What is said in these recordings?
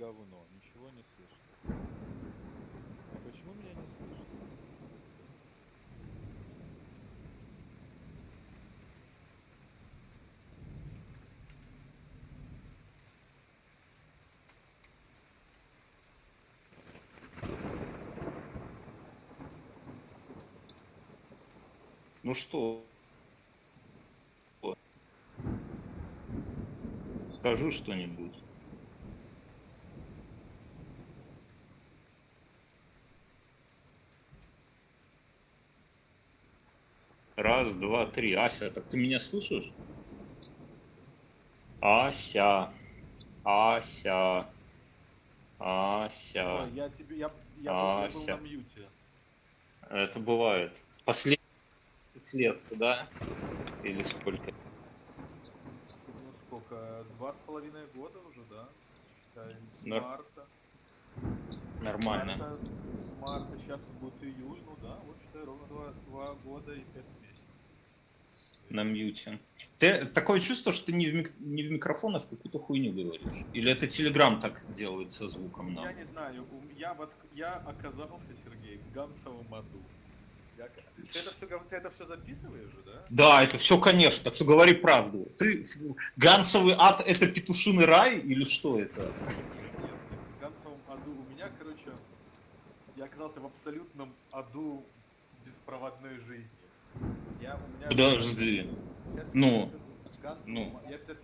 говно, ничего не слышно. А почему меня не слышно? Ну что? Скажу что-нибудь. Раз, два, три. Ася, так ты меня слышишь? Ася. Ася. Ася. Я Ася. Был на мьюте. Это бывает. Последний лет, да? Или сколько? Ну сколько? 2,5 года уже, да? Считаем, с марта. Нормально. С марта сейчас будет июль, ну да, вот считай, ровно 2 года и 5 месяцев. На мьюте. Ты, такое чувство, что ты не в микрофон, а в какую-то хуйню говоришь. Или это Телеграм так делает со звуком нам? Я не знаю, я оказался, Сергей, в гамсовом аду. Ты это все записываешь же, да? Да, это все, конечно, так что говори правду. Ты гансовый ад — это петушиный рай или что это? Нет, в гансовом аду у меня, короче, я оказался в абсолютном аду беспроводной жизни. Подожди. Я тебе все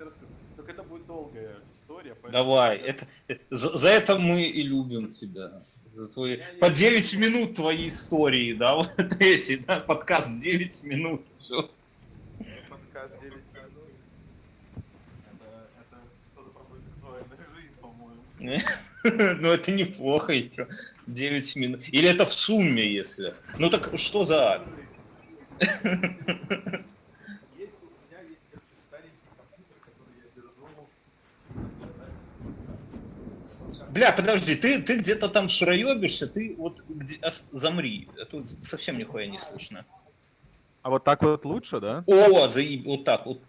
расскажу. Только это будет долгая история. Давай, это... За это мы и любим тебя. За твои... По 9 минут твои истории, да, вот эти, да, подкаст 9 минут. Все. Подкаст 9 минут. Это что-то про сексуальную жизнь, по-моему. Ну это неплохо еще. 9 минут. Или это в сумме, если. Ну так что за ад? Есть у меня старенький компьютер, который я держу. Бля, подожди, ты где-то там шароебишься, ты вот замри, а тут совсем нихуя не слышно. А вот так вот лучше, да? О, вот так, вот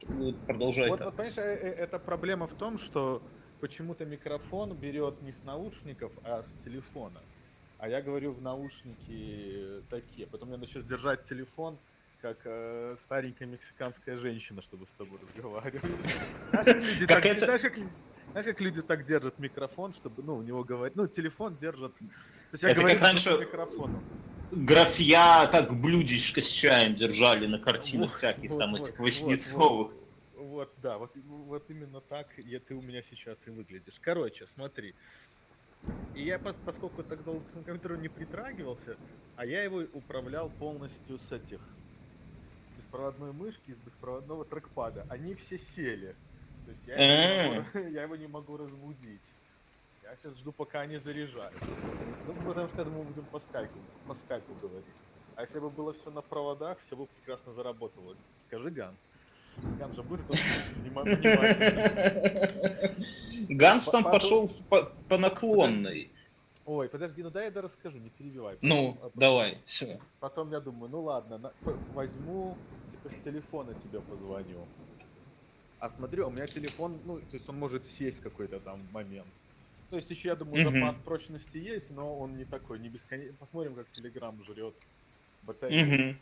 продолжай вот, так. Вот, понимаешь, эта проблема в том, что почему-то микрофон берет не с наушников, а с телефона. А я говорю в наушники такие, потом мне надо сейчас держать телефон, как старенькая мексиканская женщина, чтобы с тобой разговаривать. Знаешь, как люди так держат микрофон, чтобы, ну, у него говорить, ну, телефон держат. То есть я это говорю, как раньше микрофоном. Графья так блюдечко с чаем держали на картинах вот, всяких вот, там вот, этих Васнецовых. Вот, да, вот именно так ты у меня сейчас и выглядишь. Короче, смотри. И я, поскольку так долго к компьютеру не притрагивался, а я его управлял полностью с этих беспроводной мышки, с беспроводного трекпада. Они все сели. То есть я его не могу разбудить. Я сейчас жду, пока они заряжают. Ну, потому что мы будем по скайпу говорить. А если бы было все на проводах, все бы прекрасно заработало. Скажи, Ганс. Ганс же будет внимательно. Ганс там пошел по наклонной. Ой, подожди, ну дай я расскажу, не перебивай. Ну, давай, все. Потом я думаю, ну ладно, возьму, типа с телефона тебе позвоню. А смотрю, у меня телефон, ну, то есть он может сесть в какой-то там момент. То есть еще, я думаю, запас прочности есть, но он не такой, не бесконечный. Посмотрим, как Telegram жрет батарею.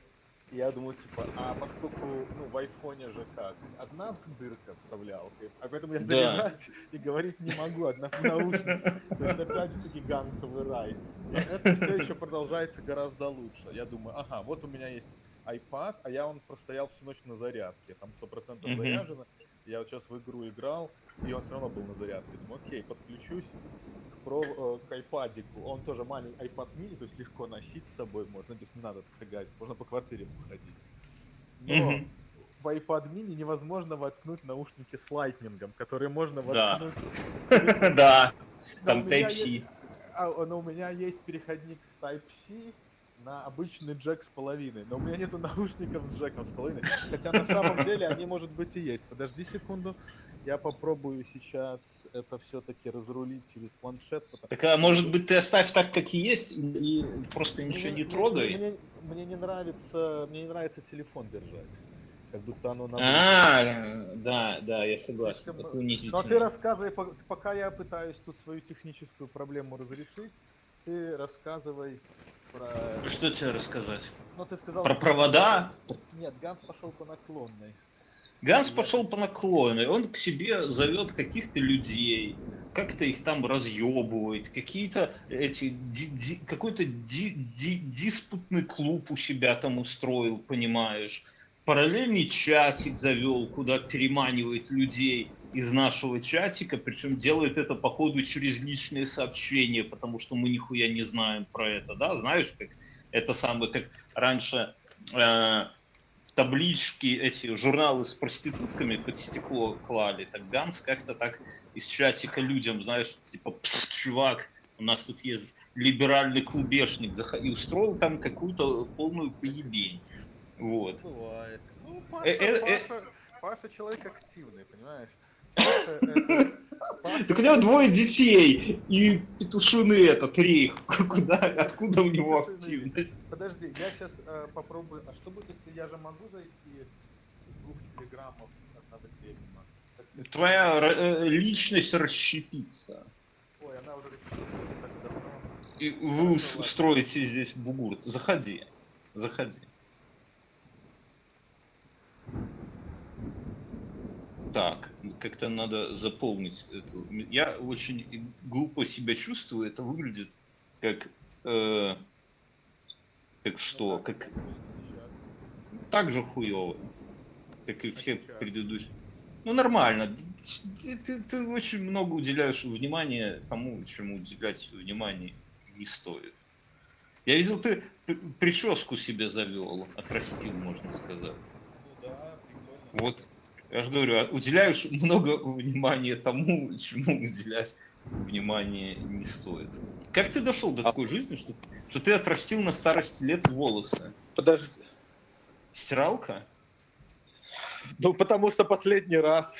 И я думаю, типа, а поскольку, ну, в айфоне же как, одна дырка вставлялка, а поэтому я заряжать и говорить не могу, одна в наушниках. То есть опять-таки гансовый рай. И это все еще продолжается гораздо лучше. Я думаю, ага, вот у меня есть iPad, а я он простоял всю ночь на зарядке, там 100% заряжено. Я вот сейчас в игру играл, и он все равно был на зарядке. Думаю, окей, подключусь к айпадику. Он тоже маленький iPad mini, то есть легко носить с собой можно, здесь не надо цыгать, можно по квартире походить. Но в iPad mini невозможно воткнуть наушники с лайтнингом, которые можно воткнуть... Да, там Type-C. Но у меня есть переходник с Type-C на обычный джек с половиной, но у меня нету наушников с джеком с половиной, хотя на самом деле они, может быть, и есть. Подожди секунду, я попробую сейчас это все-таки разрулить через планшет. Так, а может быть, ты оставь так, как и есть, и просто ничего не трогай? Мне не нравится телефон держать. как будто оно нам... Да, я согласен. Но ты рассказывай, пока я пытаюсь тут свою техническую проблему разрешить, ты рассказывай про... Что тебе рассказать? Ну, ты сказал, про провода? Нет, Ганс пошел по наклонной. Он к себе зовет каких-то людей, как-то их там разъебывает, какие-то эти диспутный клуб у себя там устроил, понимаешь, параллельный чатик завел, куда переманивает людей из нашего чатика, причем делает это по ходу через личные сообщения, потому что мы нихуя не знаем про это, да, знаешь, как это самое, как раньше таблички, эти журналы с проститутками под стекло клали. Так Ганс как-то так из чатика людям, знаешь, типа, пс, чувак, у нас тут есть либеральный клубешник, и устроил там какую-то полную поебень. Вот. Бывает. Ну, Паша человек активный, понимаешь? Так у него 2 детей и петушины этот рейх. Откуда у него активность? Подожди, я сейчас попробую. А что будет, если я же могу зайти с 2 телеграммов от Ефремова? Твоя личность расщепится. Ой, она уже расщепилась так давно. И вы устроите здесь бугурт. Заходи. Так, как-то надо заполнить эту. Я очень глупо себя чувствую, это выглядит как что? Как так же хуёво, как и все предыдущие. Ну нормально, ты очень много уделяешь внимания тому, чему уделять внимание не стоит. Я видел, ты прическу себе завёл, отрастил, можно сказать. Ну да, прикольно. Вот. Я же говорю, уделяешь много внимания тому, чему уделять внимание не стоит. Как ты дошел до такой жизни, что ты отрастил на старости лет волосы? Подожди. Стиралка? Ну, потому что последний раз,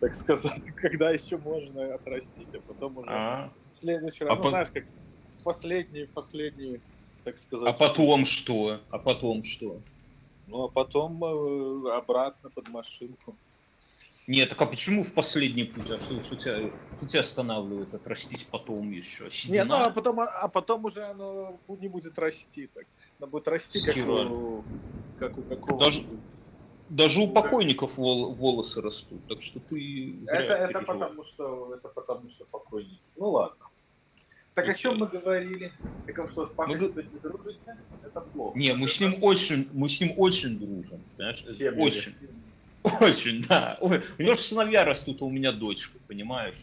так сказать, когда еще можно отрастить, а потом уже в следующий раз, знаешь, как последний, так сказать. А потом что? Ну, а потом обратно под машинку. Нет, так а почему в последний путь? А что тебя останавливает отрастить потом еще? Седина? Нет, ну а потом уже оно не будет расти. Так. Оно будет расти, как у какого-то. Даже у покойников волосы растут, так что ты зря это потому что покойники. Ну ладно. Так о чем мы говорили? Так о что, с Пашей не дружите? Это плохо. Не, мы с ним очень дружим. Понимаешь? Очень, да. Ой, у него же сыновья растут, а у меня дочка, понимаешь?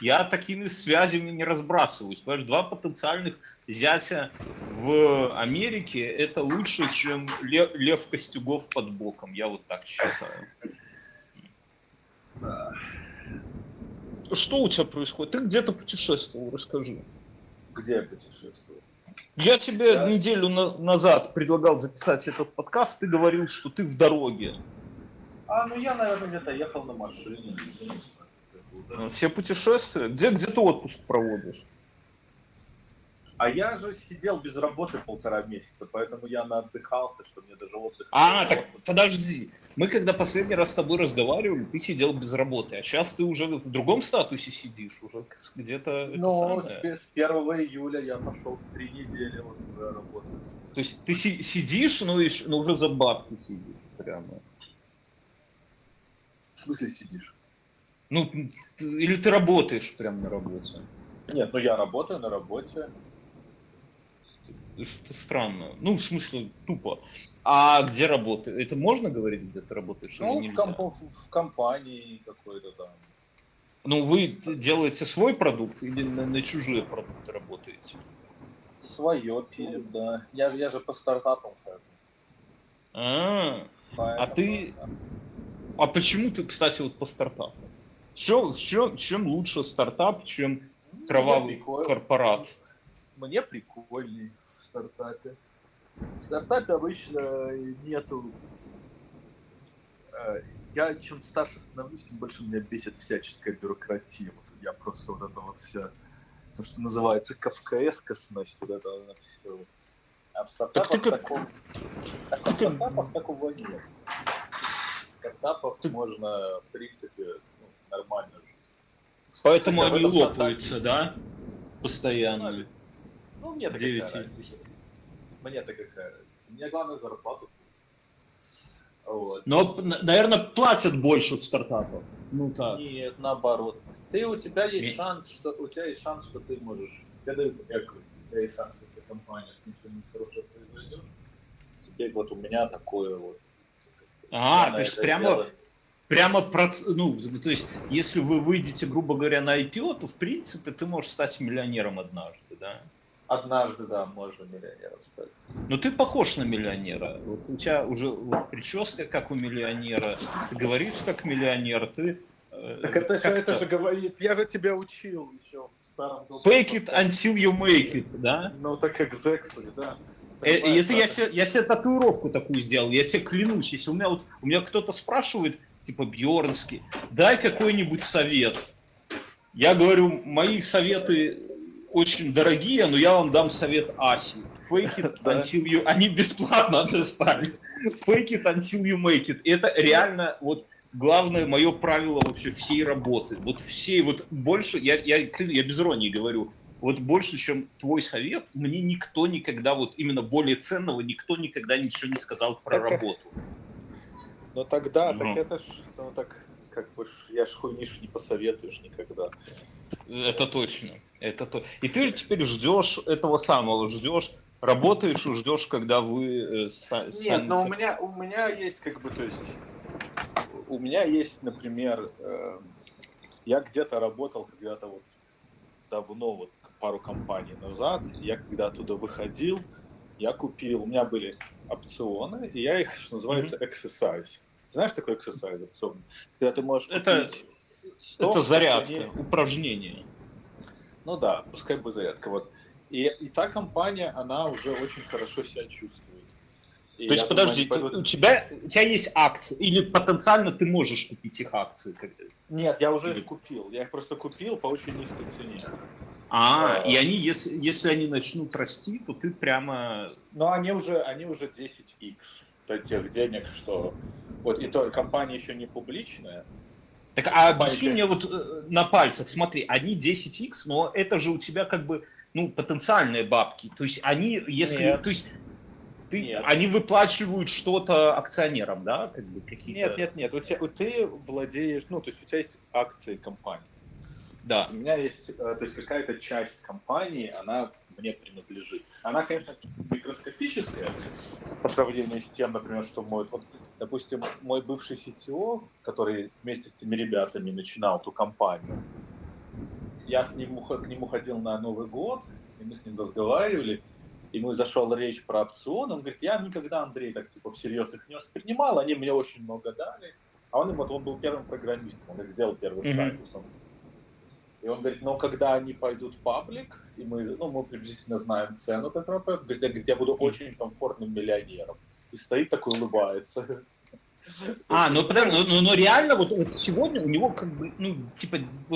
Я такими связями не разбрасываюсь. Понимаешь, 2 потенциальных зятя в Америке — это лучше, чем Лев Костюгов под боком. Я вот так считаю. Да. Что у тебя происходит? Ты где-то путешествовал, расскажи. Где я путешествовал? Я тебе неделю назад предлагал записать этот подкаст, ты говорил, что ты в дороге. Я, наверное, где-то ехал на машине. Все путешествия? Где ты отпуск проводишь? А я же сидел без работы 1,5 месяца, поэтому я наотдыхался, что мне даже отдых... Так подожди. Мы когда последний раз с тобой разговаривали, ты сидел без работы, а сейчас ты уже в другом статусе сидишь, уже где-то... Ну, с 1 июля я пошел 3 недели работать. То есть ты сидишь, но уже за бабки сидишь прямо. В смысле сидишь? Ну, или ты работаешь прямо на работе? Нет, я работаю на работе. Это странно. В смысле, тупо. А где работаешь? Это можно говорить, где ты работаешь? Или в компании какой-то там. Вы делаете свой продукт или на чужие продукты работаете? Свое пилим, да. Я же по стартапам хожу. А почему ты, кстати, по стартапам? Чем лучше стартап, чем кровавый корпорат? Мне прикольнее в стартапе. В стартапе обычно нету... Я чем старше становлюсь, тем больше меня бесит всяческая бюрократия. Я просто вся... То, что называется кавкаэскостность. А в стартапах такого нет. стартапов можно, в принципе, нормально жить. Поэтому они лопаются, да? Постоянно. Ну, мне-то какая разница. Мне-то какая разница. Мне главное зарплату. Вот. Но, наверное, платят больше в стартапах. Ну так. Нет, наоборот. У тебя есть шанс, что ты можешь. Тебе дают эквити. У тебя есть шанс, если компания что-нибудь хорошее произойдет. Теперь вот у меня такое вот. То есть то есть, если вы выйдете, грубо говоря, на IPO, то в принципе ты можешь стать миллионером однажды, да? Однажды, да, можно миллионером стать. Но ты похож на миллионера. Вот у тебя уже прическа как у миллионера, ты говоришь как миллионер, ты. Так это же говорит, я же тебя учил еще в старом долгом. Fake it until you make it, да? Ну так exactly, да. Это я себе татуировку такую сделал, я тебе клянусь, если у меня кто-то спрашивает, типа Бьернский, дай какой-нибудь совет. Я говорю, мои советы очень дорогие, но я вам дам совет Аси. Fake it until you... Они бесплатно отставят. Fake it until you make it. Это реально вот главное мое правило вообще всей работы. Вот всей, вот больше, я без иронии говорю, вот больше, чем твой совет, мне никто никогда, вот именно более ценного, никто никогда ничего не сказал про работу. Ну тогда, так это ж, ну так, как бы, я ж хуйнишь не посоветуешь никогда. Это точно, это то. И ты теперь ждешь этого самого, работаешь и ждешь, когда вы... Нет, но у меня есть, как бы, то есть, у меня есть, например, я где-то работал когда-то вот давно, вот пару компаний назад, я когда оттуда выходил, я купил, у меня были опционы, и я их, что называется, exercise. Знаешь, такой exercise опцион? Когда ты можешь купить это зарядка, упражнение. Ну да, пускай будет зарядка. Вот. И та компания, она уже очень хорошо себя чувствует. И то есть, подожди, у тебя есть акции, или потенциально ты можешь купить их акции? Нет, я уже их купил. Я их просто купил по очень низкой цене. И они, если они начнут расти, то ты прямо... Ну, они уже 10x до тех денег, что... Вот, и то, компания еще не публичная. Так, а объясни мне вот на пальцах, смотри, они 10x, но это же у тебя как бы, потенциальные бабки. То есть, они, если... Нет. То есть, они выплачивают что-то акционерам, да? Как бы какие-то... Нет. Ты владеешь, то есть у тебя есть акции компании. Да. У меня есть, то есть какая-то часть компании, она мне принадлежит. Она, конечно, микроскопическая по сравнению с тем, например, что мой бывший CTO, который вместе с теми ребятами начинал эту компанию, я к нему ходил на Новый год, и мы с ним разговаривали. Ему зашел речь про опцион, он говорит, я никогда, Андрей, так типа всерьез их не воспринимал, они мне очень много дали, а он был первым программистом, он их сделал первый шаг. И он говорит, когда они пойдут в паблик, и мы приблизительно знаем цену, я буду очень комфортным миллионером. И стоит такой, улыбается. Реально, вот сегодня у него как бы,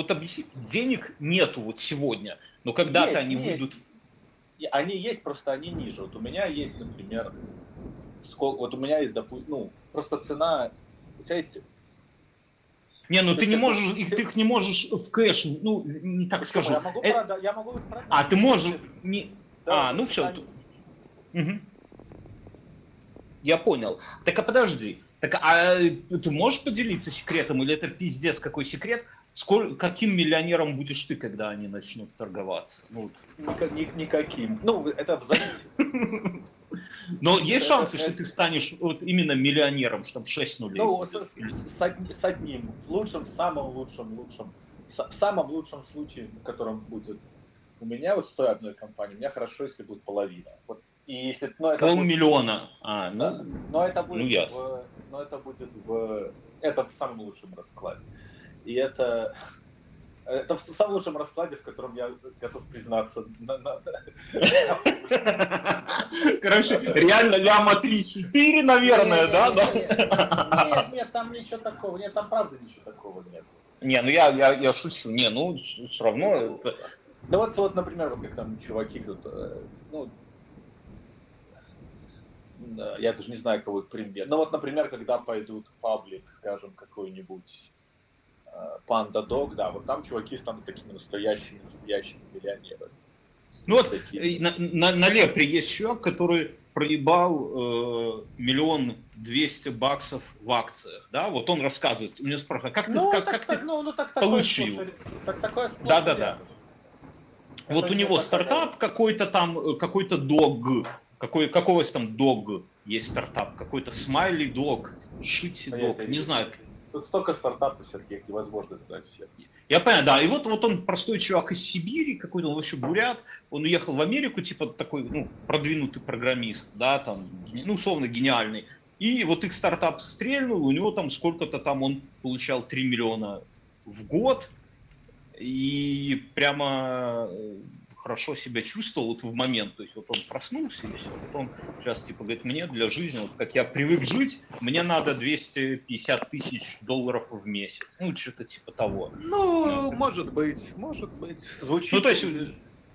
объяснить, денег нету вот сегодня, но когда-то они выйдут в... Они есть, просто они ниже. Вот у меня есть, например, допустим, просто цена, у тебя есть... Не, ты не можешь, ты их не можешь в кэш, не так скажу. Я могу их продать. А, ты можешь... Угу. Я понял. Так, а подожди. Так, а ты можешь поделиться секретом, или это пиздец какой секрет? Каким миллионером будешь ты, когда они начнут торговаться? Никаким. Это взаимодействие. Но есть шанс, что ты станешь именно миллионером, что там 6 нулей? С одним. В лучшем, самом лучшем случае, в котором будет у меня с той одной компанией, у меня хорошо, если будет половина. И если... Полмиллиона. Это в самом лучшем раскладе. И это в самом лучшем раскладе, в котором я готов признаться. Короче, реально ляма 3-4, наверное, да? Нет, там ничего такого. Нет, там правда ничего такого нет. Я шучу. Все равно... например, как там чуваки, я даже не знаю, кого их предмет. Ну вот, например, когда пойдут паблик, скажем, какой-нибудь Panda Dog, да, вот там чуваки станут такими настоящими миллионерами. Ну вот на Лепре есть человек, который проебал 1 200 000 баксов в акциях, да, вот он рассказывает, у меня спрашивают, как ты, ну, как ты получил? Да-да-да. Вот у него стартап какой-то там, какой-то дог, какой-то там дог есть стартап, какой-то смайли дог, шити дог, не знаю. Тут столько стартапов, Сергей, невозможно туда все. Я понял, да. И вот он простой чувак из Сибири, какой-то, он вообще бурят, он уехал в Америку, типа такой, ну, продвинутый программист, да, там, ну, условно, гениальный. И вот их стартап стрельнул, у него там сколько-то там он получал 3 миллиона в год, и прямо хорошо себя чувствовал вот в момент, то есть вот он проснулся и все, вот он сейчас типа говорит, мне для жизни, вот как я привык жить, мне надо 250 тысяч долларов в месяц, ну что-то типа того. Ну, может быть. Звучит, ну, то есть...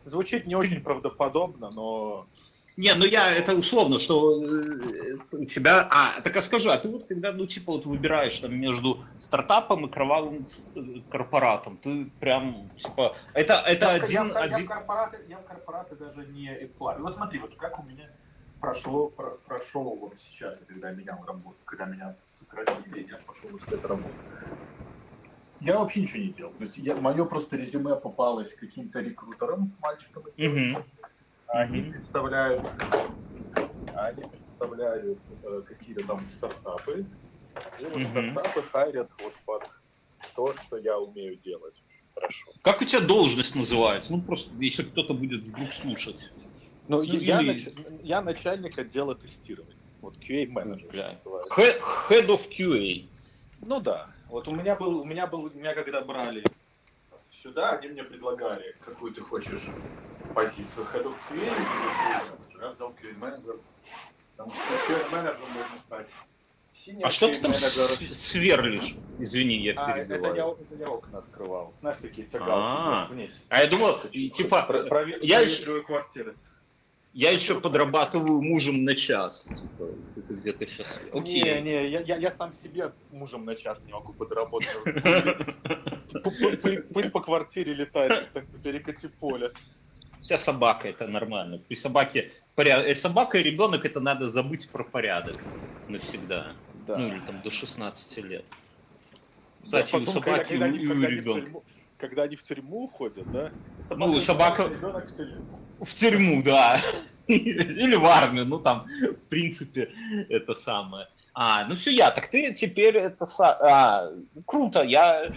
звучит не очень правдоподобно, но... Не, ну я, это условно, что у тебя... А, так а скажи, а ты вот когда, ну типа вот выбираешь там между стартапом и кровавым корпоратом, ты прям, типа, это Я в корпораты даже не вкладываю. Вот смотри, вот как у меня прошел вот сейчас, когда менял работу, когда меня сократили, я пошел искать работу. Я вообще ничего не делал. То есть мое просто резюме попалось каким-то рекрутером, мальчиком. Они представляют какие-то там стартапы, и вот стартапы хайрят вот под то, что я умею делать. Хорошо. Как у тебя должность называется? Ну просто, если кто-то будет вдруг слушать. Ну, я начальник отдела тестирования, вот QA-менеджер называется. Head of QA. Ну да, вот у меня когда брали сюда, они мне предлагали, какую ты хочешь позицию Head of QA, я взял QA-менеджер, потому что QA-менеджером можно стать. А что ты там сверлишь? Извини, я перебиваю. Это я окна открывал. Знаешь, такие тягалки вниз. А я думал, типа, проверю квартиры. Я еще подрабатываю мужем на час. Типа, ты где-то сейчас... Окей. Не, я сам себе мужем на час не могу подработать. Пыль по квартире летает, как перекати поле. Вся собака, это нормально. При собаке собака и ребенок, это надо забыть про порядок навсегда. Да. Ну или там до 16 лет. Кстати, да, потом, у собаки и у ребенка. Когда они в тюрьму уходят, да? Собака ребенок в тюрьму, да. Или в армию, ну там, в принципе, это самое. А, ну все, так ты теперь это... круто, я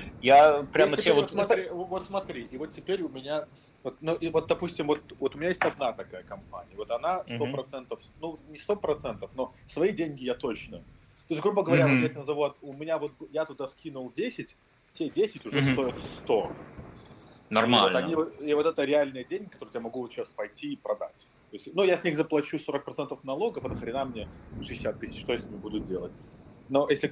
прямо тебе вот... Вот смотри, и вот теперь у меня... Вот, ну и вот, допустим, вот у меня есть одна такая компания, вот она 100%, ну не 100%, но свои деньги я точно. То есть, грубо говоря, вот я назову, у меня вот, я туда вкинул 10, те 10 уже стоят 100. Нормально. И вот это реальные деньги, которые я могу сейчас пойти и продать. То есть, ну я с них заплачу 40% налогов, а нахрена мне 60 тысяч, что я с ними буду делать? Но если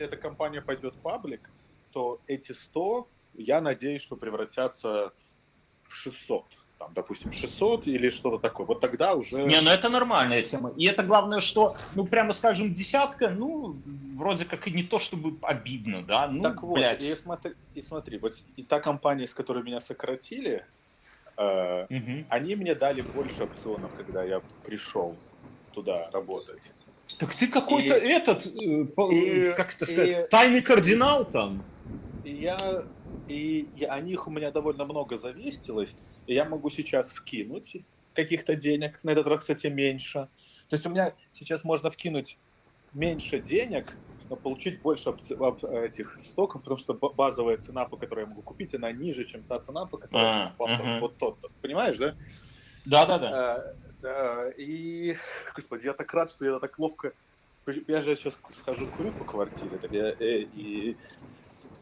эта компания пойдет паблик, то эти 100, я надеюсь, что превратятся... 600, там, допустим, 600 или что-то такое, вот тогда уже... Не, ну это нормальная тема, и это главное, что, ну, прямо скажем, 10, ну, вроде как и не то, чтобы обидно, да, ну, так вот, и смотри, вот и та компания, с которой меня сократили, они мне дали больше опционов, когда я пришел туда работать. Так ты какой-то тайный кардинал там? И о них у меня довольно много завестилось, и я могу сейчас вкинуть каких-то денег, на этот раз, кстати, меньше. То есть у меня сейчас можно вкинуть меньше денег, но получить больше этих стоков, потому что базовая цена, по которой я могу купить, она ниже, чем та цена, по которой вот тот-то. Понимаешь, да? Да. И, господи, я так рад, что я так ловко... Я же сейчас схожу курю по квартире,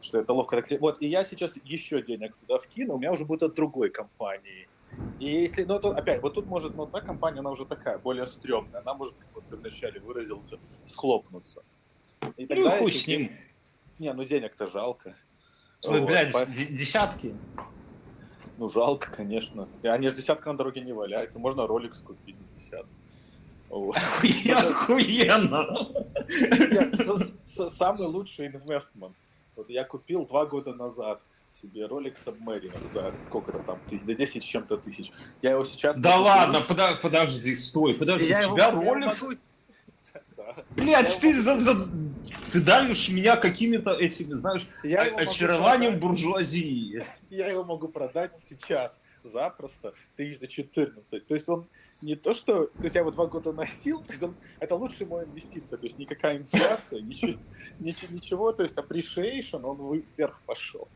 что это ловко так... Вот, и я сейчас еще денег туда вкину, у меня уже будет от другой компании. И если, ну, то, опять, вот тут может, ну, та компания, она уже такая, более стрёмная, она может, как вот ты вначале выразился, схлопнуться. И тогда ну, хуй с ним. Не, ну, денег-то жалко. Ой, вот, блядь, десятки. Ну, жалко, конечно. Они же десятка на дороге не валяются, можно ролик скупить на десятку. Охуенно! Самый лучший инвестмент. Вот я купил 2 года назад себе ролик Submariner за сколько-то там, 10 с чем-то тысяч. Я его сейчас... Да ладно, подожди, стой, подожди, у тебя ролик... Блять, ты давишь меня какими-то этими, знаешь, очарованием буржуазии. Я его могу продать сейчас, запросто, 1014. То есть он не то, что... То есть я его 2 года носил, то есть он... это лучшая моя инвестиция. То есть никакая инфляция, ничего, то есть appreciation, он вверх пошел.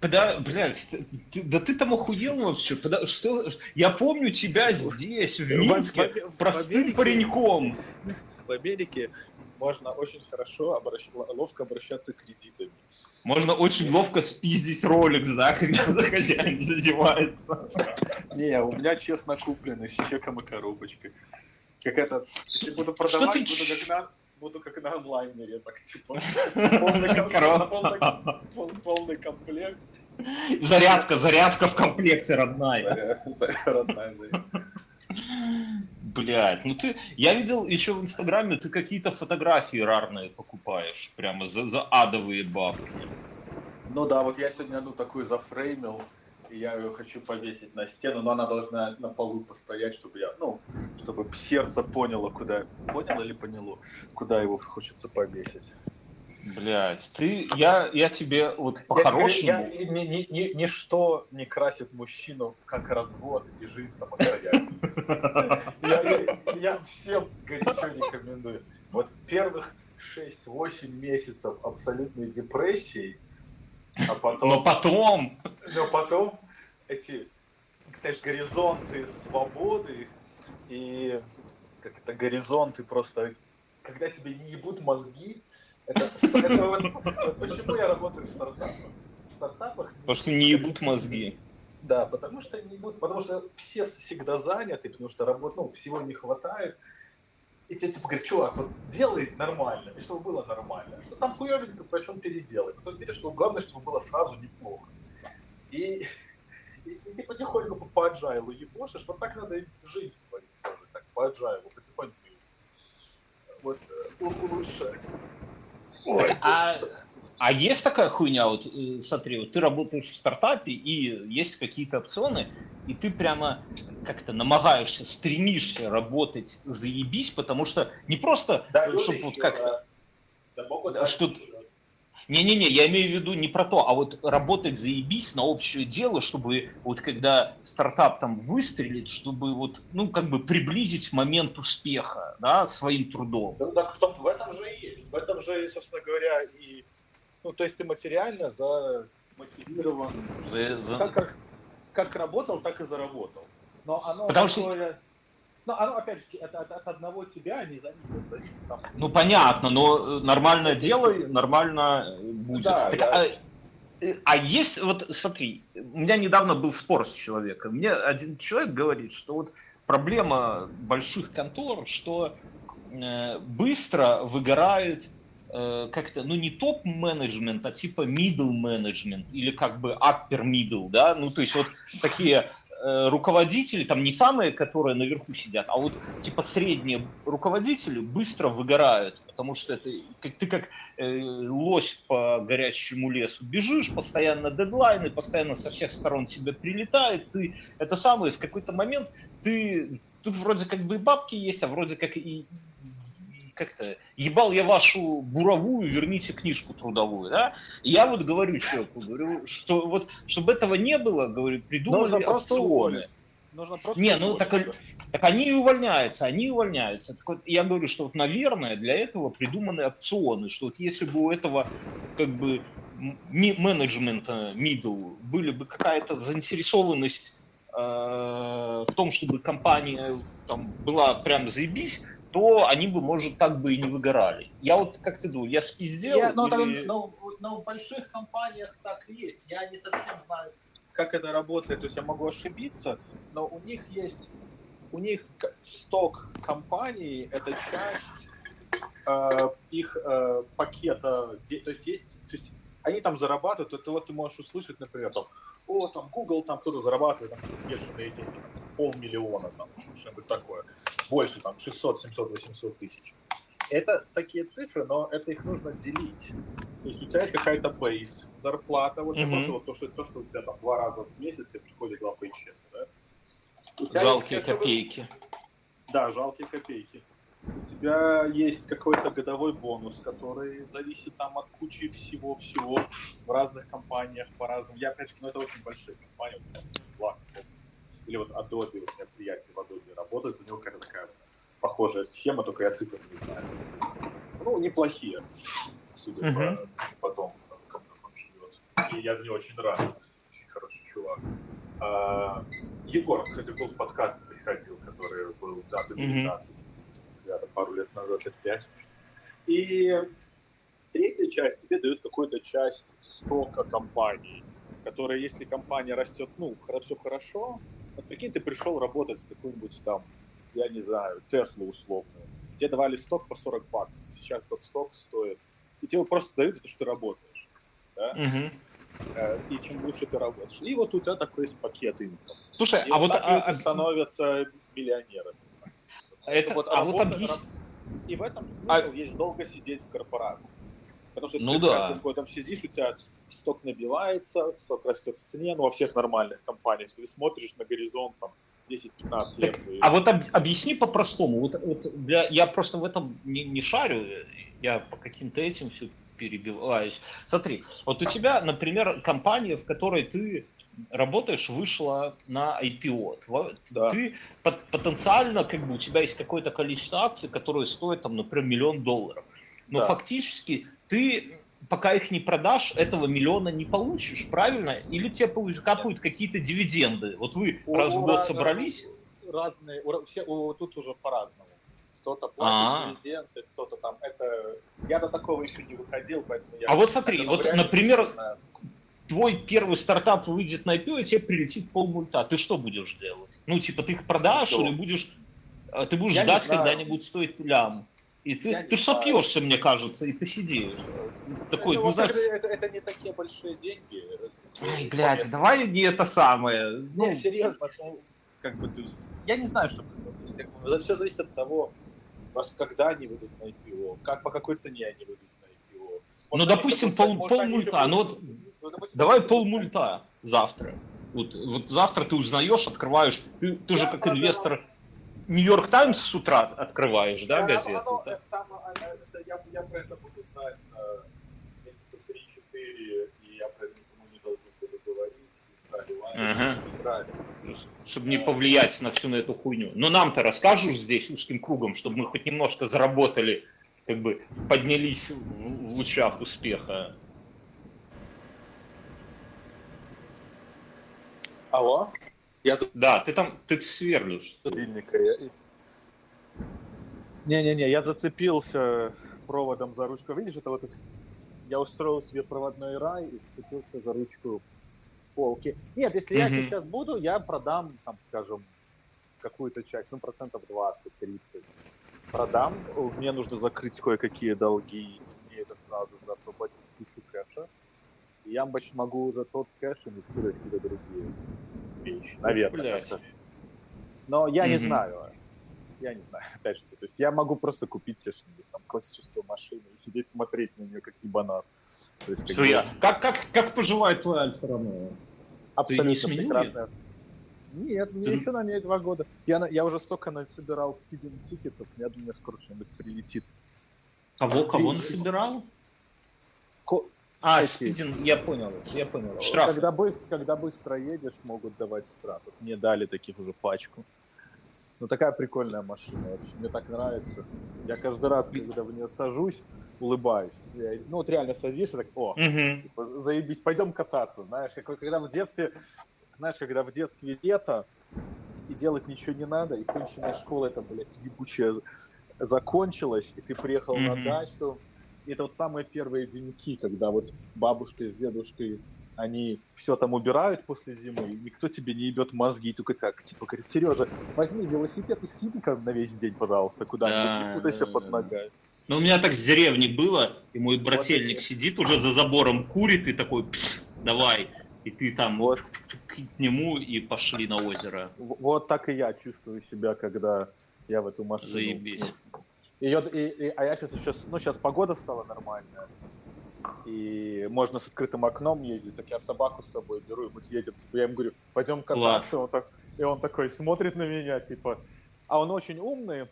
Блядь, да ты там охуел вообще? Что? Я помню тебя здесь, в Минске, простым пареньком. В Америке можно очень хорошо, ловко обращаться кредитами. Можно очень ловко спиздить ролик, да, когда хозяин задевается. Не, у меня честно купленный, с чеком и коробочкой. Как это, если буду продавать, буду как на онлайнере, так типа. Полный комплект. Зарядка в комплекте родная. Блять, ну ты, я видел еще в Инстаграме, ты какие-то фотографии рарные покупаешь, прямо за адовые бабки. Ну да, вот я сегодня одну такую зафреймил, и я ее хочу повесить на стену, но она должна на полу постоять, чтобы я, ну, чтобы сердце поняло, куда, поняло или поняло, куда его хочется повесить. Блять, ты, я тебе вот по-хорошему... Ничто не красит мужчину, как развод и жизнь самостоятельно. Я всем горячо рекомендую. Вот первых 6-8 месяцев абсолютной депрессии, а потом... Но потом эти, знаешь, горизонты свободы и как-то горизонты просто... Когда тебе не ебут мозги, почему я работаю в стартапах? В стартапах... Потому что не ебут мозги. Да, потому что не ебут, потому что все всегда заняты, потому что работы, ну, всего не хватает. И тебе типа говорят, чувак, вот делай нормально, и чтобы было нормально. Что там хуёвенько, то чем переделай. Потом веришь, что главное, чтобы было сразу неплохо. И ты потихоньку по agile ебошишь, вот так надо и жизнь свою тоже, так по agile, потихоньку вот, улучшать. Ой, а есть такая хуйня, вот смотри, вот ты работаешь в стартапе, и есть какие-то опционы, и ты прямо как-то намагаешься, стремишься работать, заебись, потому что не просто, да, чтобы вот как-то... Да, что... Не-не-не, я имею в виду не про то, а вот работать заебись на общее дело, чтобы вот когда стартап там выстрелит, чтобы вот, ну, как бы приблизить момент успеха, да, своим трудом. Ну, так в этом же и есть. В этом же, собственно говоря, и... Ну, то есть ты материально замотивирован. Как работал, так и заработал. Но оно... Потому такое... что... Ну, оно, опять же, это от одного тебя, не зависит. Там... Ну, понятно, но нормально это делай, нормально будет. Да, так, я... а есть, вот смотри, у меня недавно был спор с человеком. Мне один человек говорит, что вот проблема больших контор, что быстро выгорает как-то, ну, не топ-менеджмент, а типа middle-менеджмент или как бы upper-middle, да, ну, то есть вот такие... руководители, там не самые, которые наверху сидят, а вот типа средние руководители быстро выгорают, потому что это, как, ты как лось по горящему лесу бежишь, постоянно дедлайны, постоянно со всех сторон тебе прилетает, ты это самое, в какой-то момент ты, тут вроде как бы и бабки есть, а вроде как и как-то ебал я вашу буровую, верните книжку трудовую, да? И я вот говорю человеку, говорю, что вот, чтобы этого не было, говорю, придумали опционы. Нужно просто не, ну так они и увольняются, Так вот, я говорю, что вот, наверное, для этого придуманы опционы, что вот если бы у этого как бы менеджмента middle были бы какая-то заинтересованность в том, чтобы компания там была прям заебись, то они бы, может, так бы и не выгорали. Я вот, как ты думаешь, я спиздел? Но в больших компаниях так есть. Я не совсем знаю, как это работает. То есть я могу ошибиться, но у них есть... У них сток компаний — это часть их пакета. То есть они там зарабатывают. Это вот ты можешь услышать, например, там, о, там Google, там кто-то зарабатывает там бешеные деньги, там, 500 миллионов, там, что-нибудь такое. больше, там, 600, 700, 800 тысяч. Это такие цифры, но это их нужно делить. То есть у тебя есть какая-то бейс, зарплата, вот, вот то, что у тебя там 2 раза в месяц тебе приходит лапенчик, да? Жалкие копейки. Да, жалкие копейки. У тебя есть какой-то годовой бонус, который зависит там от кучи всего-всего в разных компаниях, по-разному. Я, опять же, это очень большие компании, вот, или вот Adobe, у меня приятель в Adobe работает, у него какая-то такая похожая схема, только я цифры не знаю. Ну, неплохие, судя по тому, как он живет. И я за него очень рад, очень хороший чувак. Егор, кстати, был в подкасте, приходил, который был 2019, пару лет назад, лет 5. И третья часть, тебе дают какую-то часть стока компании, которая, если компания растет, ну, все хорошо, вот прикинь, ты пришел работать с какой-нибудь там, я не знаю, Теслу условную, тебе давали сток по $40, сейчас тот сток стоит, и тебе просто дают за то, что ты работаешь, да? И чем лучше ты работаешь. И вот у тебя такой есть пакет инком. Слушай, и а вот... становятся миллионерами. Это вот и в этом смысле есть долго сидеть в корпорации. Потому что ты с каждым годом сидишь, у тебя сток набивается, сток растет в цене, но во всех нормальных компаниях. Если ты смотришь на горизонт там 10-15 лет... Так, а вот объясни по-простому. Я просто в этом не шарю, я по каким-то этим все перебиваюсь. Смотри, вот у тебя, например, компания, в которой ты работаешь, вышла на IPO. Ты потенциально, как бы, у тебя есть какое-то количество акций, которые стоят, там, например, $1 миллион. Но фактически ты, пока их не продашь, этого $1 миллион не получишь, правильно? Или тебе капают какие-то дивиденды? Вот вы раз в год собрались? Разные, тут уже по-разному. Кто-то платит дивиденды, кто-то там... Я до такого еще не выходил, поэтому я... А вот смотри, вот, например... Твой первый стартап выйдет на IPO, и тебе прилетит $500 миллиона. Ты что будешь делать? Ну, типа, ты их продашь или будешь ждать, когда-нибудь стоит лям. И ты сопьешься, мне кажется, и ты сидишь. Такой, это не такие большие деньги. Ай, блядь, давай не это самое. Не, серьезно, как бы, то есть, я не знаю, что будет. Все зависит от того, когда они выйдут на IPO, по какой цене они выйдут на IPO. Ну, допустим, $500 миллиона. Давай $500 миллиона завтра. Вот завтра ты узнаешь, открываешь, ты же как инвестор Нью-Йорк Таймс с утра открываешь, да, газету? Я про это буду знать месяца 3-4, и я про это никому не должен буду говорить, чтобы не повлиять на всю на эту хуйню. Но нам-то расскажешь здесь узким кругом, чтобы мы хоть немножко заработали, как бы поднялись в лучах успеха. Алло? Да, ты сверлишь. Не-не-не, я зацепился проводом за ручку. Видишь, это вот я устроил себе проводной рай и зацепился за ручку полки. Нет, если я сейчас буду, я продам, там, скажем, какую-то часть, ну, 20-30%. Продам, мне нужно закрыть кое-какие долги, мне это сразу же освободить кучу кэша. Я могу уже тот кэш инвестировать в какие-то другие вещи, наверное. Но я не знаю. Я не знаю, опять же. То есть я могу просто купить себе что-нибудь, там, классическую машину и сидеть смотреть на нее как ебанат. То есть, как поживает твой Альфа Ромео? Абсолютно прекрасно. Нет, мне еще на ней 2 года. Я уже столько насобирал спидинг-тикетов, я думаю, скоро что-нибудь прилетит. Кого насобирал? Спидинг, я понял. Штраф. Когда быстро едешь, могут давать штраф. Мне дали таких уже пачку. Ну, такая прикольная машина вообще. Мне так нравится. Я каждый раз, когда в нее сажусь, улыбаюсь. Ну, вот реально садишься, так, типа, заебись, пойдем кататься. Знаешь, когда в детстве лето, и делать ничего не надо, и конченная школа эта, блядь, ебучая закончилась, и ты приехал на дачу. Это вот самые первые деньки, когда вот бабушка с дедушкой, они все там убирают после зимы, и никто тебе не ебет мозги, только так, типа, говорит, Сережа, возьми велосипед и сиди на весь день, пожалуйста, куда-нибудь, не путайся под ногами. Ну, у меня так в деревне было, и мой брательник сидит уже за забором, курит, и такой, пс, давай, и ты там вот к нему, и пошли на озеро. Вот так и я чувствую себя, когда Я в эту машину. Заебись. А я сейчас еще, ну сейчас погода стала нормальная, и можно с открытым окном ездить, так я собаку с собой беру, и мы съедем, типа, я им говорю, пойдем кататься, он такой смотрит на меня, типа, а он очень умный,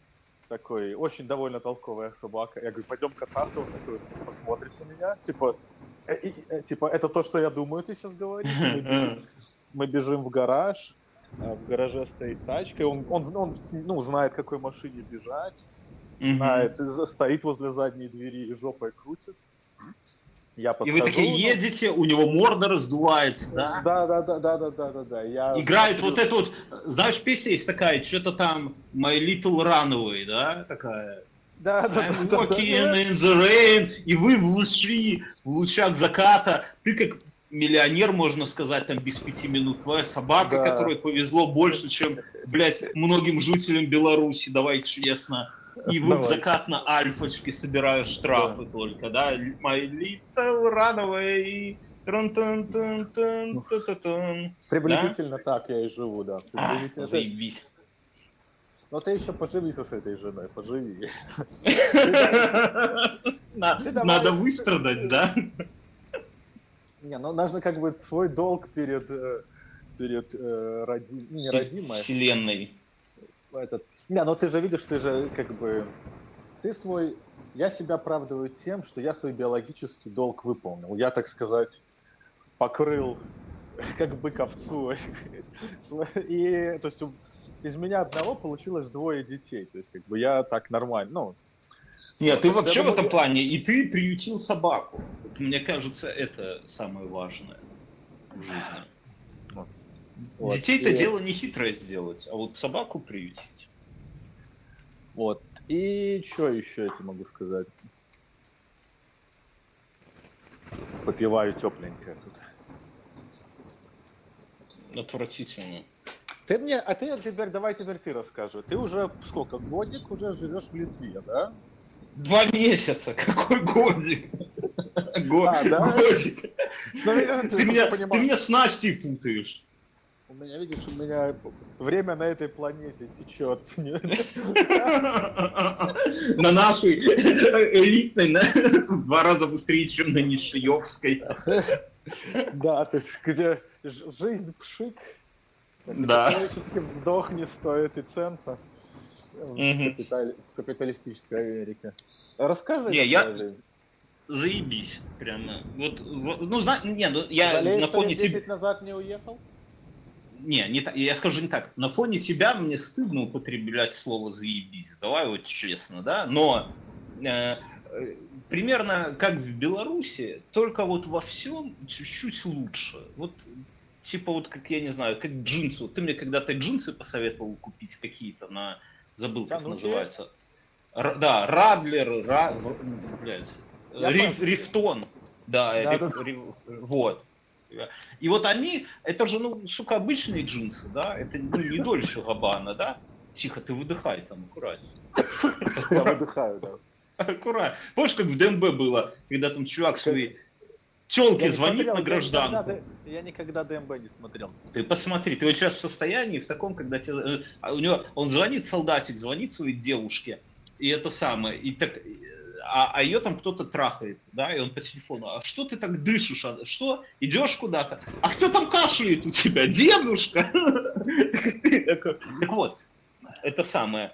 такой, очень довольно толковая собака, я говорю, пойдем кататься, он такой, типа, смотрит на меня, типа, типа, это то, что я думаю, ты сейчас говоришь, мы бежим в гараж, в гараже стоит тачка, и он ну, знает, какой машине бежать, знает, стоит возле задней двери и жопой крутит. Я подхожу, и вы такие едете, у него морда раздувается, да? Да. Я играет смотрю... вот это вот, знаешь, песня есть такая, что-то там My Little Runaway, да, такая. Да. Walking in the rain, и вы в лучах заката, ты как миллионер, можно сказать, там без 5 минут, твоя собака, да, которой повезло больше, чем, блядь, многим жителям Беларуси, давай честно. И вы в закат на альфочке собираешь штрафы, да, только, да? My Little Runaway. Приблизительно, да? Так я и живу, да. Приблизительно... заебись. Но ты еще поживи с этой женой, поживи. Надо выстрадать, да? Не, ну нужно как бы свой долг перед родимой. Вселенной. Не, ну ты же видишь, ты же как бы... Я себя оправдываю тем, что я свой биологический долг выполнил. Я, так сказать, покрыл как бык овцу. И, то есть, из меня одного получилось 2 детей. То есть, как бы я так нормально, ну... Нет, ты вообще в этом плане, и ты приютил собаку. Мне кажется, это самое важное в жизни. Вот. Детей-то дело не хитрое сделать, а вот собаку приютить. Вот. И что еще я тебе могу сказать? Попиваю тепленькое тут. Отвратительно. А ты теперь, давай теперь ты расскажи. Ты уже сколько, годик уже живешь в Литве, да? 2 месяца, какой годик? Годик. Ты меня с Настей путаешь. У меня, видишь, время на этой планете течет. На нашей элитной, 2 раза быстрее, чем на Нишиевской. Да, то есть, где жизнь пшик, человеческим вздох не стоит и цента в капиталистической Америке. Расскажи. Заебись, прямо. Вот, ну, я на фоне тебя... 10 назад не уехал? Я скажу не так. На фоне тебя мне стыдно употреблять слово «заебись». Давай вот честно, да? Но примерно как в Беларуси, только вот во всем чуть-чуть лучше. Вот типа вот как, я не знаю, как джинсы. Вот ты мне когда-то джинсы посоветовал купить какие-то на... Забыл, как называется. Да, Радлер, блядь, Рифтон. Да, вот. И вот они, это же, ну, сука, обычные джинсы, да, это не Дольче Габбана, да? Тихо, ты выдыхай там, аккуратно. Я выдыхаю, да. Аккуратно. Помнишь, как в ДМБ было, когда там чувак своей тёлке звонит на гражданку? Я никогда ДМБ не смотрел. Ты посмотри, ты вот сейчас в состоянии, в таком, когда тебе... Он звонит, солдатик звонит своей девушке, и это самое, и так... А ее там кто-то трахает, да, и он по телефону, а что ты так дышишь, а что, идешь куда-то, а кто там кашляет у тебя, дедушка? Так вот, это самое.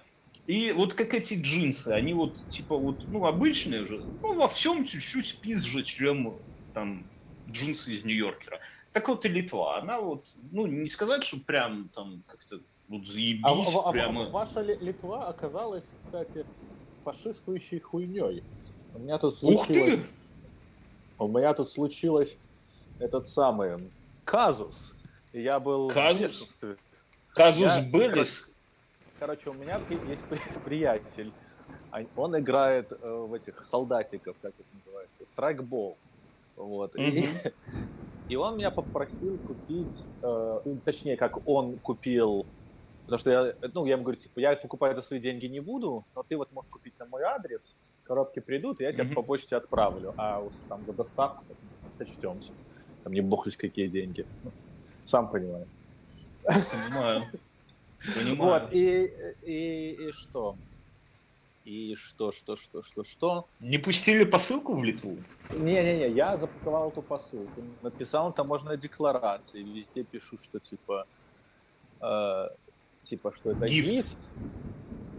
И вот как эти джинсы, они вот, типа, вот, ну, обычные же, ну, во всем чуть-чуть пизже, чем там джинсы из Нью-Йоркера. Так вот и Литва, она вот, ну, не сказать, что прям там как-то вот заебись, прямо. Ваша Литва оказалась, кстати, фашистующей хуйней. У меня тут случилось этот самый казус. Я был в бешенстве. Казус Белли. Короче, у меня есть приятель. Он играет в этих солдатиков, как это называется, страйкбол. Вот. И он меня попросил купить, точнее, как он купил. Потому что я ему говорю, типа, я покупать за свои деньги не буду, но ты вот можешь купить на мой адрес, коробки придут, и я тебя по почте отправлю, а уж там за доставку сочтемся. Там не бог лишь какие деньги. Сам понимаю. Понимаю. Понимаю. Вот, и что? И что? Не пустили посылку в Литву? Не-не-не, я запаковал эту посылку. Написал таможенную декларацию. Везде пишу, что типа что это гифт.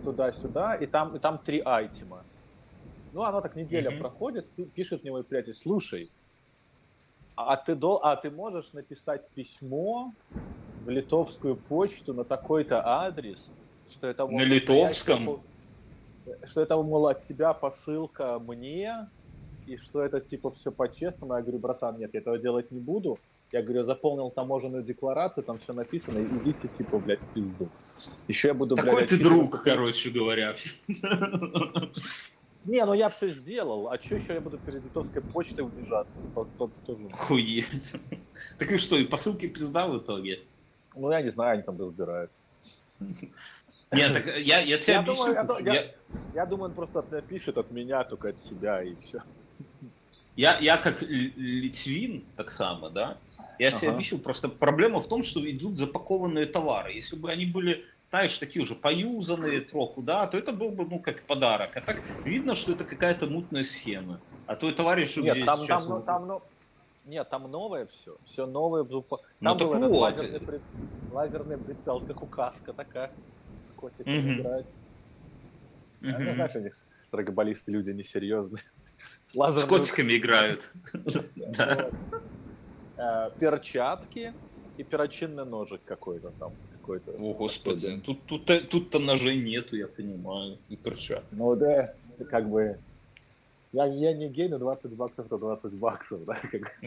Туда-сюда. И там 3 айтема. Ну, она так неделя проходит, пишет мне мой приятель: слушай, а ты можешь написать письмо в литовскую почту на такой-то адрес, что это... На литовском? Что это, мол, от тебя посылка мне, и что это, типа, все по-честному. Я говорю: братан, нет, я этого делать не буду. Я говорю: заполнил таможенную декларацию, там все написано, идите, типа, блядь, в пизду. Еще я буду, блядь... Такой ты друг, короче говоря. Не, ну я все сделал, а что еще я буду перед литовской почтой унижаться? Хуеть. Так и что, и посылки пизда в итоге? Ну я не знаю, они там разбирают. Нет, так я тебе объясню. Я думаю, он просто напишет от меня, только от себя, и все. Я как литвин, так само, да, я тебе объясню, просто проблема в том, что идут запакованные товары. Если бы они были, знаешь, такие уже поюзанные троху, да, то это был бы, ну, как подарок. А так видно, что это какая-то мутная схема. А твой товарищ уже здесь сейчас... Нет, там новое все. Все новое. Там был этот лазерный прицел, как указка такая. С котиком играть. Я не знаю, что у них драгоболисты люди несерьезные. С котиками играют. Перчатки и перочинный ножик какой-то там. О, господи, тут-то ножей нету, я понимаю, и перчатки. Ну да, как бы, я не гей, но 20 баксов это 20 баксов, да, как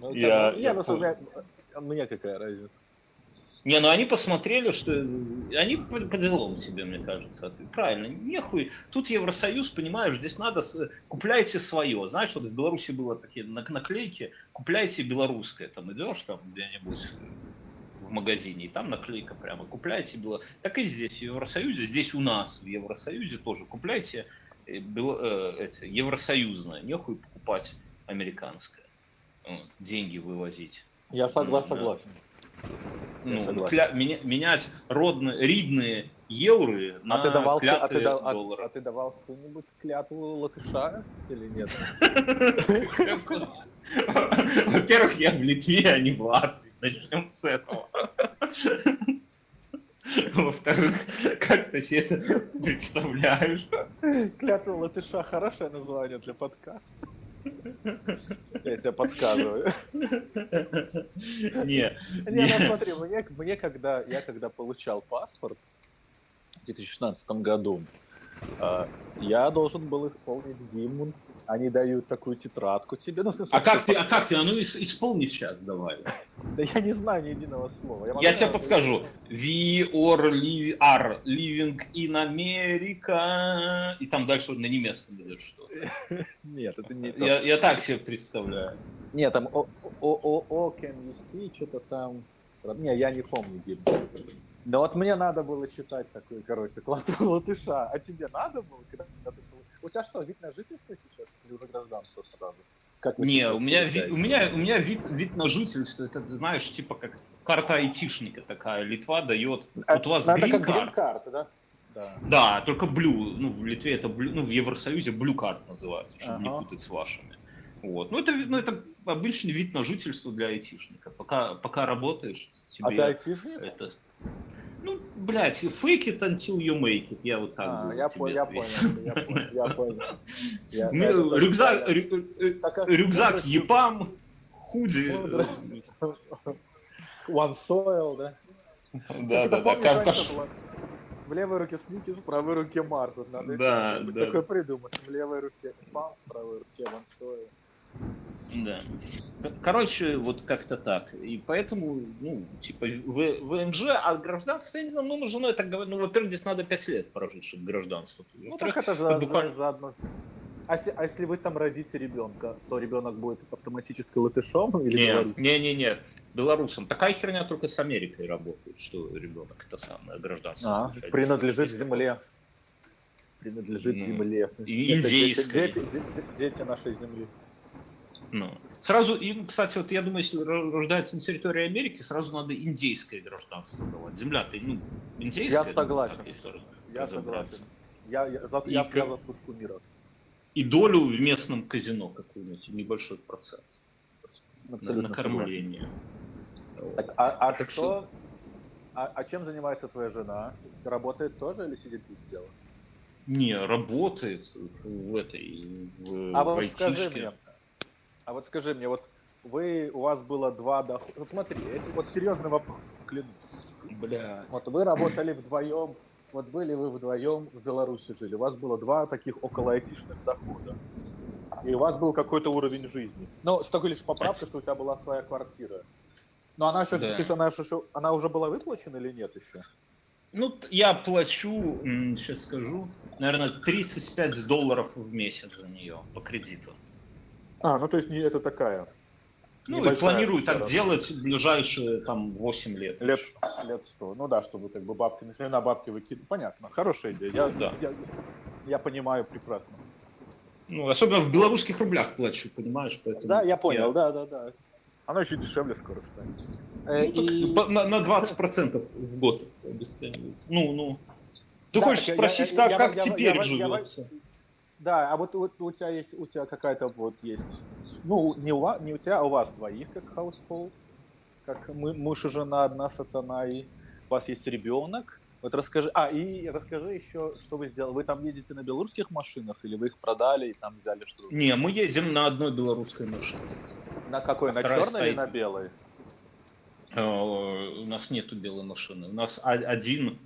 бы. Мне какая разница. Не, ну они посмотрели, что... Они по делам себе, мне кажется. Правильно, нехуй. Тут Евросоюз, понимаешь, здесь надо... Купляйте свое. Знаешь, вот в Беларуси было такие наклейки. Купляйте белорусское. Там идешь там где-нибудь в магазине, и там наклейка прямо. Купляйте белорусское. Так и здесь, в Евросоюзе. Здесь у нас, в Евросоюзе тоже. Купляйте евросоюзное. Нехуй покупать американское. Вот. Деньги вывозить. Я согласен. Ну, менять ридные евро на клятые доллары. А ты давал какую-нибудь клятву латыша или нет? Во-первых, я в Литве, а не в Латвии. Начнем с этого. Во-вторых, как ты себе это представляешь? Клятва латыша — хорошее название для подкаста. Я тебе подсказываю. Не, ну смотри, я когда получал паспорт в 2016 году, я должен был исполнить гимн. Они дают такую тетрадку тебе. Ну, смысле, а как ты? А ну исполни сейчас давай. Да я не знаю ни единого слова. Я тебе подскажу. We are living in America. И там дальше на немецком дает что-то. Нет, это не... Я так себе представляю. Нет, там о can you see, что-то там... Не, я не помню гимн. Да вот мне надо было читать такую, короче, клятву латыша. А тебе надо было, когда ты... У тебя что, вид на жительство сейчас или уже гражданство сразу? Как не, у меня вид на жительство, это, знаешь, типа как карта айтишника такая, Литва дает. Вот у вас грин-карта, да? Да, только блю, ну в Литве это блю, ну в Евросоюзе блю-карт называется, чтобы не путать с вашими. Вот. Ну это обычный вид на жительство для айтишника. Пока работаешь, тебе... А ты айтишник? Это... Ну, блядь, fake it until you make it. Я вот так буду. Я понял. Рюкзак епам, худи. One soil, да? Да. В левой руке сникерс, в правой руке Марс. Надо такое придумать. В левой руке епам, в правой руке one soil. Да. Короче, вот как-то так. И поэтому, ну, типа, ВНЖ, а гражданство, я не знаю, ну, женой так говорю, ну, во-первых, здесь надо 5 лет прожить, чтобы гражданство. Ну, так это же буквально... заодно. А если вы там родите ребенка, то ребенок будет автоматически латышом или белорусом? Не, белорусом. Такая херня только с Америкой работает, что ребенок это самое гражданство. Принадлежит земле. Принадлежит земле. И дети нашей земли. Ну, Сразу им, кстати, вот я думаю, если рождается на территории Америки, сразу надо индейское гражданство давать. Земля-то, индейская. Я согласен. Я за пушку мира. И долю в местном казино какую-нибудь, небольшой процент. Абсолютно на кормление. Так, чем занимается твоя жена? Работает тоже или сидит без дела? Не, работает в айтишке. А вот скажи мне, вот у вас было два дохода. Вот смотри, серьезный вопрос, клянусь. Бля. Вот вы работали вдвоем, вот были вы вдвоем в Беларуси жили, у вас было два таких около айтишных дохода. И у вас был какой-то уровень жизни. Но с такой лишь поправкой, что у тебя была своя квартира. Но она уже была выплачена или нет еще? Ну, я плачу, сейчас скажу, наверное, $35 в месяц за нее по кредиту. То есть не это такая. И планирую так делать в ближайшие 8 лет. Лет 100. Ну да, чтобы как бы бабки, на бабки выкидывать. Понятно, хорошая идея. Я понимаю прекрасно. Особенно в белорусских рублях плачу, понимаешь? Поэтому да, я понял, да. Оно еще дешевле скоро станет. На 20% в год обесценивается. Ты хочешь спросить, как теперь живется? Да, а вот у тебя какая-то есть, не у тебя, а у вас двоих, как household, как муж и жена, одна сатана, и у вас есть ребенок. Вот расскажи еще, что вы сделали. Вы там едете на белорусских машинах или вы их продали и там взяли что-то? Не, мы едем на одной белорусской машине. На какой? На черной или на белой? У нас нету белой машины. У нас одна Джили.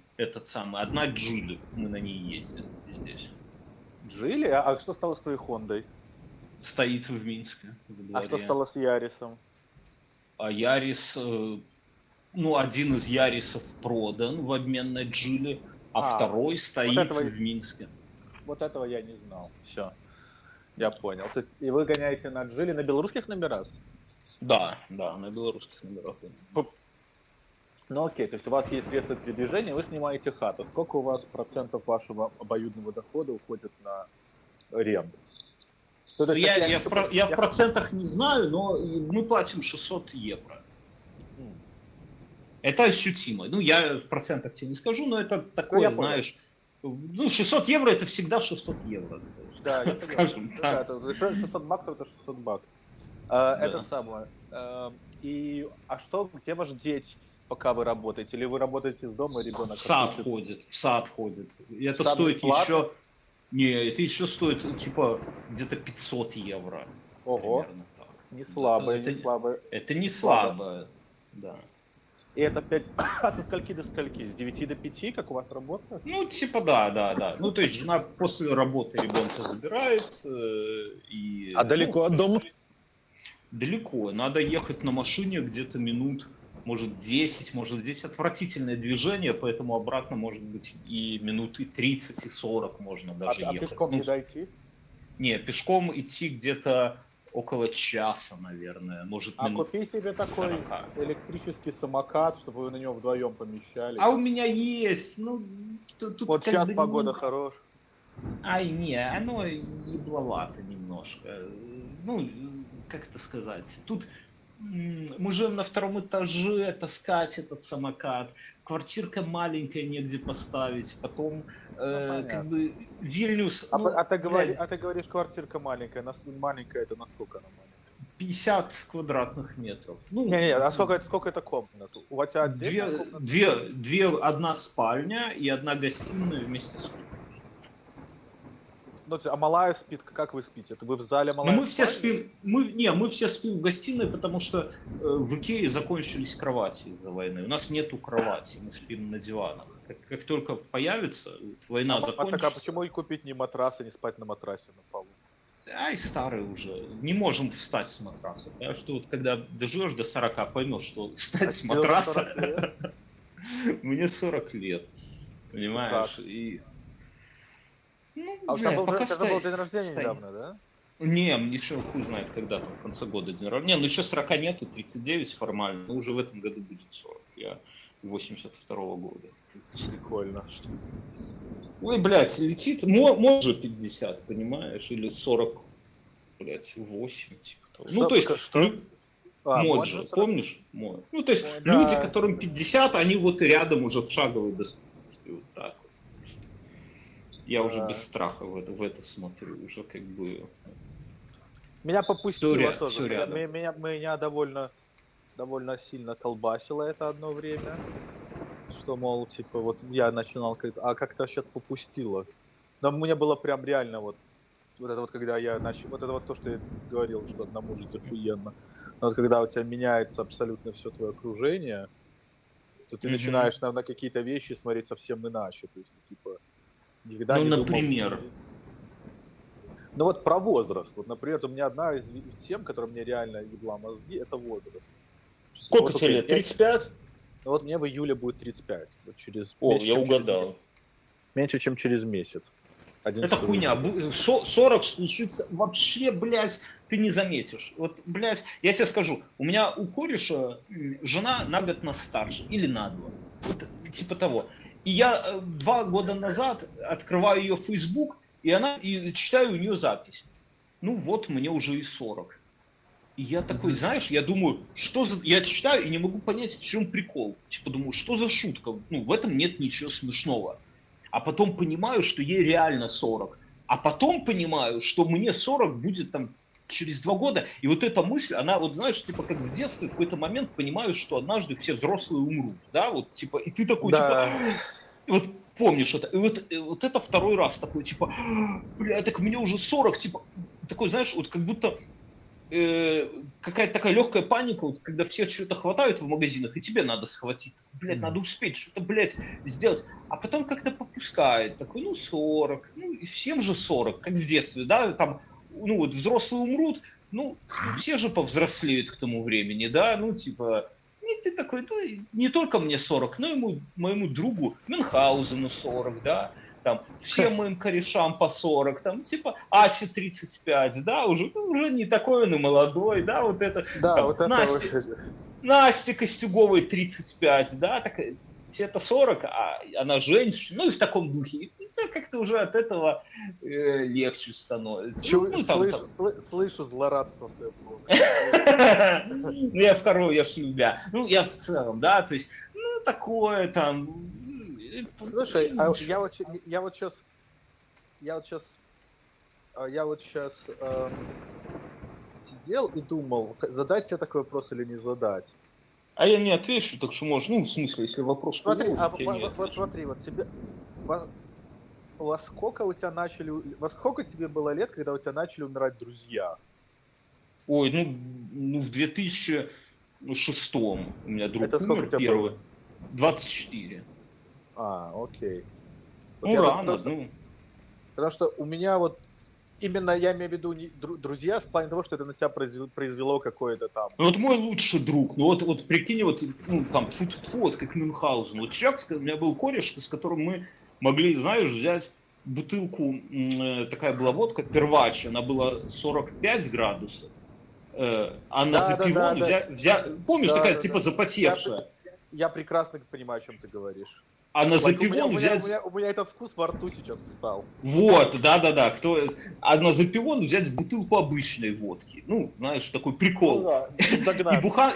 Мы на ней ездим здесь. Джили? А что стало с твоей Хондой? Стоит в Минске. А что стало с Ярисом? А Ярис... один из Ярисов продан в обмен на Джили, а второй стоит в Минске. Вот этого я не знал. Все, я понял. И вы гоняете на Джили на белорусских номерах? Да, на белорусских номерах. Окей, то есть у вас есть средства передвижения, вы снимаете хату. Сколько у вас процентов вашего обоюдного дохода уходит на рент? Я в процентах не знаю, но мы платим 600 евро. Это ощутимо. Я в процентах тебе не скажу, но это такое, знаешь... 600 евро – это всегда 600 евро. Да, скажем так. 600 баксов – это 600 баксов. Это самое. А где ваши дети, пока вы работаете? Или вы работаете из дома, и ребенок... В сад ходит. Это стоит еще... Не, это еще стоит, где-то 500 евро. Ого. Не слабо. Это не слабо. Да. И это 5 от скольки до скольки? С 9 до 5, как у вас работа? Да. То есть жена после работы ребенка забирает. Далеко от дома? Далеко. Надо ехать на машине где-то минут, может, 10. Может, здесь отвратительное движение, поэтому обратно, может быть, и минуты 30, и 40 можно даже ехать. А пешком не дойти? Не, пешком идти где-то... Около часа, наверное, может минут 40. Купи себе такой электрический самокат, чтобы вы на него вдвоем помещались. А у меня есть, тут вот сейчас погода хорошая. Ай, не, оно ебловато немножко. Как это сказать? Тут мы живем на втором этаже, таскать этот самокат. Квартирка маленькая, негде поставить. Потом, Вильнюс... ты говоришь, квартирка маленькая. Маленькая, это насколько она маленькая? 50 квадратных метров. Сколько это комнат? У тебя отдельная комната? Две, одна спальня и одна гостиная вместе с кухней. А малая спит, как вы спите? Вы в зале малая? Мы все спим в гостиной, потому что в Икее закончились кровати из-за войны. У нас нету кровати, мы спим на диванах. Как только появится, война закончится. Почему и купить не матрас, и не спать на матрасе на полу? И старый уже. Не можем встать с матраса. Потому что когда доживешь до 40, поймешь, что встать с матраса... Мне 40 лет, понимаешь? У тебя был день рождения недавно, да? Не, мне еще хуй знает, когда там, в конце года день рождения. Еще 40 нету, 39 формально, но уже в этом году будет 40. Я 82-го года. Прикольно. Летит, может 50, понимаешь, или 40, 8, Ну, то есть, Моджо, помнишь? Ну, то есть, люди, которым 50, они вот рядом уже в шаговой доступности. Вот так вот. Я уже без страха в это смотрю, уже как бы... Меня попустило тоже. Меня довольно сильно колбасило это одно время. Что, мол, типа, вот я начинал, а как-то сейчас попустило. Но мне было прям реально вот это когда я начал, вот это вот то, что я говорил, что одному жить охуенно. Но вот когда у тебя меняется абсолютно все твое окружение, то ты начинаешь на какие-то вещи смотреть совсем иначе. То есть, типа, никогда не думал. Ну, например. Ну вот про возраст. Вот, например, у меня одна из тем, которая мне реально ебла мозги, это возраст. Сколько тебе лет? 35? Ну вот мне в июле будет 35. Вот через... О, я угадал. Меньше, чем через месяц. Это хуйня. 40 случится вообще, блядь, ты не заметишь. Вот, блядь, я тебе скажу, у меня у кореша жена на год нас старше или на 2. Вот, типа того. И я 2 года назад открываю ее Facebook, и читаю у нее запись. Ну вот, мне уже и 40. И я такой, знаешь, я думаю, что за... Я читаю и не могу понять, в чем прикол. Типа думаю, что за шутка? Ну, в этом нет ничего смешного. А потом понимаю, что ей реально 40. А потом понимаю, что мне 40 будет там через 2 года. И вот эта мысль, она вот, знаешь, типа как в детстве в какой-то момент понимаешь, что однажды все взрослые умрут. Да, вот типа, и ты такой, да. Типа... Вот помнишь это. И вот это второй раз такой, типа, бля, так мне уже 40. Типа, такой, знаешь, вот как будто... какая-то такая легкая паника, вот, когда все что-то хватают в магазинах, и тебе надо схватить. Блядь, надо успеть что-то, блядь, сделать. А потом как-то попускает. Такой, ну, 40. Ну, и всем же 40, как в детстве, да? Там, ну, вот взрослые умрут, ну, все же повзрослеют к тому времени, да? Ну, типа, и ты такой, ну, не только мне 40, но и моему другу Мюнхгаузену 40, да? Там, всем моим корешам по 40, там, типа, Асе 35, да, уже не такой он и молодой, да, вот это, да, там, вот это Насте Костюговой 35, да, так, тебе-то 40, а она женщина, ну, и в таком духе, и как-то уже от этого легче становится. Слышу злорадство в твоем. Ну, я в корову, я в шлюбя, ну, я в целом, да, то есть, ну, такое, там... Слушай, а я вот сейчас сидел и думал, задать тебе такой вопрос или не задать. А я не отвечу, так что можешь, ну в смысле, если вопрос... Смотри, вот тебе, во сколько тебе было лет, когда у тебя начали умирать друзья? Ой, ну в 2006 у меня друг умер первый, 24. А, окей. Вот ну, рано, потому что у меня вот... Именно я имею в виду друзья в плане того, что это на тебя произвело какое-то там... Ну, вот мой лучший друг. Ну, вот прикинь, вот, ну, там, тьфу-тьфу, вот как Мюнхгаузен. Вот человек, у меня был кореш, с которым мы могли, знаешь, взять бутылку... Такая была водка, Первач. Она была 45 градусов. А на запивон помнишь, такая, типа, запотевшая? Я прекрасно понимаю, о чем ты говоришь. А на запивон взять... У меня этот вкус во рту сейчас встал. Вот, да. А на запивон взять бутылку обычной водки. Ну, знаешь, такой прикол. Ну, да,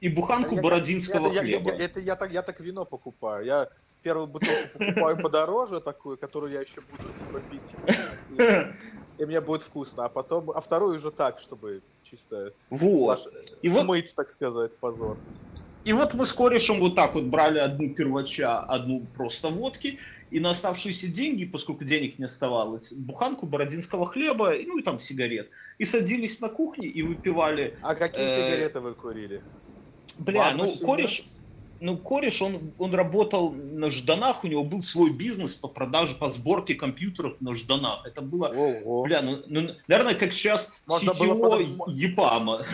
и буханку бородинского хлеба. Я так вино покупаю. Я первую бутылку покупаю подороже такую, которую я еще буду типа пить. И мне будет вкусно. А вторую уже так, чтобы чисто смыть, так сказать, позор. И вот мы с корешем вот так вот брали одну первача, одну просто водки, и на оставшиеся деньги, поскольку денег не оставалось, буханку бородинского хлеба, ну и там сигарет. И садились на кухне и выпивали... А какие сигареты вы курили? Бля, кореш, он работал на Жданах, у него был свой бизнес по продаже, по сборке компьютеров на Жданах. Это было, бля, наверное, как сейчас CTO ЕПАМа.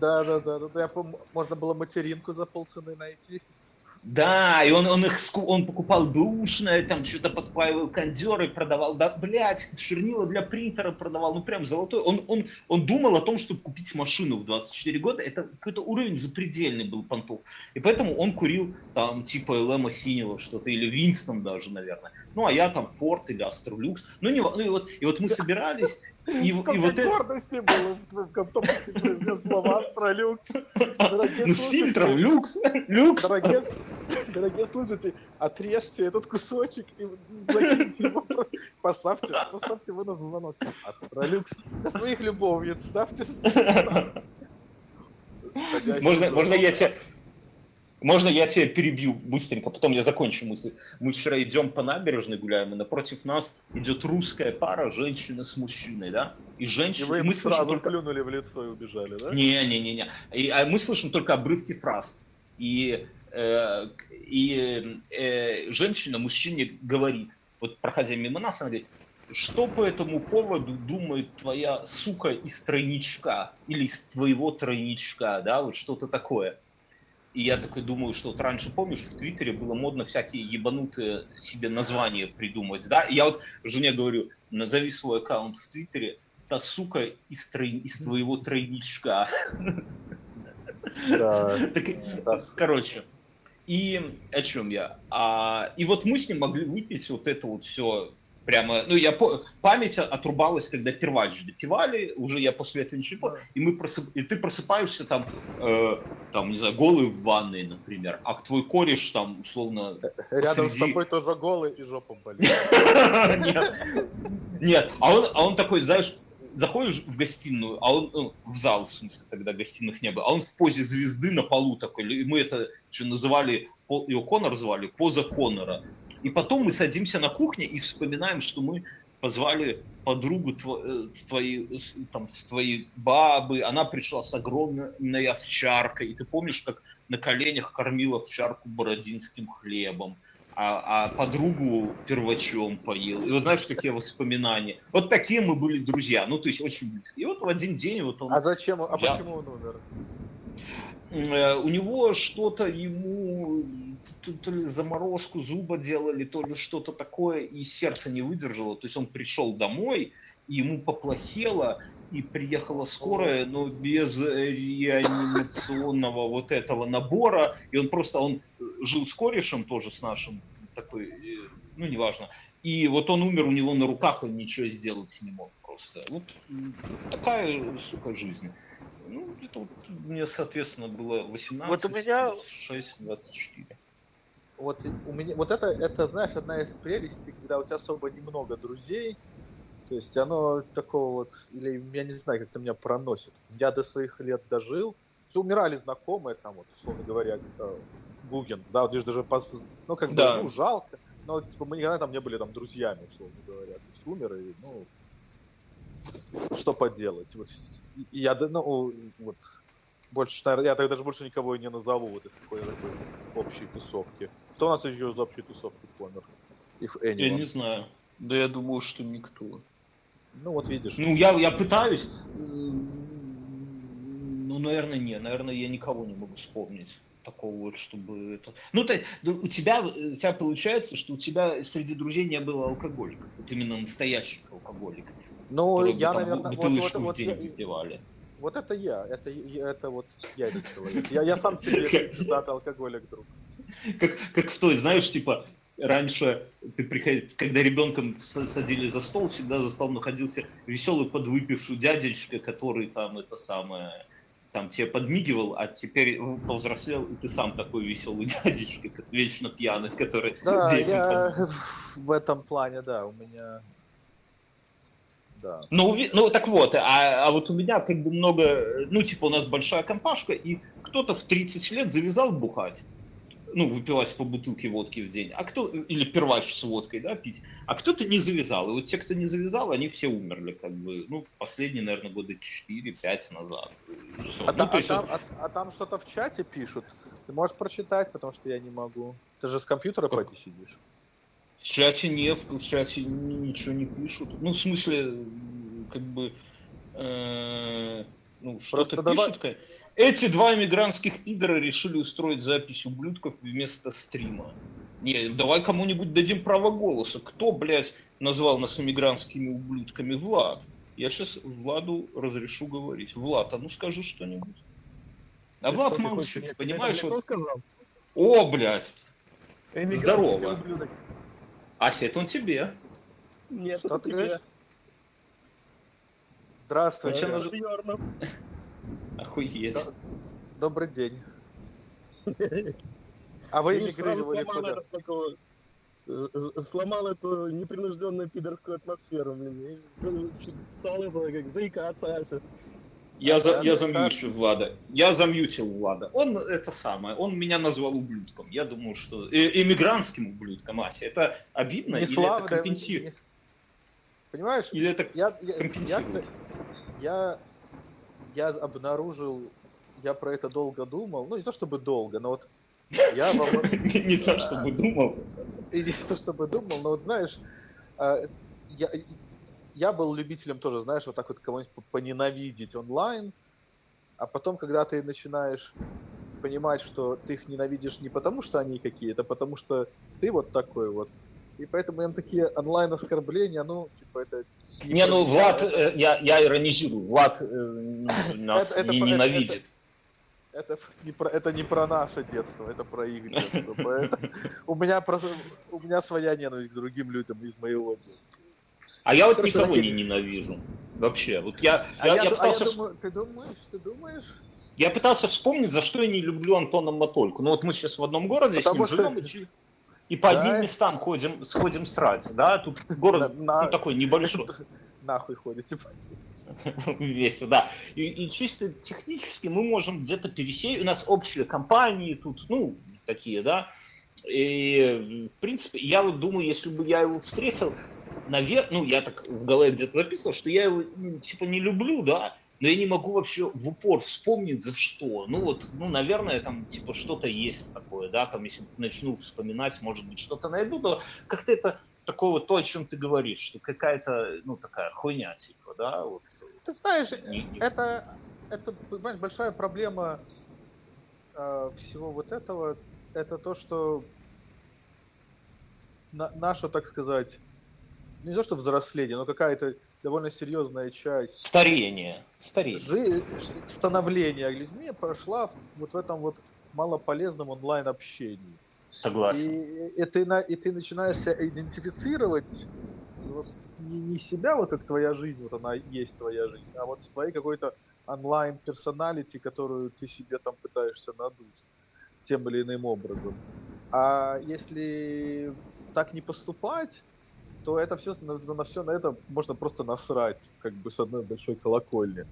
Да, можно было материнку за полцены найти. Да, и он покупал бэушное, там что-то подпаивал кондеры, продавал, да, блядь, чернила для принтера продавал, ну прям золотой. Он думал о том, чтобы купить машину в 24 года, это какой-то уровень запредельный был понтов. И поэтому он курил там типа Лэма Синего что-то, или Винстон даже, наверное. Ну а я там Форд или Астролюкс. Ну и вот мы собирались... И вот гордости было, как только ты произнес слова «Астролюкс». Дорогие слушатели, люкс. Дорогие слушатели, отрежьте этот кусочек и закиньте его, поставьте его на звонок. «Астролюкс» для своих любовниц. Ставьте. Можно я тебя перебью быстренько, потом я закончу мысль. Мы вчера идем по набережной гуляем, и напротив нас идет русская пара, женщина с мужчиной, да? И женщина... И мы сразу только... плюнули в лицо и убежали, да? Не-не-не-не. А мы слышим только обрывки фраз. И женщина мужчине говорит, вот проходя мимо нас, она говорит, что по этому поводу думает твоя сука из тройничка или из твоего тройничка, да, вот что-то такое. И я такой думаю, что вот раньше, помнишь, в Твиттере было модно всякие ебанутые себе названия придумать, да? И я вот жене говорю, назови свой аккаунт в Твиттере, та сука из твоего тройничка. Короче, и о чем я? И вот мы с ним могли выпить вот это вот все прямо... Ну, память отрубалась, когда первач допивали, уже я после этого ничего... И ты просыпаешься там... не знаю, голый в ванной, например, а твой кореш там, условно... Рядом с тобой тоже голый и жопом болит. Нет, а он такой, знаешь, заходишь в гостиную, а он в зал, в смысле, тогда гостиных не было, а он в позе звезды на полу такой, и мы это что называли, его Конор звали, поза Конора. И потом мы садимся на кухне и вспоминаем, что мы позвали подругу твоей бабы, она пришла с огромной овчаркой, и ты помнишь, как на коленях кормила овчарку бородинским хлебом, а подругу первачом поел. И вот знаешь, такие воспоминания. Вот такие мы были друзья, ну то есть очень близкие. И вот в один день вот он... почему он умер? У него что-то ему... То ли заморозку зуба делали, то ли что-то такое, и сердце не выдержало. То есть он пришел домой, и ему поплохело, и приехала скорая, но без реанимационного вот этого набора. И он просто, он жил с корешем тоже, с нашим, такой, ну неважно. И вот он умер у него на руках, он ничего сделать не мог просто. Вот такая, сука, жизнь. Ну, это вот мне, соответственно, было 18, вот у меня... 6, 24. Это, знаешь, одна из прелестей, когда у тебя особо немного друзей, то есть оно такого вот, или я не знаю, как-то меня проносит. Я до своих лет дожил, умирали знакомые, там вот, условно говоря, Гугенс, да, вот видишь, даже, ну, как бы, да. Ну, жалко, но типа, мы никогда там не были там друзьями, условно говоря, то есть умер и, ну, что поделать, вот, я, ну, вот, больше, наверное, я даже больше никого и не назову вот из какой-то такой общей тусовки. Кто у нас еще из общей тусовки помер? Я не знаю. Да я думал, что никто. Ну вот видишь. Ну я пытаюсь. Ну, наверное, я никого не могу вспомнить. Такого вот, чтобы это... Ну, то есть, у тебя получается, что у тебя среди друзей не было алкоголиков. Вот именно настоящих алкоголиков. Ну, я, наверное... Бутылочку в день выпивали. Вот это я, я этот человек. Я сам себе когда-то алкоголик, друг. Как в той, знаешь, типа, раньше ты приходил, когда ребенком садили за стол, всегда за столом находился веселый подвыпивший дядечка, который там тебе подмигивал, а теперь повзрослел, и ты сам такой веселый дядечка, вечно пьяный, который детям... Да, в этом плане, да, у меня... Да. Ну, так вот, а вот у меня как бы много, ну, типа, у нас большая компашка, и кто-то в 30 лет завязал бухать, ну, выпивать по бутылке водки в день, или первач с водкой, да, пить, а кто-то не завязал, и вот те, кто не завязал, они все умерли, как бы, ну, последние, наверное, года 4-5 назад. Там что-то в чате пишут, ты можешь прочитать, потому что я не могу, ты же с компьютера пойти сидишь. В чате ничего не пишут. Ну, в смысле, как бы, что-то пишут. Эти два эмигрантских пидора решили устроить запись ублюдков вместо стрима. Не, давай кому-нибудь дадим право голоса. Кто, блядь, назвал нас эмигрантскими ублюдками? Влад. Я сейчас Владу разрешу говорить. Влад, а ну скажи что-нибудь. А Влад молчит, понимаешь? Вот... О, блядь. Здорово. Ася, это он тебе. Нет, что ты говоришь? Здравствуйте. Охуеть. Добрый день. А вы эмигрировали куда? Сломал эту непринужденную пидорскую атмосферу. Стал это заикаться, Ася. Я замьючил Влада. Он это самое. Он меня назвал ублюдком. Я думал, что эмигрантским ублюдком, Ася. Это обидно не или слава, это компенсирует? Да, понимаешь? Или это компенсирует? Я обнаружил, я про это долго думал. Ну, не то чтобы долго, но вот я вам... Не то чтобы думал. Но вот знаешь, я был любителем тоже, знаешь, вот так вот кого-нибудь поненавидеть онлайн, а потом, когда ты начинаешь понимать, что ты их ненавидишь не потому, что они какие-то, а потому что ты вот такой вот. И поэтому им такие онлайн-оскорбления, ну, типа это... Не, ну, Влад, я иронизирую, Влад нас ненавидит. Это не про наше детство, это про их детство. У меня своя ненависть к другим людям из моего детства. А я вот никого не ненавижу. Вообще. Вот я пытался... Ты думаешь? Я пытался вспомнить, за что я не люблю Антона Матольку. Ну вот мы сейчас в одном городе с ним живем и по одним местам сходим срать. Да, тут город такой небольшой. Нахуй ходите. Весело, да. И чисто технически мы можем где-то пересесть. У нас общие компании тут, ну, такие, да. И, в принципе, я вот думаю, если бы я его встретил, наверное, ну, я так в голове где-то записывал, что я его, ну, типа, не люблю, да, но я не могу вообще в упор вспомнить, за что. Ну, вот, ну, наверное, там, типа, что-то есть такое, да, там, если начну вспоминать, может быть, что-то найду, но как-то это... Такое вот то, о чем ты говоришь, что какая-то, ну, такая хуйня, типа, да? Вот. Ты знаешь, это понимаешь, большая проблема всего вот этого, это то, что наше, так сказать, не то, что взросление, но какая-то довольно серьезная часть... Старение. Становление людьми прошла вот в этом вот малополезном онлайн-общении. Согласен. И ты начинаешь себя идентифицировать вот, не себя, вот как твоя жизнь, вот она есть твоя жизнь, а вот с твоей какой-то онлайн-персоналити, которую ты себе там пытаешься надуть тем или иным образом. А если так не поступать, то это все, на все на это можно просто насрать, как бы с одной большой колокольни.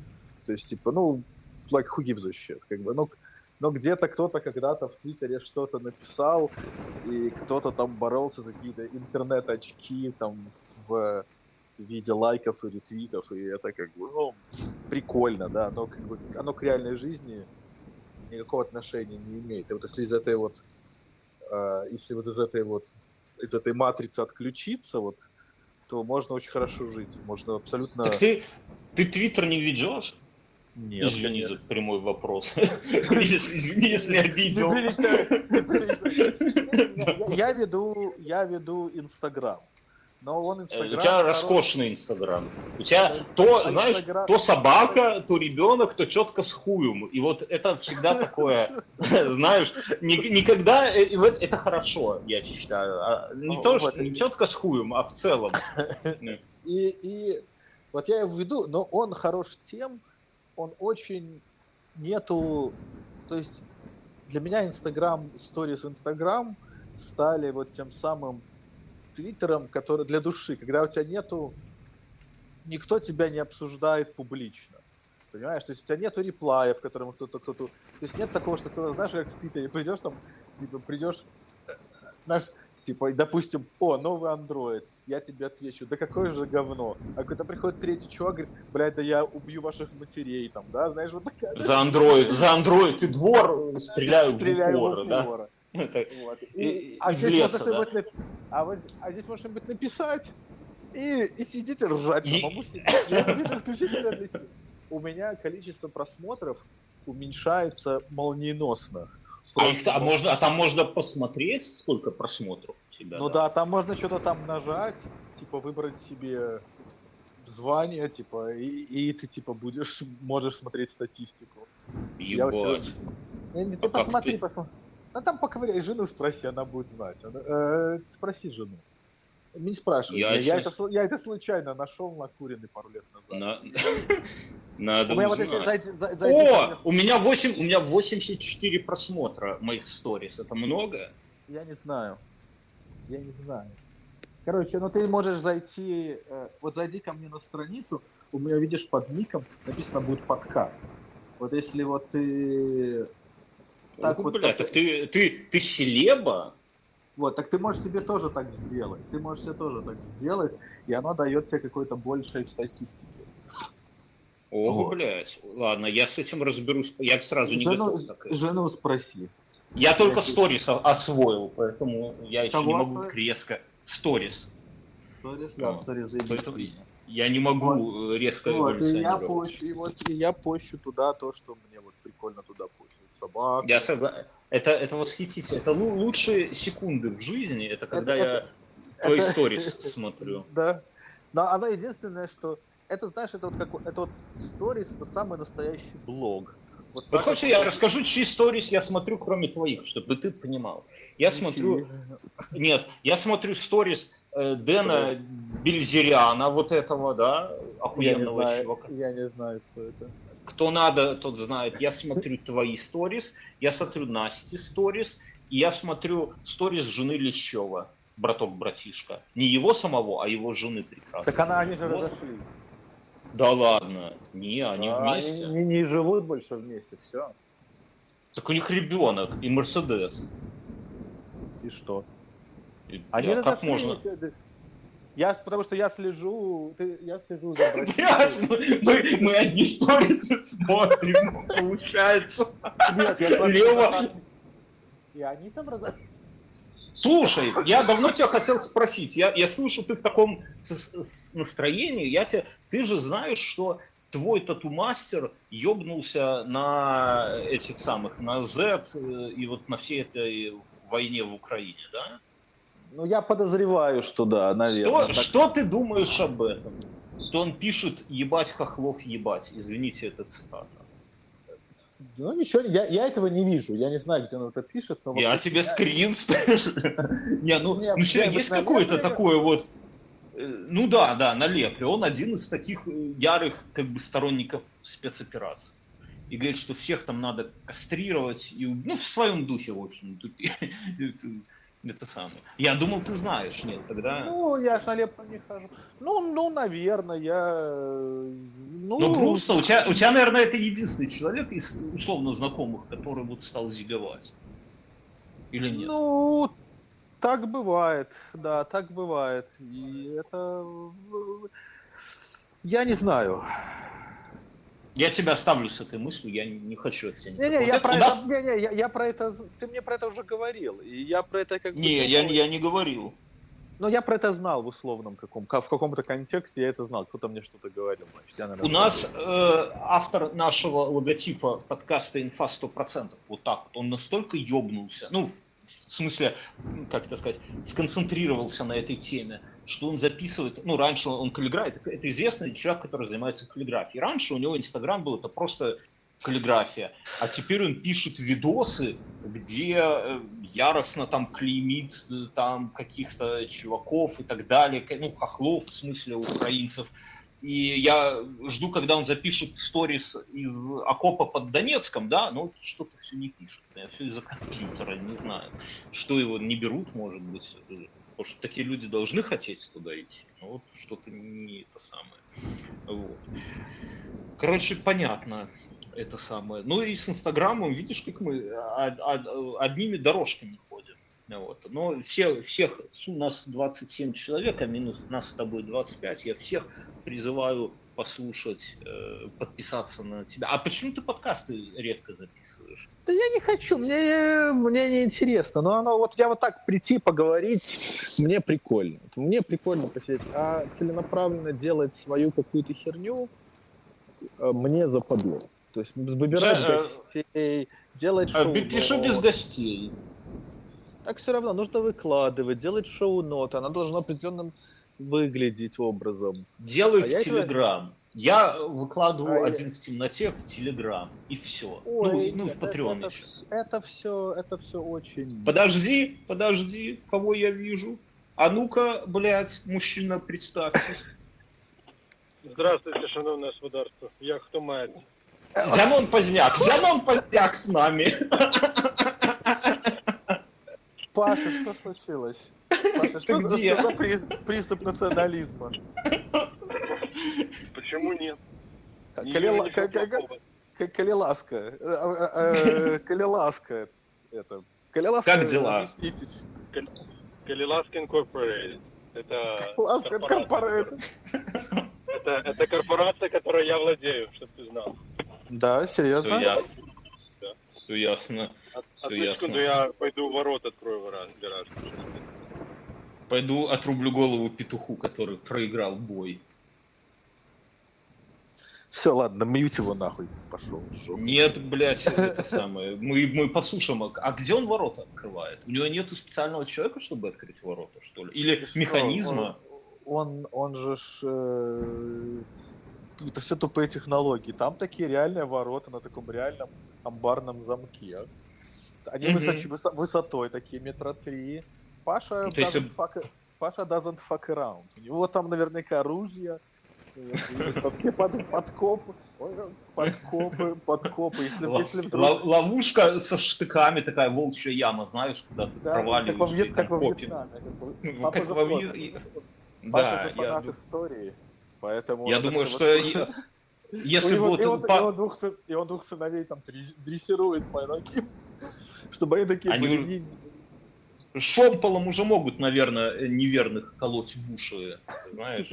То есть, типа, ну, like who gives a shit, как бы, ну, но где-то кто-то когда-то в Твиттере что-то написал, и кто-то там боролся за какие-то интернет-очки там в виде лайков и ретвитов, и это как бы, ну, прикольно, да, но как бы оно к реальной жизни никакого отношения не имеет. И вот если из этой матрицы отключиться, вот, то можно очень хорошо жить, можно абсолютно... Так ты Твиттер не ведешь? Нет, извини за прямой вопрос. Извини, если обидел. Я веду Инстаграм. Но он Инстаграм. У тебя роскошный Инстаграм. У тебя то, знаешь, то собака, то ребенок, то четко с хуем. И вот это всегда такое, знаешь, никогда это хорошо, я считаю. Не то, что не четко с хуем, а в целом. И вот я его веду, но он хорош тем. Он очень нету... То есть для меня Инстаграм, сторис Инстаграм стали вот тем самым Твиттером, который для души, когда у тебя нету... Никто тебя не обсуждает публично, понимаешь? То есть у тебя нету реплаев, которому кто-то... То есть нет такого, что кто-то, знаешь, как в Твиттере придешь там, типа, знаешь, типа, допустим, о, новый Android. Я тебе отвечу, да какое же говно. А когда приходит третий чувак, говорит, блядь, да я убью ваших матерей, там, да, знаешь, вот такая... За Android, ты двор, стреляю в упор, да? Это... Вот. А здесь леса, да? Здесь можно быть написать и сидеть и ржать самому себе. Я исключительно для себя. У меня количество просмотров уменьшается молниеносно. А там можно посмотреть, сколько просмотров? Тебя, ну да, там можно что-то там нажать, типа выбрать себе звание, типа, и ты типа можешь смотреть статистику. Ебать. Ты посмотри. Ну там поковыряй жену, спроси, она будет знать. Спроси жену. Не спрашивай. Я это случайно нашел на куриной пару лет назад. Надо узнать. О, у меня 84 просмотра моих сторис. Это много? Я не знаю. Короче, ну ты можешь зайти... Вот зайди ко мне на страницу. У меня, видишь, под ником написано будет подкаст. Вот если вот ты... Так, вот, бля, так ты селеба? Вот, так ты можешь себе тоже так сделать. И оно дает тебе какой-то большей статистики. О, вот. Блядь. Ладно, я с этим разберусь. Я сразу не готов. Жену спроси. Я только сторис освоил, поэтому я еще не могу резко. Сторис, да, сторис заявить. Я не могу резко эволюционировать. И я пощу туда то, что мне вот прикольно туда пощу. Собаку. Я согласен. Это восхитительно. Это лучшие секунды в жизни, это когда я твои сторис смотрю. Да. Но оно единственное, что... Это, знаешь, это вот как... Это вот сторис, это самый настоящий блог. Вот хочешь, я расскажу, чьи сторис я смотрю, кроме твоих, чтобы ты понимал. Я смотрю... Нет, я смотрю сторис Дэна Бильзериана, вот этого, да, охуенного чувака. Я не знаю, кто это. Кто надо, тот знает. Я смотрю твои сторис, я смотрю Насти сторис, и я смотрю сторис жены Лещева, браток-братишка. Не его самого, а его жены прекрасной. Так они же разошлись. Да ладно. Не, они вместе. Они не живут больше вместе, все. Так у них ребенок и Мерседес. И что? И, они да, как можно? Потому что я слежу за братьями. Блядь, мы одни сторисы смотрим, получается. Нет, я Лева. И они там разошлись. Слушай, я давно тебя хотел спросить. Я слышу, ты в таком настроении. Ты же знаешь, что твой тату-мастер ёбнулся на этих самых, на Z и вот на всей этой войне в Украине, да? Ну, я подозреваю, что да, наверное. Что ты думаешь об этом? Что он пишет «ебать хохлов ебать». Извините, это цитата. Ну ничего, я этого не вижу, я не знаю, где он это пишет. Но я тебе скрин спрашиваю. Ну есть какое-то такое вот... Ну да, на Лепре. Он один из таких ярых как бы сторонников спецопераций. И говорит, что всех там надо кастрировать. Ну в своем духе, в общем. Это самое. Я думал, ты знаешь, нет, тогда... Ну, я ж на Лепру не хожу. Ну, наверное, Ну, грустно. У тебя, наверное, это единственный человек из условно знакомых, который вот стал зиговать. Или нет? Ну, так бывает. Да, так бывает. И это... Я не знаю. Я тебя оставлю с этой мыслью, я не хочу от тебя. Я про это. Ты мне про это уже говорил. И я про это как бы. Я не говорил. Но я про это знал в условном в каком-то контексте я это знал. Кто-то мне что-то говорил. Значит, у нас автор нашего логотипа подкаста «Инфа 100%». Вот так вот. Он настолько ёбнулся. Ну, в смысле, как это сказать, сконцентрировался на этой теме, что он записывает, ну, раньше он каллиграфией, это известный человек, который занимается каллиграфией. Раньше у него Инстаграм был, это просто каллиграфия, а теперь он пишет видосы, где яростно там клеймит там каких-то чуваков и так далее, ну, хохлов, в смысле, украинцев. И я жду, когда он запишет сторис из окопа под Донецком, да, но что-то все не пишет. Я все из-за компьютера, не знаю, что его не берут, может быть, потому что такие люди должны хотеть туда идти, но вот что-то не это самое. Вот. Короче, понятно это самое. Ну и с Инстаграмом, видишь, как мы одними дорожками ходим. Вот. Но всех, у нас 27 человек, а минус нас с тобой 25, я всех призываю послушать, подписаться на тебя. А почему ты подкасты редко записываешь? Да я не хочу, мне не интересно. Но оно, вот я вот так прийти, поговорить, мне прикольно. Мне прикольно посидеть. А целенаправленно делать свою какую-то херню мне западло. То есть выбирать гостей, делать шоу. Пиши без гостей. Так все равно нужно выкладывать, делать шоу-ноты, она должна определенным выглядеть образом. Делаю в Телеграм. Я выкладываю один в темноте в Телеграм. И все. Ой, ну, в Патреон еще. Это все очень... Подожди, кого я вижу? А ну-ка, блядь, мужчина, представьтесь. Здравствуйте, шановное государство. Я Хтумаец. Зянон Поздняк. Зянон Поздняк с нами. Паша, что случилось? Паша, что за приступ национализма? Почему нет? Калиласка. Как дела? Объяснитесь. Калиласка Инкорпорейтед. Это корпорация, которой я владею, чтобы ты знал. Да, серьезно? Все ясно. Одну секунду, я пойду ворот открою гараж. Пойду отрублю голову петуху, который проиграл бой. Все, ладно, мьють его нахуй. Пошел. Нет, блядь, это самое. Мы послушаем, а где он ворота открывает? У него нету специального человека, чтобы открыть ворота, что ли? Или механизма? Он же... Это все тупые технологии. Там такие реальные ворота на таком реальном амбарном замке. Они высотой такие, 3 метра. Паша doesn't fuck around. У него там наверняка оружие. Подкопы. Ловушка со штыками, такая волчья яма, знаешь, куда ты проваливаешься и там копим. Как во Вьетнаме. Паша же фанат истории, поэтому... Я думаю, что... И он 2 сыновей там дрессирует по ноги, чтобы они такие были... Шомполом уже могут, наверное, неверных колоть в уши, знаешь.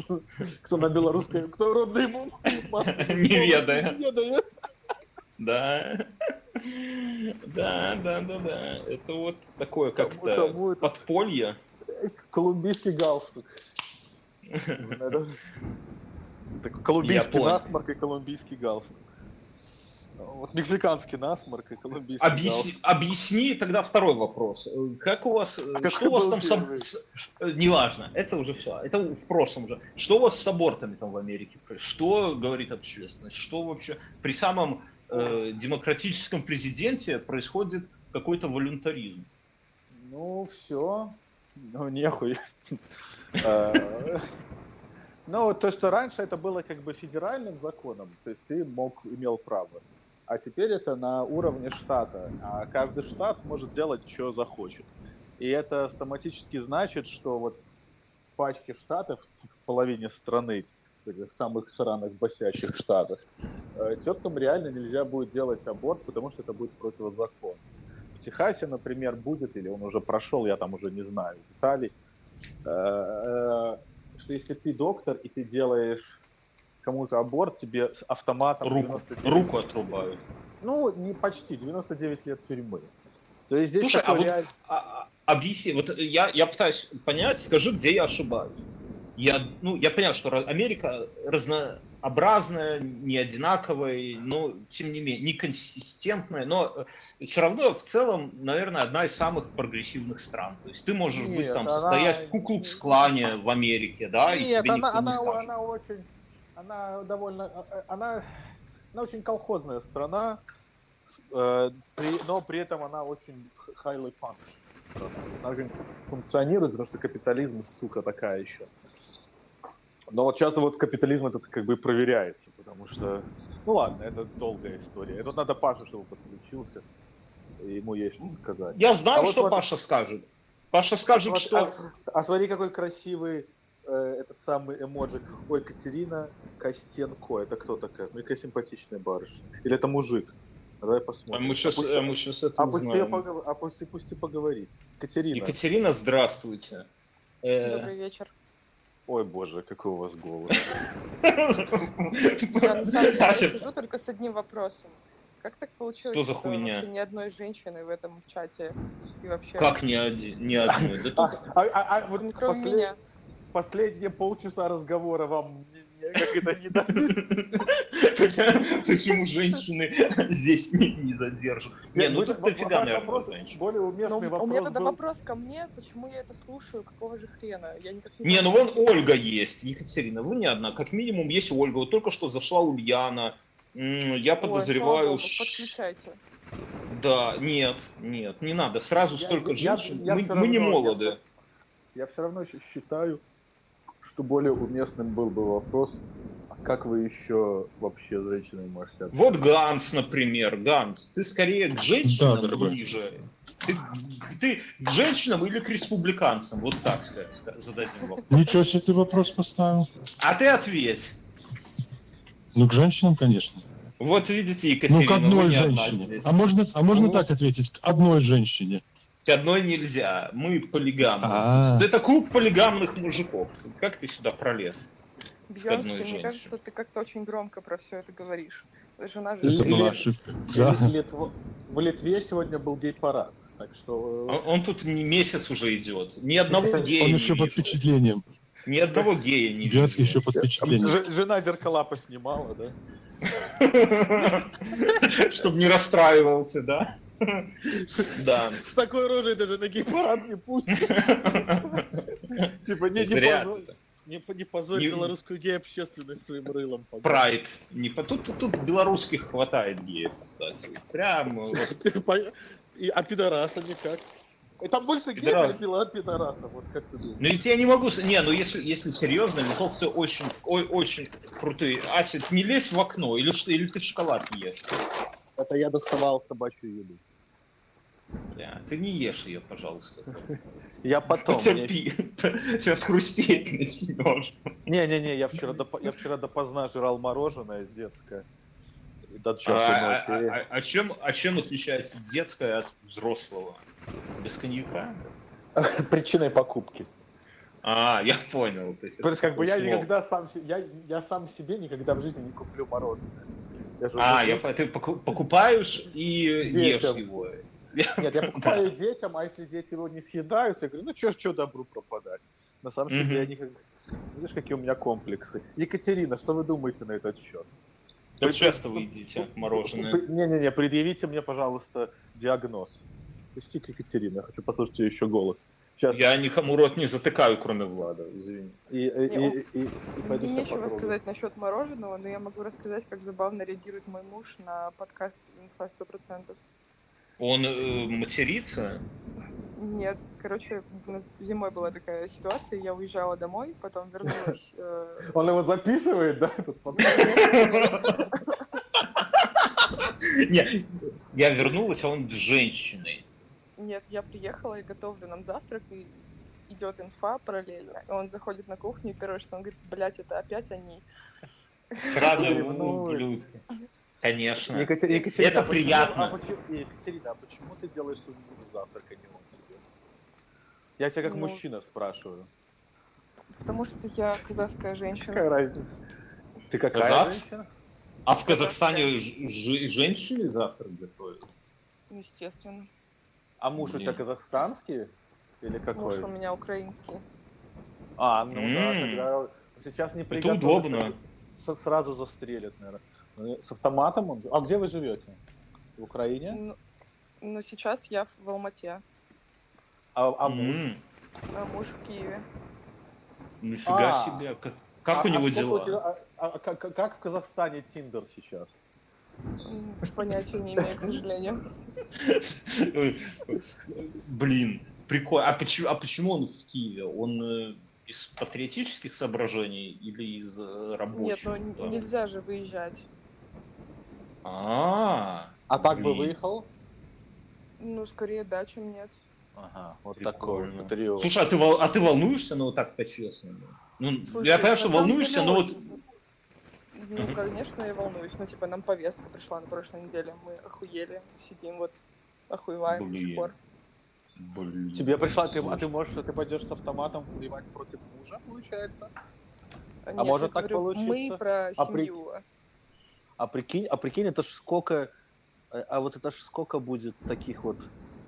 Кто на белорусском, кто родный ему не ведает. Да. Это вот такое как-то подполье. Колумбийский галстук. Колумбийский насморк и колумбийский галстук. Вот мексиканский насморк и колумбийский галстук. Объясни тогда второй вопрос. Как у вас, что у вас там неважно, это уже все, это в прошлом уже. Что у вас с абортами там в Америке? Что говорит общественность? Что вообще при самом демократическом президенте происходит какой-то волюнтаризм? Ну все, ну нехуй. Ну то, что раньше это было как бы федеральным законом, то есть ты имел право. А теперь это на уровне штата. А каждый штат может делать, что захочет. И это автоматически значит, что вот в пачке штатов, в половине страны, в самых сраных босячих штатах, теткам реально нельзя будет делать аборт, потому что это будет противозаконно. В Техасе, например, будет, или он уже прошел, я там уже не знаю деталей, что если ты доктор и ты делаешь... кому-то аборт, тебе с автоматом... Руку отрубают. Ну, не почти, 99 лет тюрьмы. То есть здесь... Слушай, объясни, вот я пытаюсь понять, скажи, где я ошибаюсь. Я понял, что Америка разнообразная, неодинаковая, но, тем не менее, неконсистентная, но все равно, в целом, наверное, одна из самых прогрессивных стран. То есть ты можешь быть там, состоять в Ку-клукс-клане в Америке, да, и тебе никто не скажет. Она очень... Она очень колхозная страна, но при этом она очень highly functioning страна. Она очень функционирует, потому что капитализм, сука, такая еще. Но вот сейчас вот капитализм этот как бы проверяется, потому что... Ну ладно, это долгая история. Тут надо Пашу, чтобы подключился, и ему есть что сказать. Я знаю, вот что смотри... Паша скажет. Паша скажет, вот, что... Смотри, какой красивый... этот самый эмоджик. Ой, Катерина Костенко. Это кто такая? Ну, какая симпатичная барышня. Или это мужик? Давай посмотрим. А мы сейчас это узнаем. Пусти поговорить. Катерина. Екатерина, здравствуйте. Добрый вечер. Ой, боже, какой у вас голос. Я на самом деле сижу только с одним вопросом. Как так получилось, что вообще ни одной женщины в этом чате? И вообще... Как ни одной? Кроме меня. Последние полчаса разговора вам как это не дали. Почему женщины здесь не задержат? Не, ну тут дофига, наверное, более уместный вопрос. У меня тогда вопрос ко мне, почему я это слушаю, какого же хрена? Не, ну вон Ольга есть, Екатерина, вы не одна. Как минимум есть Ольга, вот только что зашла Ульяна. Я подозреваю... Подключайте. Да, нет, не надо, сразу столько женщин. Мы не молоды. Я все равно считаю, что более уместным был бы вопрос, а как вы еще вообще с женщинами можете общаться? Вот Ганс, например, Ганс, ты скорее к женщинам ближе. Ты к женщинам или к республиканцам? Вот так зададим вопрос. Ничего себе ты вопрос поставил. А ты ответь. Ну, к женщинам, конечно. Вот видите, Екатерина. Ну, к одной женщине. А можно так ответить? К одной женщине. К одной нельзя. Мы полигамны. Это клуб полигамных мужиков. Как ты сюда пролез? Бьернский, мне кажется, ты как-то очень громко про все это говоришь. Жена же... Это была ошибка. В Литве сегодня был гей-парад. Так что... Он тут месяц уже идет. Ни одного гея он не еще вижу. Под впечатлением. Ни одного гея не видел. Бьернский еще под впечатлением. Жена зеркала поснимала, да? Чтобы не расстраивался, да? Да. С такой рожей даже на гей-парад не пустят. Типа, не позорь белорусскую гей-общественность своим рылом. Прайд. Тут белорусских хватает геев, кстати. Прямо. А пидорасами как? И там больше геев от пидорасов, вот как ты думаешь? Ну ведь я не могу... если серьезно, литовцы очень, очень крутые. Ася, не лезь в окно, или ты шоколад ешь? Это я доставал собачью еду. Бля, ты не ешь ее, пожалуйста. Я потом. Потерпи. Сейчас хрустеть начнешь. Не-не-не, я вчера допоздна жрал мороженое детское. А чем отличается детское от взрослого? Без коньяка? Причиной покупки. Я понял. То есть как бы я сам себе никогда в жизни не куплю мороженое. Ты покупаешь и детям. Ешь его. Нет, я покупаю детям, а если дети его не съедают, я говорю, что добру пропадать. На самом деле я никогда... Видишь, какие у меня комплексы. Екатерина, что вы думаете на этот счет? Как часто вы едите мороженое? Не-не-не, предъявите мне, пожалуйста, диагноз. Пусти к Екатерине, я хочу послушать ее еще голос. Сейчас. Я никому рот не затыкаю, кроме Влада, извини. Мне нечего сказать насчет мороженого, но я могу рассказать, как забавно реагирует мой муж на подкаст «Инфа 100%». Он матерится? Нет, у нас зимой была такая ситуация, я уезжала домой, потом вернулась... Он его записывает, да? Нет, я вернулась, а он с женщиной. Нет, я приехала и готовлю нам завтрак, и идет инфа параллельно. И он заходит на кухню, и первое, что он говорит, это опять они. Рады, ублюдки. Конечно. Екатерина, это приятно. Екатерина, а почему ты делаешь завтрак, а не он тебе? Я тебя как мужчина спрашиваю. Потому что я казахская женщина. Какая разница? Ты какая женщина? А в Казахстане женщины завтрак готовят? Естественно. А муж у тебя казахстанский или какой? Муж у меня украинский. Да, тогда сейчас не приготовишь. Это удобно. Сразу застрелят, наверное. С автоматом он... А где вы живете? В Украине? Ну, сейчас я в Алмате. А муж? А муж в Киеве. Нифига себе. Как у него дела? Как в Казахстане Тиндер сейчас? Понятия не имею, к сожалению. Блин, прикольно. А почему он в Киеве? Он из патриотических соображений или из рабочих? Нет, ну нельзя же выезжать. А так бы выехал? Ну, скорее да, чем нет. Ага, вот такой патриот. Слушай, а ты волнуешься, но вот так по-честному? Слушай, я понимаю, что волнуешься, но вот... Ну, конечно, я волнуюсь. Нам повестка пришла на прошлой неделе. Мы охуели, сидим, охуеваем до сих пор. Блин. Тебе пришла, ты пойдешь с автоматом воевать против мужа, получается? Нет, может так получиться? Мы про семью. А прикинь, это ж сколько... А вот это ж сколько будет таких вот,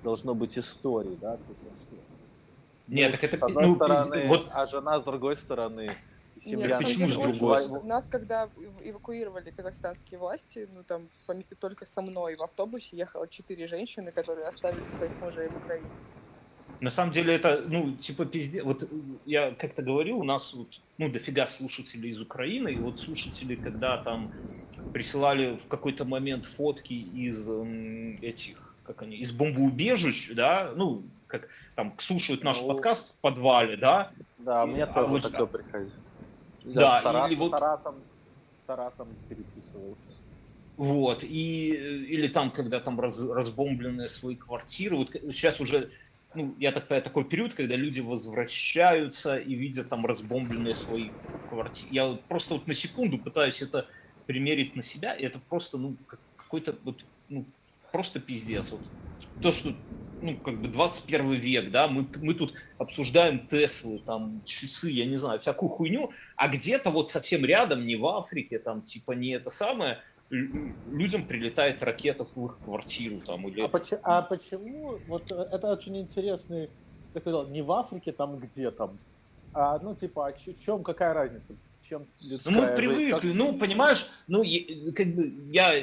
должно быть, историй, да? Нет, так это... С одной стороны, а жена с другой стороны... Нет, почему же другой? Нас, когда эвакуировали казахстанские власти, только со мной в автобусе ехало 4 женщины, которые оставили своих мужей в Украине. На самом деле это, пиздец. Вот я как-то говорил, у нас дофига слушателей из Украины, и слушатели, когда там присылали в какой-то момент фотки из этих, из бомбоубежищ, да, как там слушают наш подкаст в подвале, да? Да, мне тоже вот такое приходит. Да, с Тарасом переписываюсь. Вот, или там, когда там разбомбленные свои квартиры, вот сейчас уже, ну, я так понимаю, такой период, когда люди возвращаются и видят там разбомбленные свои квартиры. Я вот просто вот на секунду пытаюсь это примерить на себя, и это просто, ну, какой-то вот, ну, просто пиздец. Вот то, что, ну, как бы 21 век, да, мы тут обсуждаем Теслы, там, часы, я не знаю, всякую хуйню, а где-то вот совсем рядом, не в Африке, там, типа, не это самое, людям прилетает ракета в их квартиру там или... А почему? Вот это очень интересный, ты сказал, не в Африке там где там, а, ну типа, чем какая разница? Чем людская, ну мы привыкли, как... ну понимаешь, ну как бы я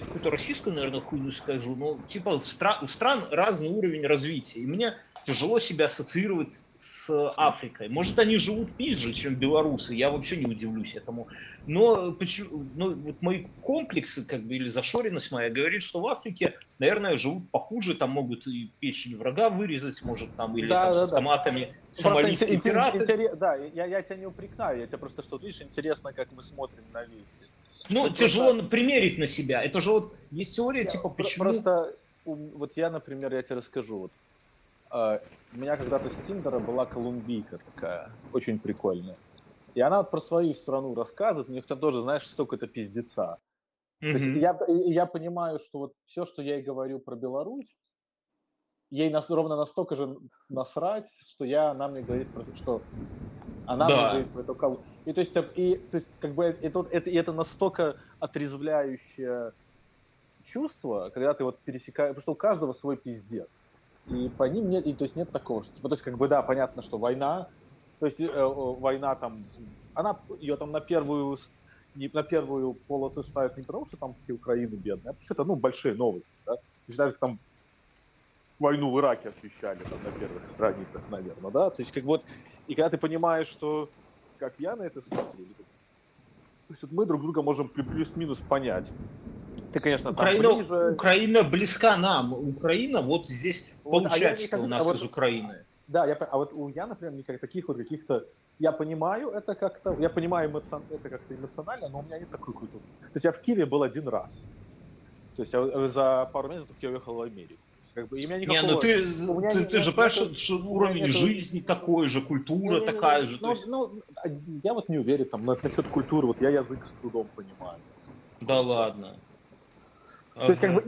какую-то российскую, наверное, хуйню скажу, но типа у стран разный уровень развития, и мне тяжело себя ассоциировать с Африкой. Может, они живут ниже, чем белорусы, я вообще не удивлюсь этому. Но почему, ну, вот мои комплексы, как бы, или зашоренность моя говорит, что в Африке, наверное, живут похуже, там могут и печень врага вырезать, может, там, или да, там, да, с автоматами, да. Сомалийские пираты. Да, я тебя не упрекаю, я тебя просто, что видишь, интересно, как мы смотрим на вещи. Ну, это тяжело просто... примерить на себя. Это же вот есть теория, типа, почему... Просто, вот я, например, я тебе расскажу, вот. У меня когда-то с Тиндера была колумбийка такая, очень прикольная. И она про свою страну рассказывает, у них там тоже, знаешь, столько-то пиздеца. Mm-hmm. То есть я понимаю, что вот все, что я ей говорю про Беларусь, ей ровно настолько же насрать, что она мне говорит про то, что... Она мне говорит про эту колумбийку. И то есть как бы это настолько отрезвляющее чувство, когда ты вот пересекаешь... Потому что у каждого свой пиздец. И по ним нет, и то есть нет такого, что, то есть как бы да, понятно, что война, то есть война там, она ее там на первую полосу ставят не потому, что там Украина бедная, а потому что это, ну, большие новости, да, то есть даже там войну в Ираке освещали там на первых страницах, наверное, да, то есть как вот, и когда ты понимаешь, что, как я на это смотрю, то есть вот мы друг друга можем плюс-минус понять. Ты, конечно, Украина близка нам. Украина вот здесь вот, получается, что у нас из Украины. Да, вот я, например, никаких таких вот каких-то... Я понимаю это как-то, я понимаю это как-то эмоционально, но у меня нет такой культуры. То есть я в Киеве был один раз. То есть я за пару месяцев я уехал в Америку. Как бы, и у меня никакого... Не, ну ты же понимаешь, что уровень жизни такой же, культура такая же. Ну, я вот не уверен там насчет культуры. Вот я язык с трудом понимаю. Да ладно. То есть, как бы,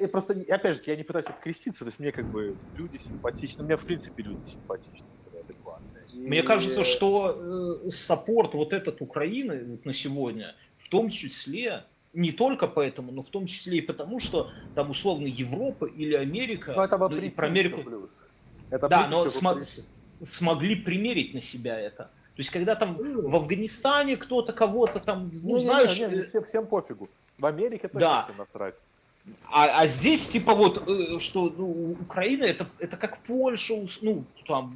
я просто, опять же, я не пытаюсь креститься, то есть мне как бы люди симпатичны, мне в принципе люди симпатичны, адекватные. Мне кажется, что саппорт вот этот Украины вот на сегодня, в том числе, не только поэтому, но в том числе и потому, что там условно Европа или Америка, и про Америку, это да, но смогли примерить на себя это. То есть, когда там в Афганистане кто-то кого-то там, ну, знаешь... Всем пофигу. В Америке точно всем насрать. А здесь, типа, вот, что, ну, Украина, это как Польша, ну, там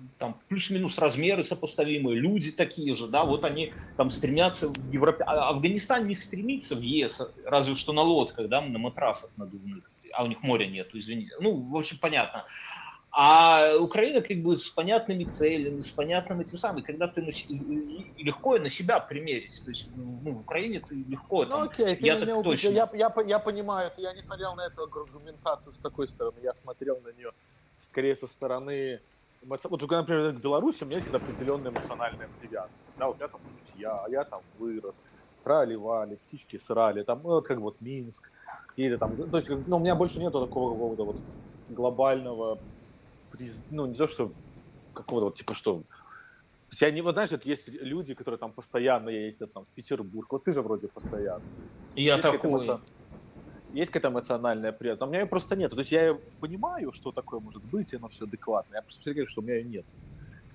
плюс-минус размеры сопоставимые, люди такие же, да, вот они там стремятся в Европе... А Афганистан не стремится в ЕС, разве что на лодках, да, на матрасах надувных, а у них моря нету, извините. Ну, в общем, понятно. А Украина как бы с понятными целями, с понятным этим самым, когда ты легко на себя примерить, то есть, ну, в Украине ты легко, там, ну, окей, ты я так точно. Я понимаю, я не смотрел на эту аргументацию с такой стороны, я смотрел на нее скорее со стороны, вот, например, в Беларуси у меня есть определенная эмоциональная привязанность, да, вот я там друзья, я там вырос, трали-вали, птички срали, там, ну, вот как вот Минск, или там, то есть, ну, у меня больше нету такого какого-то вот глобального, ну, не то, что какого-то вот, типа, что... Я не, вот, знаешь, вот есть люди, которые там постоянно ездят там в Петербург. Вот ты же вроде постоянно. Я есть такой. Есть какая-то эмоциональная приятность. А у меня ее просто нет. То есть я понимаю, что такое может быть, и оно все адекватно. Я просто говорю, что у меня ее нет.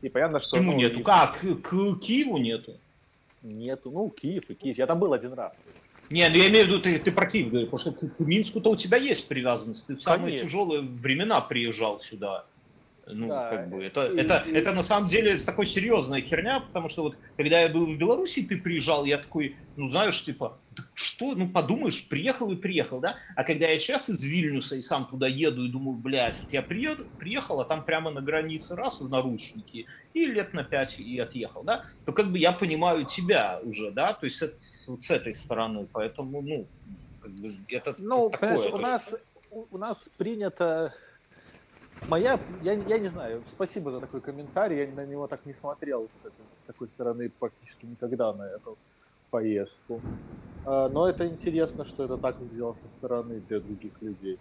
И понятно, что... Почему нету? Как? К Киеву нету? Нету. Ну, Киев. Я там был один раз. Не, ну я имею в виду, ты про Киев говоришь, потому что к Минску-то у тебя есть привязанность. Ты в самые тяжелые времена приезжал сюда. Ну, да, как бы, это на самом деле такая серьезная херня, потому что вот, когда я был в Беларуси, ты приезжал, я такой, ну, знаешь, типа, что, ну подумаешь, приехал и приехал, да? А когда я сейчас из Вильнюса и сам туда еду и думаю, блядь, вот я приехал, а там прямо на границе раз в наручники и лет на 5 и отъехал, да? То как бы я понимаю тебя уже, да? То есть вот с этой стороны, поэтому, ну, как бы это такое. У нас принято... Я не знаю, спасибо за такой комментарий, я на него так не смотрел, кстати, с такой стороны практически никогда на эту поездку. Но это интересно, что это так выглядело со стороны для других людей.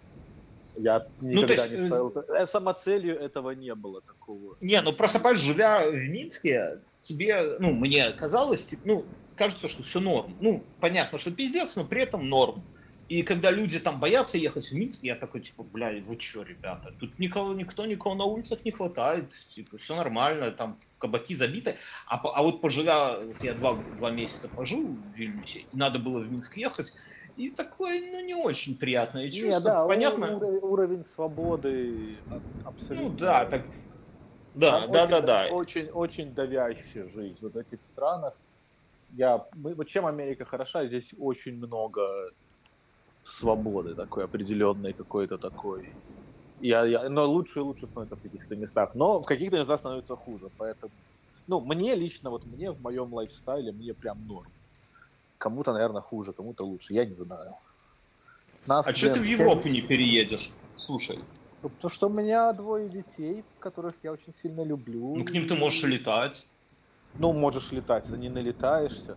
Я никогда не ставил... Самоцелью этого не было такого. Не, ну просто, живя в Минске, тебе, ну, мне казалось, ну, кажется, что все норм. Ну, понятно, что пиздец, но при этом норм. И когда люди там боятся ехать в Минск, я такой, типа, блядь, вы чё, ребята, тут никого на улицах не хватает, типа, все нормально, там кабаки забиты. А вот поживя, вот я два месяца пожил в Вильнюсе, и надо было в Минск ехать, и такое, не очень приятное чувство. Не, да, понятно? Уровень свободы абсолютно. Ну да, так, да. Очень, очень давящая жизнь вот в этих странах. Вот чем Америка хороша, здесь очень много... свободы такой, определенной какой-то такой. Но лучше и лучше становится в каких-то местах. Но в каких-то местах становится хуже. Поэтому, ну, мне лично, вот мне в моем лайфстайле, мне прям норм. Кому-то, наверное, хуже, кому-то лучше. Я не знаю. А что ты в Европу не переедешь? Слушай. Потому что у меня 2 детей, которых я очень сильно люблю. Ну, к ним ты можешь летать. Ну, можешь летать, но не налетаешься.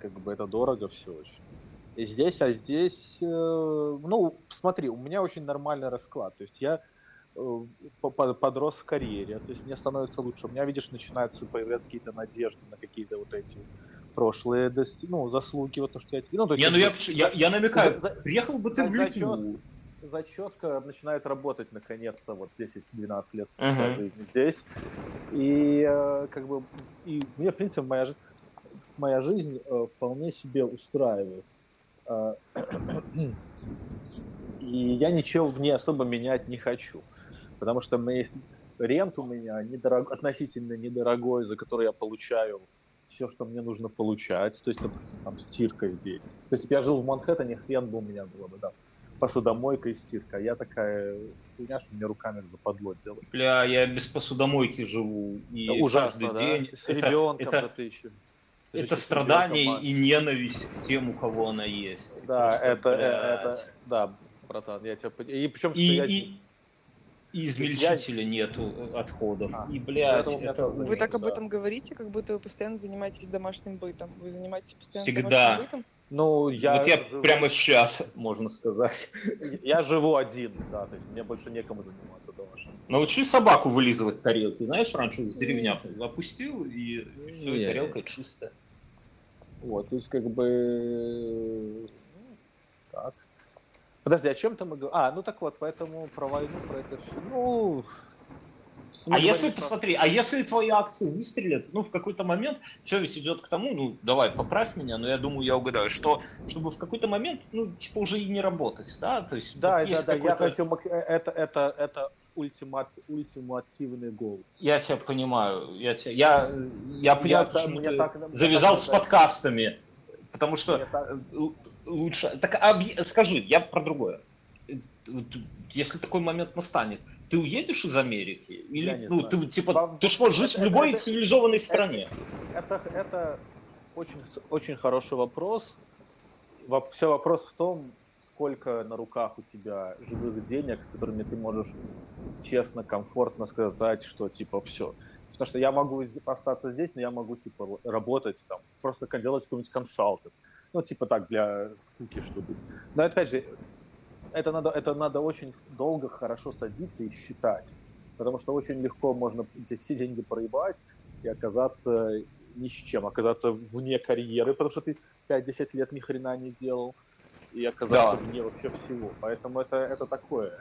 Как бы это дорого все очень. Здесь, ну, смотри, у меня очень нормальный расклад, то есть я подрос в карьере, то есть мне становится лучше, у меня, видишь, начинаются появляться какие-то надежды на какие-то вот эти прошлые, ну, заслуги, вот то, что я тебе... Ну, то есть, я намекаю, приехал бы ты в Литву. Зачетка начинает работать наконец-то, вот 10-12 лет жизни здесь, и как бы, и мне, в принципе, моя жизнь вполне себе устраивает. И я ничего не особо менять не хочу, потому что рент у меня относительно недорогой, за который я получаю все, что мне нужно получать, то есть, допустим, там стирка здесь. То есть я жил в Манхэттене, хрен бы у меня было бы, да, посудомойка и стирка. Я такая хуйня, что мне руками западло делать. Бля, я без посудомойки живу, и да, ужасно, каждый день. С ребенком это еще. Это страдание и ненависть к тем, у кого она есть. Да, да, братан, я тебя понимаю. И причем и измельчителя нету отходов. И, блядь, это... Вы так об этом говорите, как будто вы постоянно занимаетесь домашним бытом. Вы занимаетесь постоянно домашним бытом? Ну, я живу... прямо сейчас, можно сказать. Я живу один, да, то есть мне больше некому заниматься домашним. Научи собаку вылизывать тарелки, знаешь, раньше из деревня опустил, и все, и тарелка чистая. Вот, то есть как бы... Так. Подожди, о чем-то мы говорим? Ну так вот, поэтому про войну, про это все. Ну... А если твои акции выстрелят, ну, в какой-то момент, все ведь идет к тому, ну, давай, поправь меня, но я думаю, я угадаю, что чтобы в какой-то момент, ну, типа, уже и не работать, да? То есть, я хочу, это ультимативный гол. Я тебя понимаю, я понимаю, почему ты завязал с подкастами, потому что лучше... Так, скажи, я про другое. Если такой момент настанет, ты уедешь из Америки? Или, ну, ты типа, ты можешь жить в любой цивилизованной стране? Это очень, очень хороший вопрос. Все вопрос в том, сколько на руках у тебя живых денег, с которыми ты можешь честно, комфортно сказать, что типа все. Потому что я могу остаться здесь, но я могу типа работать там, просто делать какой-нибудь консалтинг. Ну, типа так, для скуки, чтобы. Но опять же, это надо очень долго, хорошо садиться и считать, потому что очень легко можно все деньги проебать и оказаться ни с чем, оказаться вне карьеры, потому что ты 5-10 лет ни хрена не делал, и оказаться вне вообще всего. Поэтому это такое,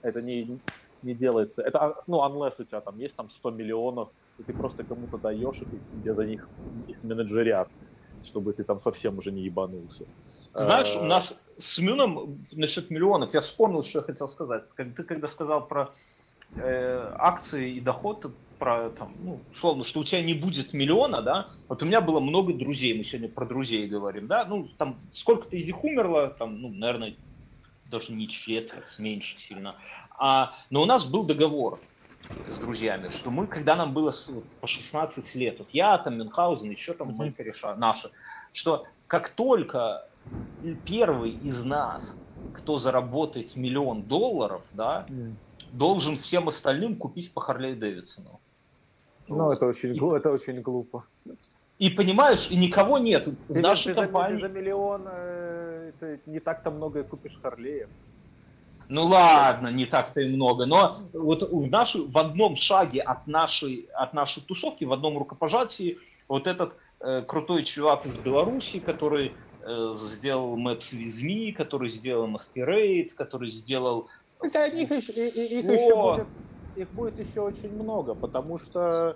это не делается. Это, ну, unless у тебя там есть там 100 миллионов, и ты просто кому-то даешь, и тебе за них их менеджерят, чтобы ты там совсем уже не ебанулся. Знаешь, у нас с Мюном насчет миллионов, я вспомнил, что я хотел сказать. Ты когда сказал про акции и доход, про там, ну, условно, что у тебя не будет миллиона, да, вот у меня было много друзей, мы сегодня про друзей говорим, да, ну, там, сколько-то из них умерло, там, ну, наверное, даже не четверть, меньше сильно, но у нас был договор с друзьями, что мы, когда нам было по 16 лет, вот я там, Мюнхгаузен, еще там мои кореша наши, что как только первый из нас, кто заработает $1 миллион, да, должен всем остальным купить по Харлей Дэвидсону. Ну, это очень глупо. И понимаешь, и никого нет. В нашей компании... за миллион ты не так-то много и купишь Харлеев. Ну ладно, не так-то и много, но вот в одном шаге от нашей тусовки, в одном рукопожатии, вот этот крутой чувак из Беларуси, который сделал Maps with Me, который сделал Masquerade, который сделал... Хотя их будет еще очень много, потому что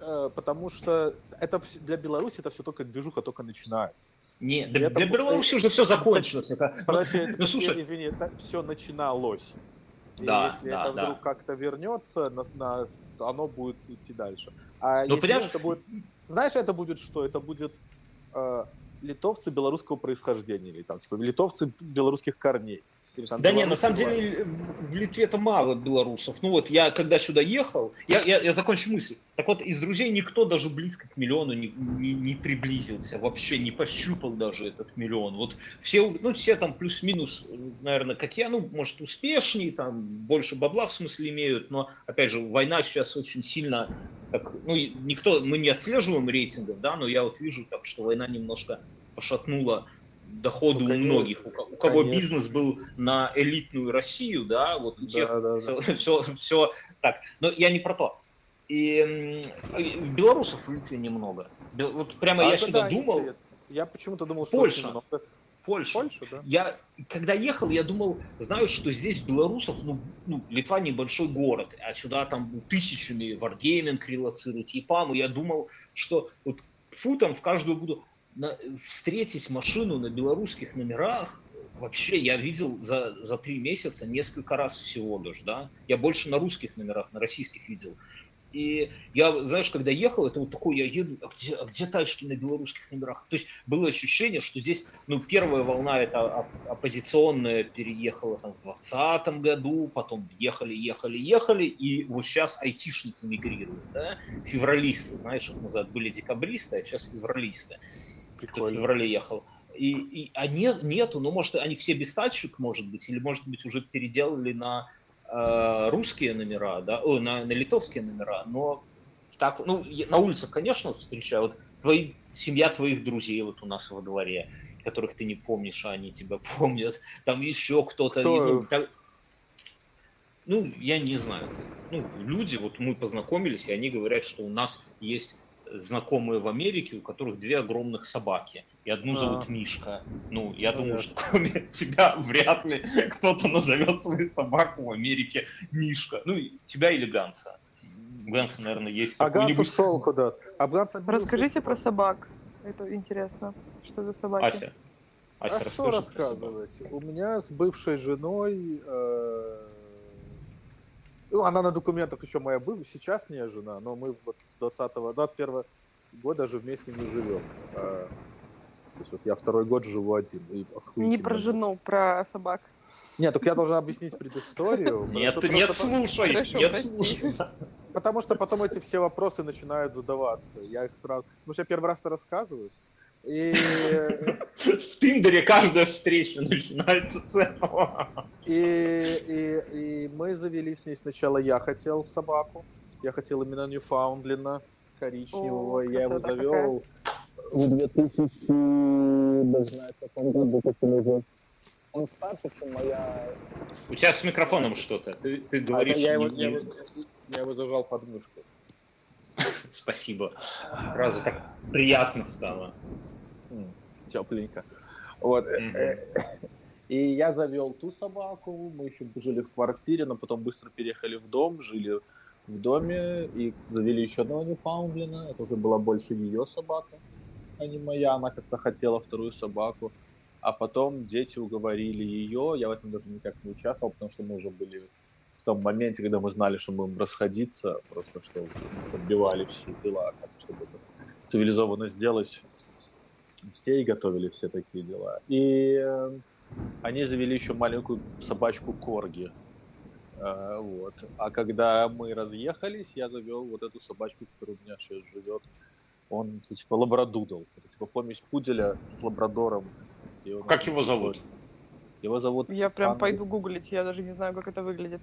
это для Беларуси это все только движуха только начинается. Нет, для Беларуси уже все закончилось. Слушай, извини, это все начиналось. Да, и если да, это вдруг как-то вернется, оно будет идти дальше. А если это будет, знаешь, это будет что? Это будет литовцы белорусского происхождения или там типа литовцы белорусских корней. Да не, на самом деле в Литве-то мало белорусов. Ну вот я когда сюда ехал, я закончу мысль. Так вот, из друзей никто даже близко к миллиону не приблизился, вообще не пощупал даже этот миллион. Вот все там плюс-минус, наверное, как я, ну, может, успешнее, там больше бабла в смысле имеют, но, опять же, война сейчас очень сильно, так, ну, мы не отслеживаем рейтингов, да, но я вот вижу так, что война немножко пошатнула доходы у многих, у кого бизнес был на элитную Россию, да, вот у тех все так. Но я не про то. И белорусов в Литве немного. Вот прямо я всегда думал. Я почему-то думал, что Польша, да. Я когда ехал, я думал, знаешь, что здесь белорусов, ну, Литва небольшой город, а сюда там тысячами Wargaming релоцируют, ЕПАМ, и я думал, что вот футом в каждую буду. Встретить машину на белорусских номерах вообще я видел за 3 месяца несколько раз всего лишь, да. Я больше на русских номерах, на российских видел. И я, знаешь, когда ехал, это вот такой, я еду, а где тачки на белорусских номерах? То есть было ощущение, что здесь, ну, первая волна это оппозиционная переехала там в 2020 году, потом ехали, и вот сейчас айтишники мигрируют, да, февралисты, знаешь, их назад были декабристы, а сейчас февралисты. Кто в феврале ехал. А нету, ну, может, они все без тачек, может быть, или, может быть, уже переделали на русские номера, да, на литовские номера, но так, ну, на улицах, конечно, встречаю, вот семья твоих друзей вот у нас во дворе, которых ты не помнишь, а они тебя помнят, там еще кто-то... Ну, я не знаю, ну, люди, вот мы познакомились, и они говорят, что у нас есть... знакомые в Америке, у которых 2 огромных собаки. И одну зовут Мишка. Ну, я думаю, что кроме тебя вряд ли кто-то назовет свою собаку в Америке Мишка. Ну, и тебя или Ганса. Ганса, наверное, есть какой-нибудь... Ганса шел куда-то. Расскажите про собак. Это интересно. Что за собаки? Ася, а что рассказывать? У меня с бывшей женой... Ну, она на документах еще моя была, сейчас не жена, но мы вот с 21 года даже вместе не живем. То есть вот я 2-й год живу один. Не про жену, про собак. Нет, только я должен объяснить предысторию. Нет, слушай. Потому что потом эти все вопросы начинают задаваться. Я их сразу... Потому что я первый раз это рассказываю. И... В Тиндере каждая встреча начинается с этого. И мы завели с ней сначала, я хотел собаку. Я хотел именно Ньюфаундленда коричневого. Я его завел в 2000, даже знаю, в каком году, как он уже. Он старше, чем моя... У тебя с микрофоном что-то. Ты говоришь... Я его зажал под мышку. Спасибо. Сразу так приятно стало. Тепленько. Вот. И я завел ту собаку, мы еще жили в квартире, но потом быстро переехали в дом, жили в доме и завели еще одного Ньюфаундленда. Это уже была больше ее собака, а не моя. Она как-то хотела вторую собаку. А потом дети уговорили ее, я в этом даже никак не участвовал, потому что мы уже были в том моменте, когда мы знали, что мы будем расходиться, просто что подбивали все дела, как, чтобы это цивилизованно сделать. Детей готовили, все такие дела. И они завели еще маленькую собачку Корги. Вот. А когда мы разъехались, я завел вот эту собачку, которая у меня сейчас живет. Он типа лабрадудл. Это типа помесь пуделя с лабрадором. Как его зовут? Его зовут... Я прям пойду гуглить, я даже не знаю, как это выглядит.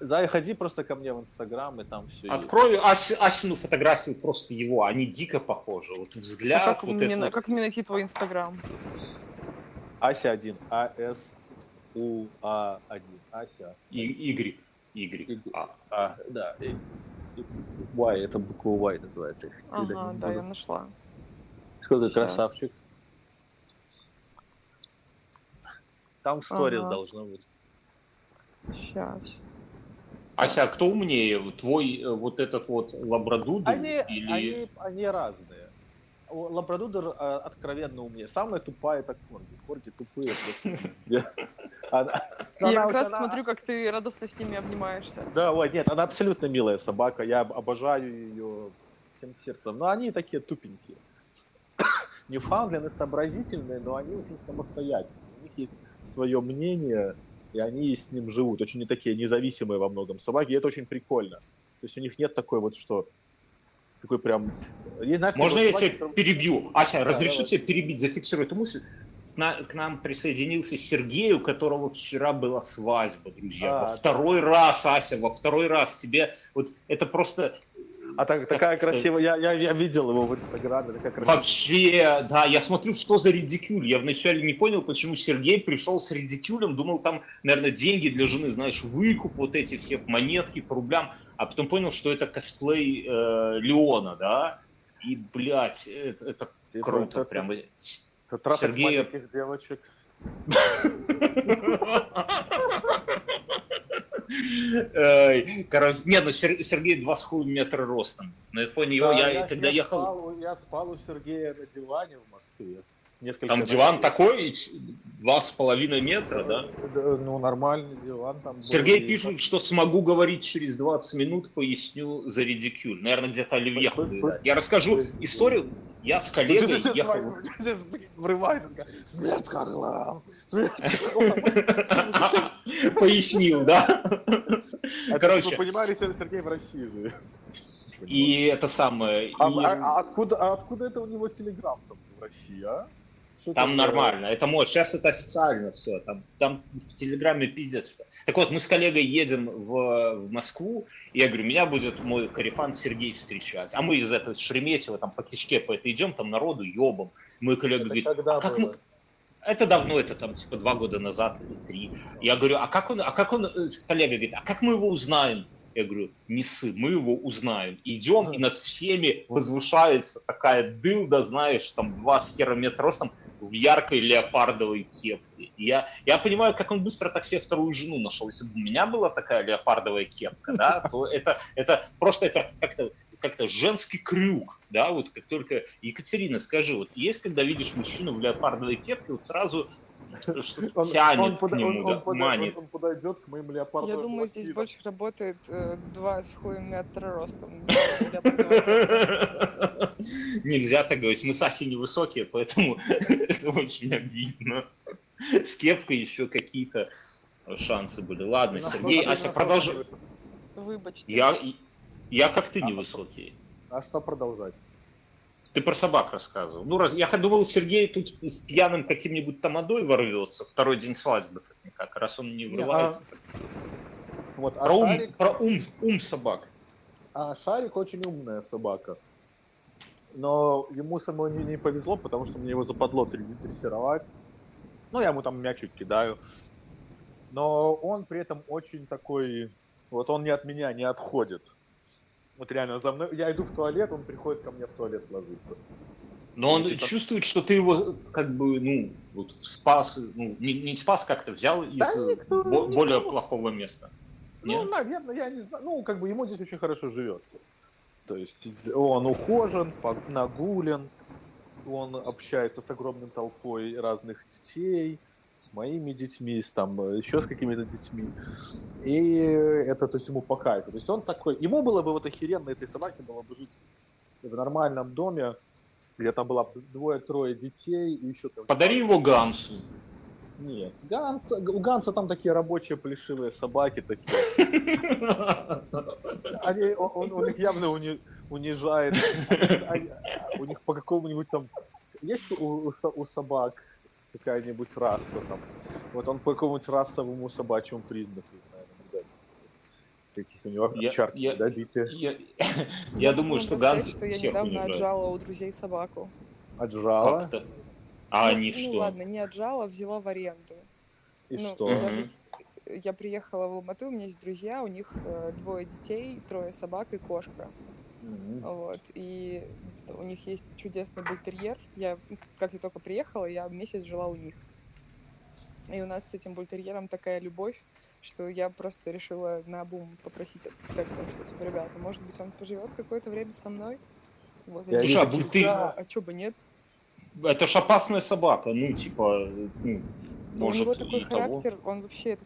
Зай, ходи просто ко мне в Инстаграм, и там все. Открою Асину фотографию просто его, они дико похожи. Вот взгляд, а как вот мне, это... Как мне найти твой Инстаграм? Ася1, А-С-У-А-1, Ася. Y, Y, А. Да, Y, это буква Y называется. Ага, да, я нашла. Какой ты красавчик. Там сторис должно быть. Сейчас. Ася, кто умнее? Твой вот этот вот лабрадудер? Они разные. Лабрадудер откровенно умнее. Самая тупая — это Корги. Корги тупые. Я как раз смотрю, как ты радостно с ними обнимаешься. Да, вот, нет, она абсолютно милая собака. Я обожаю ее всем сердцем. Но они такие тупенькие. Ньюфаундленды сообразительные, но они очень самостоятельные. У них есть свое мнение, и они с ним живут. Очень не такие независимые во многом собаки, и это очень прикольно. То есть у них нет такой вот, что... Такой прям... Знаешь, можно я тебя перебью? Ася, да, разрешите тебе перебить, зафиксирую эту мысль. К нам присоединился Сергей, у которого вчера была свадьба, друзья. Во второй раз, Ася, тебе... Вот это просто... А так, такая красивая, я видел его в Инстаграме, такая красивая. Вообще, да, я смотрю, что за редикюль. Я вначале не понял, почему Сергей пришел с редикюлем, думал, там, наверное, деньги для жены, знаешь, выкуп, вот эти все монетки по рублям, а потом понял, что это косплей Леона, да, и, блядь, это круто, это, прям. Это тратить Сергея... маленьких девочек. Короче, нет, ну Сергей 2 метра ростом. На фоне его я спал у Сергея на диване в Москве. Там диван такой, 2,5 метра, да? Ну, нормальный диван там. Сергей пишет, что смогу говорить через 20 минут, поясню за редикюль. Наверное, где-то Оливье. Я расскажу историю. Я с коллегой ехал. Врывается, смерть хохлам. Пояснил, да? Короче. Вы понимали, Сергей в России живет. И это самое... Откуда это у него телеграм в России, а? Там нормально, это может. Сейчас это официально все. Там в Телеграме пиздец. Так вот, мы с коллегой едем в Москву, и я говорю, меня будет мой корефан Сергей встречать. А мы из этого Шереметьево, там по кишке по это идем, там народу ебом. Мой коллега говорит, а как мы... Это давно, это там типа 2 года назад или 3. Я говорю, а как он, коллега говорит, а как мы его узнаем? Я говорю, не ссы, мы его узнаем. Идем, и над всеми возвышается такая дылда, знаешь, там 2 метра ростом, в яркой леопардовой кепке. Я понимаю, как он быстро так себе вторую жену нашел. Если бы у меня была такая леопардовая кепка, да, то это просто это как-то женский крюк. Да, вот как только... Екатерина, скажи, вот есть, когда видишь мужчину в леопардовой кепке, вот сразу что-то тянет к нему, да, манит. Он подойдет к моим леопардовым пластинам. Я думаю, здесь больше работает 2 метра ростом. Нельзя так говорить. Мы с Асей невысокие, поэтому это очень обидно. С кепкой еще какие-то шансы были. Ладно, Сергей, Ася, продолжи. Я как ты невысокий. А что продолжать? Ты про собак рассказывал. Ну, я думал, Сергей тут с пьяным каким-нибудь тамадой ворвется. Второй день свадьбы как-никак, раз он не врывается. Вот, про ум собак. А Шарик очень умная собака. Но ему самому не повезло, потому что мне его западло дрессировать. Ну, я ему там мячик кидаю. Но он при этом очень такой... Вот он не от меня не отходит. Вот реально, за мной, я иду в туалет, он приходит ко мне в туалет ложиться. Но он чувствует, что ты его как бы, ну, вот спас, ну, не спас, как-то взял из более плохого места. Ну, нет? Наверное, я не знаю, ну, как бы ему здесь очень хорошо живется. То есть он ухожен, нагулен, он общается с огромной толпой разных детей, с моими детьми, с, там, еще с какими-то детьми. И это, то есть, ему по кайфу. То есть он такой, ему было бы вот охеренно, этой собаке было бы жить в нормальном доме, где там было двое-трое детей и еще там... Подари его Гансу. Нет, у Ганса там такие рабочие плешивые собаки такие. Они, он их явно унижает. У них по какому-нибудь там... Есть у собак какая-нибудь раса там? Вот он по какому-нибудь расовому собачьему признаку. Какие-то у него овчарки, да, битые? Я думаю, что Ганс всех унижает. Я недавно отжала у друзей собаку. Отжала? А они что? Ну ладно, не отжала, взяла в аренду. И ну, что? Я приехала в Алмату, у меня есть друзья, у них двое детей, трое собак и кошка. Вот. И у них есть чудесный бультерьер. Я, как я только приехала, я месяц жила у них. И у нас с этим бультерьером такая любовь, что я просто решила наобум попросить отпускать, потому что, типа, ребята, может быть, он поживет какое-то время со мной? Вот, я слушай, а бультерьер... А чё бы нет? Это ж опасная собака, ну, типа, ну, может... У него такой характер, он вообще это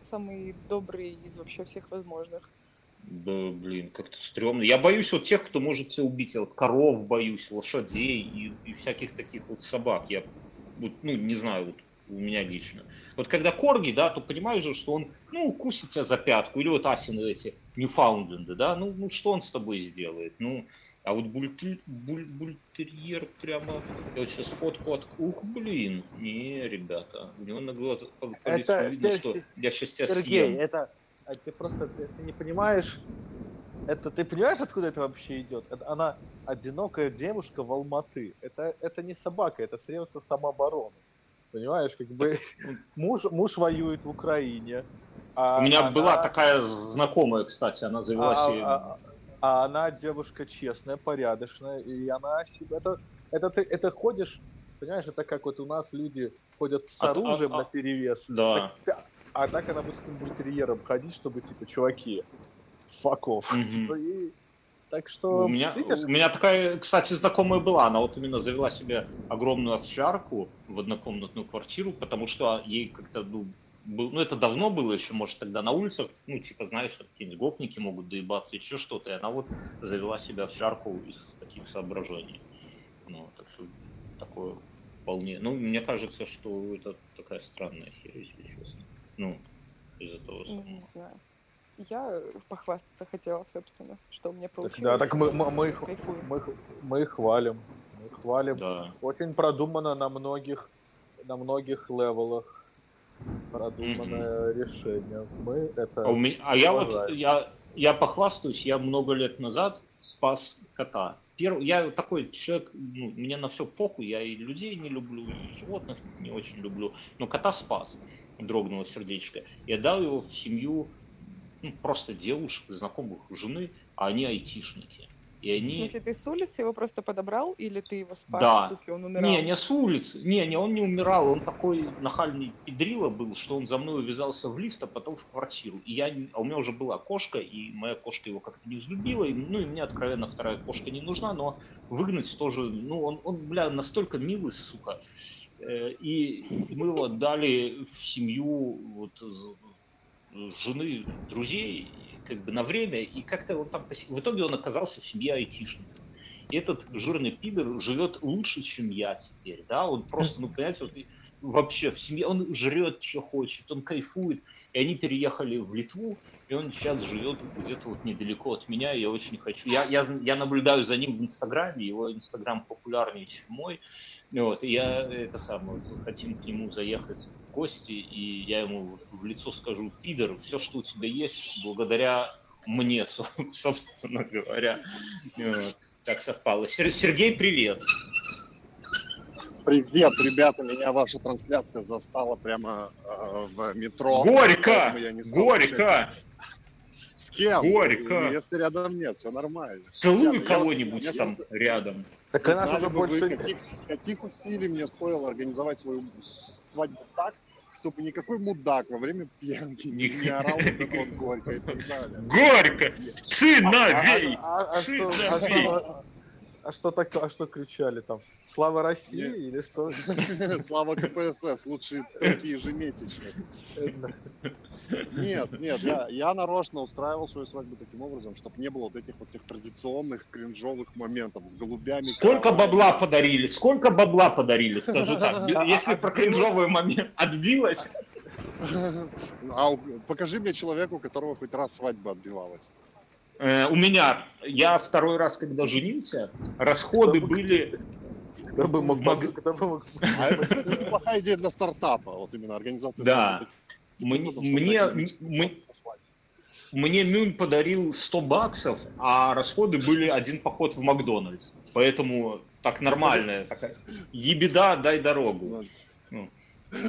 самый добрый из вообще всех возможных. Да, блин, как-то стрёмно. Я боюсь вот тех, кто может себя убить. Я вот коров боюсь, лошадей и всяких таких вот собак. Я, вот, ну, не знаю, вот у меня лично. Вот когда корги, да, то понимаешь же, что он, ну, укусит тебя за пятку. Или вот асины эти, ньюфаундленды, да, ну, что он с тобой сделает, ну... А вот бультерьер прямо... Я вот сейчас фотку от... Ух, блин! Не, ребята. У него на глазах по лицу видно, что я сейчас тебя съем. Сергей, это... Ты просто ты не понимаешь... Это ты понимаешь, откуда это вообще идет? Это она одинокая девушка в Алматы. Это не собака, это средство самообороны. Понимаешь, как бы... Муж воюет в Украине. А у меня была такая знакомая, кстати. Она завела себе... А она девушка честная, порядочная, и она себя... Это ты это ходишь, понимаешь, это как вот у нас люди ходят с оружием наперевес. Да. А так она будет таким бультерьером ходить, чтобы, типа, чуваки, fuck off. Угу. Типа, и... Так что... У меня такая, кстати, знакомая была. Она вот именно завела себе огромную овчарку в однокомнатную квартиру, потому что ей как-то... Ну, это давно было еще, может, тогда на улицах, ну, типа, знаешь, какие-нибудь гопники могут доебаться, еще что-то, и она вот завела себя в овчарку из таких соображений. Ну, так что такое вполне... Ну, мне кажется, что это такая странная херня, если честно. Ну, из-за того самого. Не знаю. Я похвастаться хотела, собственно, что у меня получилось. Так, да, так мы хвалим. Мы хвалим. Да. Очень продумано на многих левелах. Продуманное решение. Мы это я похвастаюсь, я много лет назад спас кота. Я такой человек, ну, мне на все похуй, я и людей не люблю, и животных не очень люблю, но кота спас, дрогнуло сердечко. Я дал его в семью, ну, просто девушек, знакомых жены, а они айтишники. И они... В смысле, ты с улицы его просто подобрал, или ты его спас, да. Если он умирал? Не с улицы. Не, он не умирал. Он такой нахальный педрила был, что он за мной увязался в лифт, а потом в квартиру. И а у меня уже была кошка, и моя кошка его как-то не взлюбила. И мне, откровенно, вторая кошка не нужна, но выгнать тоже... Ну, он бля, настолько милый, сука. И мы его отдали в семью вот, жены, друзей, как бы на время, и как-то он там... В итоге он оказался в семье айтишника. И этот жирный пидор живет лучше, чем я теперь, да? Он просто, ну, понимаете, вот, вообще в семье... Он жрет, что хочет, он кайфует. И они переехали в Литву, и он сейчас живет где-то вот недалеко от меня, и я очень хочу... Я наблюдаю за ним в Инстаграме, его Инстаграм популярнее, чем мой. Вот, и я хотим к нему заехать в гости, и я ему в лицо скажу: пидор, все, что у тебя есть, благодаря мне, собственно говоря. Вот, так совпало. Сергей, привет. Привет, ребята, меня ваша трансляция застала прямо в метро. Горько! Горько! С кем? Горько! Если рядом нет, все нормально. Целуй кого-нибудь там рядом. Так она же больше... Каких усилий мне стоило организовать свою свадьбу так, чтобы никакой мудак во время пьянки не орал вот горько и так далее. Горько! Сыновей! А что такое? А что кричали там? Слава России или что? Слава КПСС, лучшие такие же месячные. Нет, нет, я нарочно устраивал свою свадьбу таким образом, чтобы не было вот этих вот всех традиционных кринжовых моментов с голубями. Сколько бабла подарили? Сколько бабла подарили? Скажу так, если про кринжовый момент отбилось. А покажи мне человека, у которого хоть раз свадьба отбивалась. У меня, я второй раз, когда женился, расходы были... Кто бы мог... А это, кстати, неплохая идея для стартапа, вот именно организация... Да, мне Мюн подарил $100, а расходы были один поход в Макдональдс, поэтому так нормально, ебеда, дай дорогу.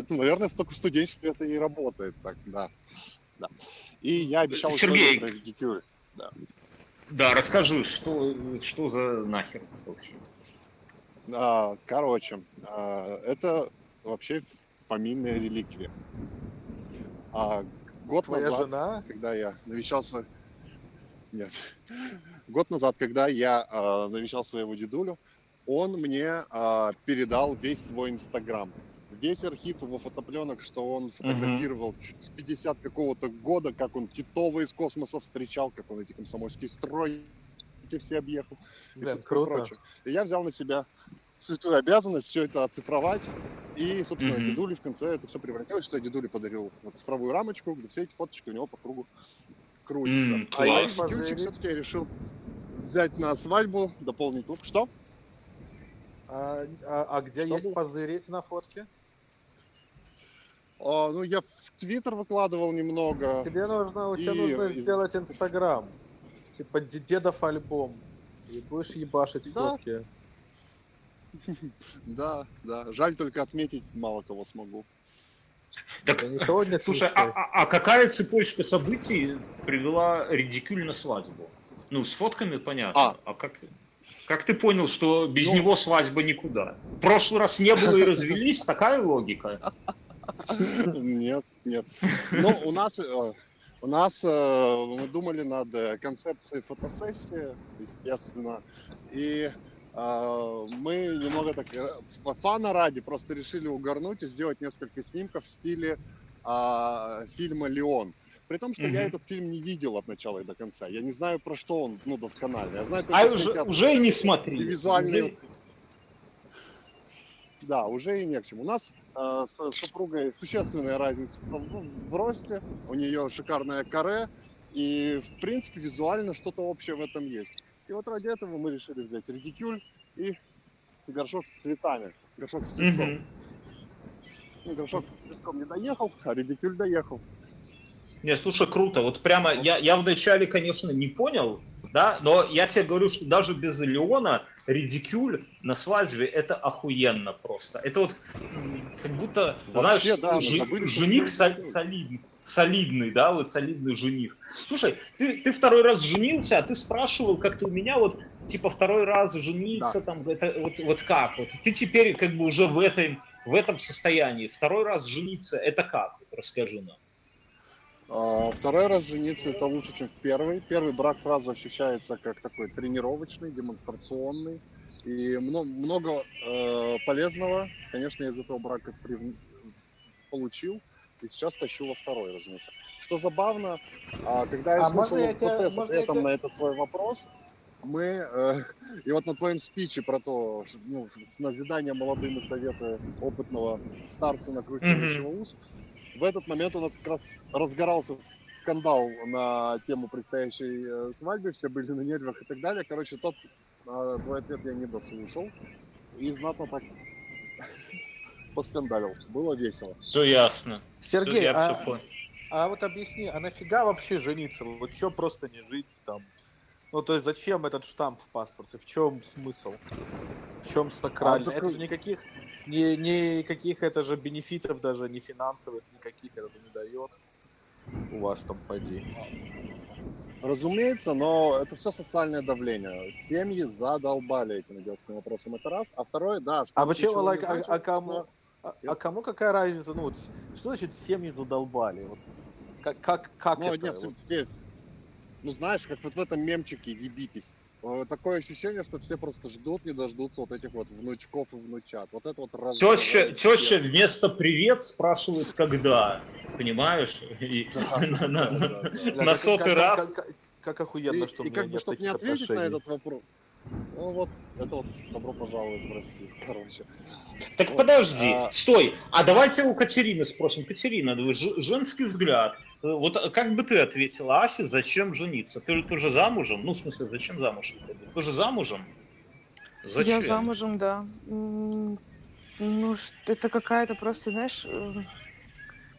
Наверное, только в студенчестве это и работает так, да. Да. И я обещал... Сергей, да. Да, расскажи, что за нахер вообще? Короче, это вообще поминные реликвии. Год Твоя назад, жена? Когда я навещался... Нет. Год назад, когда я навещал своего дедулю, он мне передал весь свой Инстаграм. Весь архив его фотопленок, что он фотографировал с 50 какого-то года, как он Титова из космоса встречал, как он эти комсомольские стройки все объехал. Да, и все прочее. И я взял на себя святую обязанность все это оцифровать. И, собственно, дедуле в конце это все превратилось, что я дедуле подарил вот цифровую рамочку, где все эти фоточки у него по кругу крутятся. А я все-таки решил взять на свадьбу, дополнить лук. Что? А где что есть было? Позырить на фотке? Ну, я в Твиттер выкладывал немного. Тебе нужно сделать Инстаграм. Типа дедов альбом. И будешь ебашить фотки. Да, да. Жаль, только отметить мало кого смогу. Так, слушай, а какая цепочка событий привела Редикюль на свадьбу? Ну, с фотками понятно. А как ты понял, что без него свадьба никуда? В прошлый раз не было и развелись? Такая логика? Нет, нет. Но у нас мы думали над концепцией фотосессии, естественно, и мы немного так фана ради просто решили угорнуть и сделать несколько снимков в стиле фильма «Леон». При том, что я этот фильм не видел от начала и до конца. Я не знаю, про что он досконально. Я знаю, уже не смотри. Визуальные... Да, уже и не к чему. У нас с супругой существенная разница в росте, у нее шикарное каре, и, в принципе, визуально что-то общее в этом есть. И вот ради этого мы решили взять Редикюль и горшок с цветами, горшок с цветком. Горшок с цветком не доехал, а Редикюль доехал. Не, слушай, круто. Вот прямо я вначале, конечно, не понял, да, но я тебе говорю, что даже без Леона Редикюль на свадьбе — это охуенно просто. Это вот как будто, вообще, знаешь, да, жених солидный, да, вот солидный жених. Слушай, ты второй раз женился, а ты спрашивал как-то у меня вот, типа, второй раз жениться, да. Там, это вот как? Вот ты теперь как бы уже в этом состоянии. Второй раз жениться — это как? Расскажи нам. Второй раз жениться — это лучше, чем первый. Первый брак сразу ощущается как такой тренировочный, демонстрационный. И много полезного, конечно, я из этого брака получил. И сейчас тащу во второй, разумеется. Что забавно, когда я слышал ответом на этот свой вопрос, и вот на твоем спиче про то, с назидания молодым и советы опытного старца, накручивающего ус, в этот момент у нас как раз разгорался скандал на тему предстоящей свадьбы, все были на нервах и так далее. Короче, твой ответ я не дослушал и знатно так поскандалил. Было весело. Все ясно. Сергей, а вот объясни, а нафига вообще жениться? Вот что просто не жить там? Ну, то есть зачем этот штамп в паспорте? В чем смысл? В чем сакральный? Это же никаких... Никаких это же бенефитов даже, не финансовых, никаких это не дает. У вас там поди. Разумеется, но это все социальное давление. Семьи задолбали этим идиотским вопросом, это раз. А второе, да. А почему, кому какая разница? Ну, вот, что значит семьи задолбали? Вот, как это? Знаешь, как вот в этом мемчике, ебитесь. такое ощущение, что все просто ждут, не дождутся вот этих вот внучков и внучат. Вот это вот раз. Теща вместо «привет» спрашивает «когда?». Понимаешь? На 100-й раз. Как охуенно, что у меня нет таких отношений. И как бы, чтобы не ответить на этот вопрос. Ну вот, это вот добро пожаловать в Россию, короче. Так вот, подожди, стой, а давайте у Катерины спросим. Катерина, женский взгляд, вот как бы ты ответила Асе, зачем жениться? Ты же замужем? Ну, в смысле, зачем замуж? Ты же замужем? Зачем? Я замужем, да. Ну, это какая-то просто, знаешь,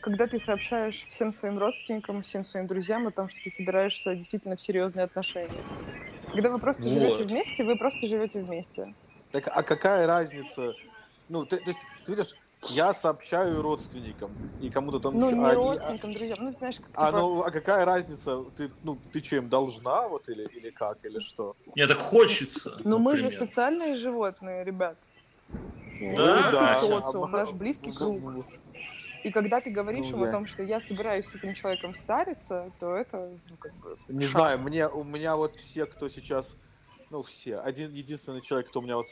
когда ты сообщаешь всем своим родственникам, всем своим друзьям о том, что ты собираешься действительно в серьезные отношения. Когда вы просто живете вместе, вы просто живете вместе. Так, а какая разница? Ну, ты видишь, я сообщаю родственникам и кому-то там... Ну, не родственникам, друзьям, ну, знаешь, как типа... А какая разница? Ты что, им должна, вот, или как, или что? Нет, так хочется. Но мы же социальные животные, ребят. Да. Социум, наш близкий круг. И когда ты говоришь им о том, что я собираюсь с этим человеком стариться, то это, ну, как бы... Не знаю, у меня вот все, кто сейчас... Ну, все. Один единственный человек, кто у меня вот...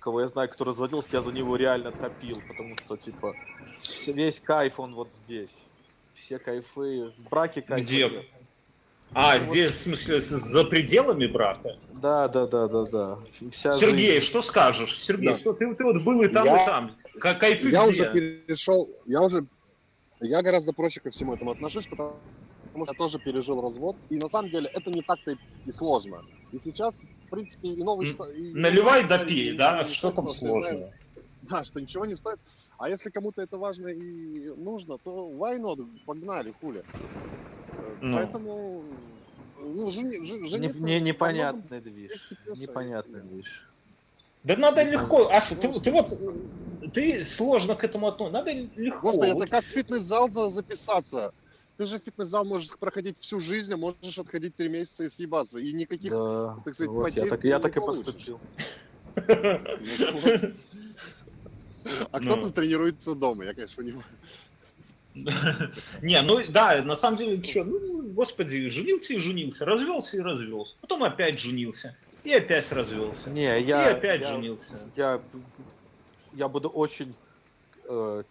Кого я знаю, кто разводился, я за него реально топил, потому что, типа, весь кайф, он вот здесь. Все кайфы, в браке кайфы. Где? А, ну, здесь, вот... в смысле, за пределами брака? Да. Сергей, жизнь. Что скажешь? Сергей, да. Что ты вот был и там, и там. Как кайфы я где? Я гораздо проще ко всему этому отношусь, потому что я тоже пережил развод. И на самом деле это не так-то и сложно. И сейчас, в принципе, и новый... Наливай да пей, да? Что там сложного? Да, что ничего не стоит. А если кому-то это важно и нужно, то why not? Погнали, хули. Поэтому... Ну, непонятная движ. Да надо легко. Аша, ты сложно к этому относишься. Надо легко. Господи, это как в фитнес-зал записаться. Ты же в фитнес-зал можешь проходить всю жизнь, а можешь отходить 3 месяца и съебаться. И никаких, так сказать, вот, потерь я так и поступил. А кто-то тренируется дома, я, конечно, понимаю. Не, ну да, на самом деле, что, ну, господи, женился и женился, развелся и развелся, потом опять женился, и опять развелся, женился. Я буду очень, я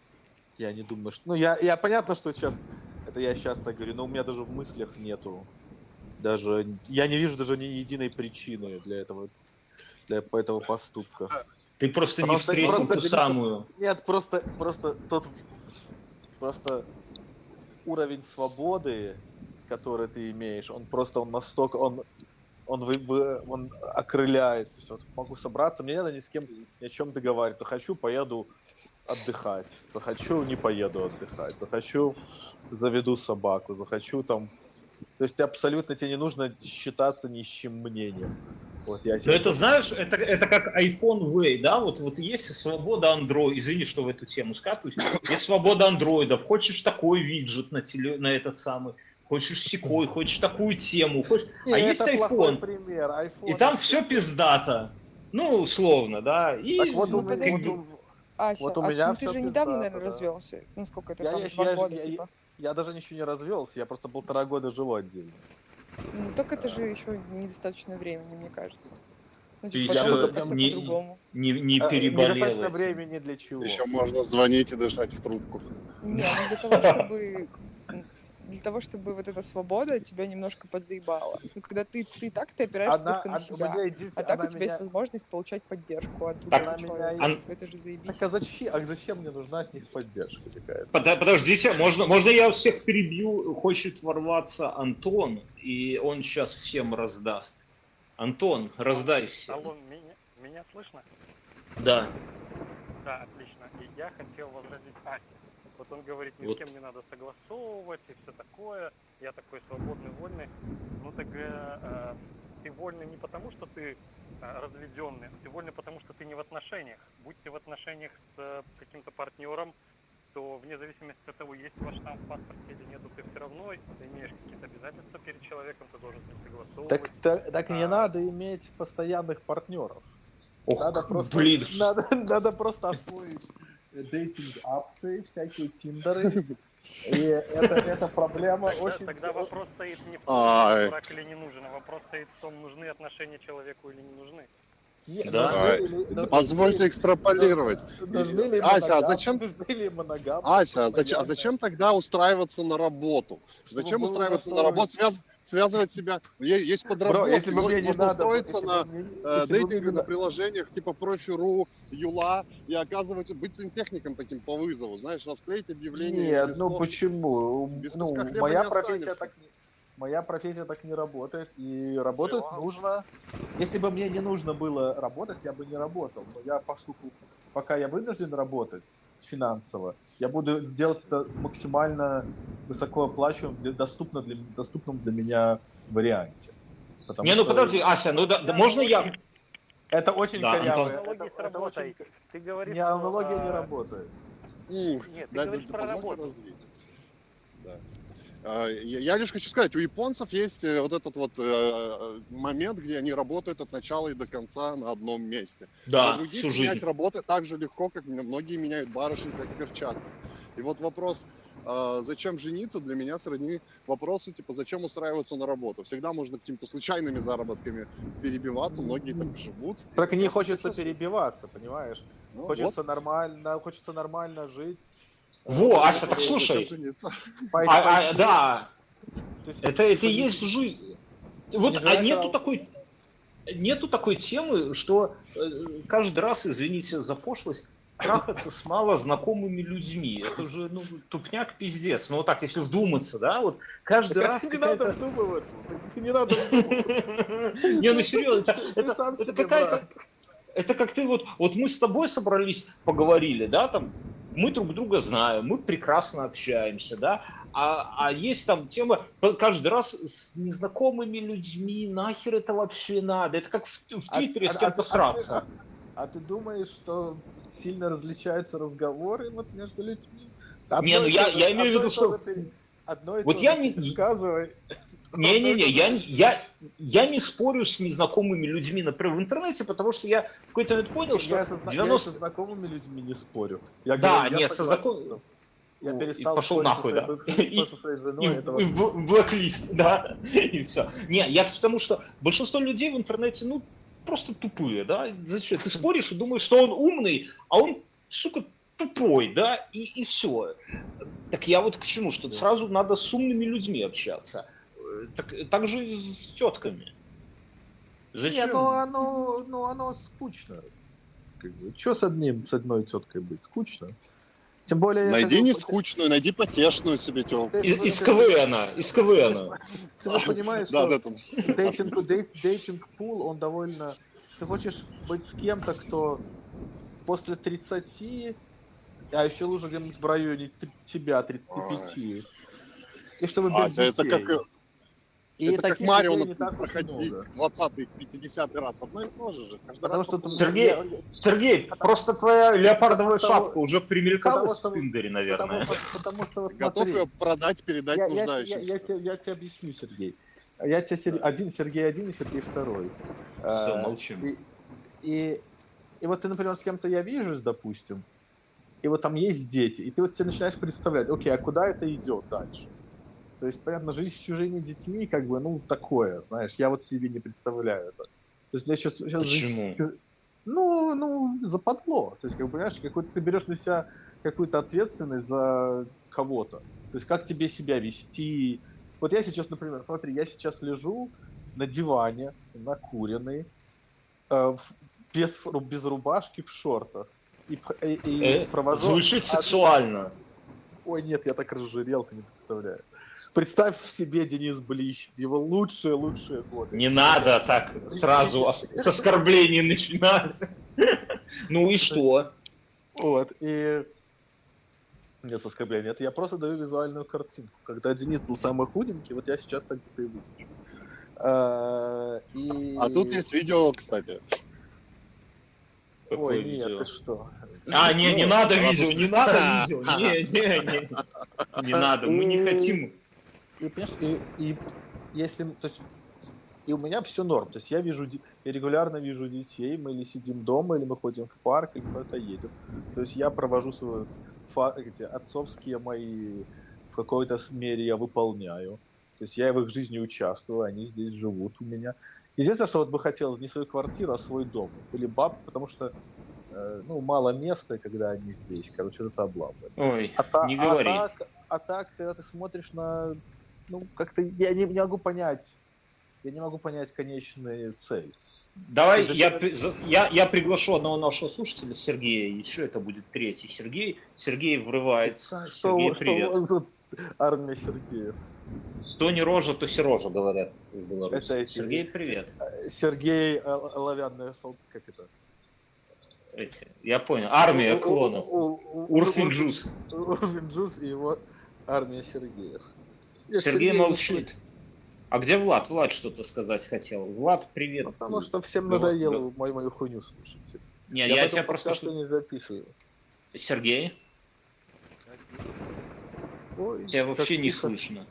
не думаю, что, ну, я понятно, что сейчас, это я сейчас так говорю, но у меня даже в мыслях нету, даже, я не вижу даже ни единой причины для этого поступка. Ты просто не встретил ту самую. Нет, просто тот... Просто уровень свободы, который ты имеешь, он настолько окрыляет. То есть, вот, могу собраться, мне не надо ни с кем ни о чем договариваться. Захочу, поеду отдыхать. Захочу, не поеду отдыхать. Захочу, заведу собаку. Захочу там. То есть абсолютно тебе не нужно считаться ни с чем мнением. Вот я себе... Это, знаешь, это как iPhone Way, да, вот есть свобода Android, извини, что в эту тему скатываюсь, есть свобода андроидов, хочешь такой виджет на этот самый, хочешь секой, хочешь такую тему, хочешь... Нет, а есть iPhone, и там все пиздато, ну, условно, да, и... Так вот, Ася, вот у меня ты же недавно, наверное, развелся, насколько это там, 2 года, типа? Я даже ничего не развелся, я просто 1,5 года живу отдельно. Ну, так это же еще недостаточно времени, мне кажется. Ну, типа, не переболелась. Недостаточно времени для чего? Еще можно звонить и дышать в трубку. Не, ну для того, чтобы вот эта свобода тебя немножко подзаебала. Ну, когда ты так-то опираешься только на себя, а так у тебя есть возможность получать поддержку от другого человека. Это же заебись. Так а зачем мне нужна от них поддержка какая-то? Подождите, можно я всех перебью? Хочет ворваться Антон, и он сейчас всем раздаст. Антон, раздайся. Алло, меня слышно? Да. Да, отлично. И я хотел возразить Асе. Вот он говорит, ни с кем не надо согласовывать и все такое. Я такой свободный, вольный. Ну так ты вольный не потому, что ты разведенный, а ты вольный потому, что ты не в отношениях. Будь ты в отношениях с каким-то партнером, то вне зависимости от того, есть ваш штамп в паспорте или нет, ты все равно имеешь какие-то обязательства перед человеком, ты должен согласовывать. Так не надо иметь постоянных партнеров. Надо просто освоить... Дейтинг-апсы, всякие тиндеры, И эта проблема очень... Тогда вопрос стоит не в том, брак или не нужен, а вопрос стоит в том, нужны отношения человеку или не нужны. Да. Позвольте экстраполировать. Ася, а зачем тогда устраиваться на работу? Зачем устраиваться на работу? Связывать себя. Есть подработки. Бро, если бы мне не надо устроиться на дейтинге, на приложениях типа Профи.ру, Юла и оказывается быть сантехником таким по вызову, знаешь, расклеить объявление. Нет, ну почему? Ну, моя профессия так не работает, и работать нужно. Если бы мне не нужно было работать, я бы не работал. Но я поскольку пока я вынужден работать финансово, я буду сделать это максимально высокооплачиваемым, доступным для меня варианте. Не, ну подожди, Ася, ну да, можно я? Это очень корявый. Ты говоришь, что аналогия не работает. Нет, ты говоришь про работу. Я лишь хочу сказать, у японцев есть вот этот вот момент, где они работают от начала и до конца на одном месте. Да, всю жизнь. Менять работы так же легко, как многие меняют барышни, как перчатки. И вот вопрос, зачем жениться, для меня сродни вопросу, типа, зачем устраиваться на работу. Всегда можно какими-то случайными заработками перебиваться, многие так живут. Так не хочется перебиваться, понимаешь? Ну, хочется нормально жить. Во, Ася, так слушай, да, это и есть жизнь. Вот, а нету такой темы, что каждый раз, извините за пошлость, трахаться с малознакомыми людьми. Это же, ну, тупняк пиздец. Ну, вот так, если вдуматься, да, вот каждый так раз... Не надо вдумываться, не надо вдумываться. Не, ну серьезно, это какая-то... Это как ты вот мы с тобой собрались, поговорили, да, там, мы друг друга знаем, мы прекрасно общаемся, да, а есть там тема каждый раз с незнакомыми людьми, нахер это вообще надо, это как в Твиттере с кем-то сраться. А ты думаешь, что сильно различаются разговоры вот между людьми? Не, ну я имею в виду, что... Одно и то же предсказывай. Не-не-не, я не спорю с незнакомыми людьми, например, в интернете, потому что я в какой-то момент понял, что... Я со знакомыми людьми не спорю. Я перестал пошел нахуй, да. Со своей женой. И в блэклист, да. И все. Не, я к тому, что большинство людей в интернете, ну, просто тупые, да. Зачем? Ты споришь и думаешь, что он умный, а он, сука, тупой, да, и все. Так я вот к чему, что сразу надо с умными людьми общаться. Так же и с тетками. Зачем? Не, оно скучно. Как бы, что с одной теткой быть? Скучно. Тем более... Найди не скучную, найди потешную себе тетку. Из КВНа. Из КВНа. Ты же понимаешь, что дейтинг-пул, он довольно... Ты хочешь быть с кем-то, кто после 30, а еще лучше где-нибудь в районе тебя 35. И чтобы без детей. Это как... И это как Марио, например, проходить 20-й, 50-й раз. Одно и то же. Сергей, просто твоя леопардовая шапка уже примелькалась в Тиндере, наверное. Готов ее продать, передать нуждающимся. Я тебе объясню, Сергей. Я тебе Сергей один и Сергей второй. Все, молчим. И вот ты, например, с кем-то я вижусь, допустим, и вот там есть дети, и ты вот себе начинаешь представлять, окей, а куда это идет дальше? То есть, понятно, жизнь с чужими детьми, как бы, ну, такое, знаешь, я вот себе не представляю это. То есть, я сейчас Почему? Жизнь... Ну, западло. То есть, как бы, понимаешь, ты берешь на себя какую-то ответственность за кого-то. То есть, как тебе себя вести. Вот я сейчас, например, смотри, я сейчас лежу на диване, накуренный, без рубашки, в шортах. И провожу... Звучит сексуально. Ой, нет, я так разжирел, ты не представляешь. Представь себе Денис Блищ, его лучшие годы. Не надо так сразу с оскорблений начинать. Ну и что? Вот, и... Нет, с оскорблений. Это я просто даю визуальную картинку. Когда Денис был самый худенький, вот я сейчас так и выгляжу. А тут есть видео, кстати. Ой, нет, ты что? Не надо видео, не надо видео. Не надо, мы не хотим... И если, то есть, и у меня все норм, то есть я регулярно вижу детей, мы или сидим дома, или мы ходим в парк, или кто-то едет. То есть я провожу свои отцовские мои в какой-то мере я выполняю. То есть я в их жизни участвую, они здесь живут у меня. Единственное, что вот бы хотелось не свою квартиру, а свой дом. Или баб, потому что ну, мало места, когда они здесь. Короче, это облавливает. Ой, не говори. А так, когда ты смотришь на... Ну, как-то я не могу понять. Я не могу понять конечную цель. Давай я приглашу одного нашего слушателя, Сергея, еще это будет третий Сергей. Сергей врывается. Сергей, привет. Что армия Сергея. Что не рожа, то сирожа, говорят в Беларуси. Сергей, привет. Сергей, оловянная солдатка, как это? Я понял. Армия клонов. Урфинджус. Урфинджус и его армия Сергеев. Сергей молчит. А где Влад? Влад что-то сказать хотел. Влад, привет. Потому что всем надоело мою хуйню слушать. Нет, я тебя просто что не записываю. Сергей? Ой, тебя вообще не слышно.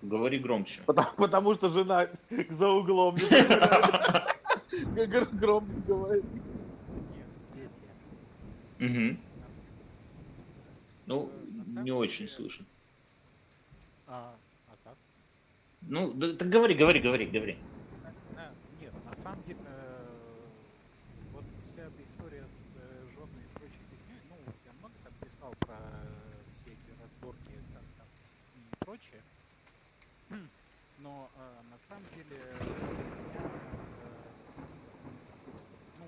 Говори громче. Потому что жена за углом не позволяет. Громко говорит. Угу. Ну, не очень слышно. Ну, так говори. Нет, на самом деле, вот вся эта история с женой и прочей людьми, ну, я много там писал про все эти разборки там, и прочее, но на самом деле, ну,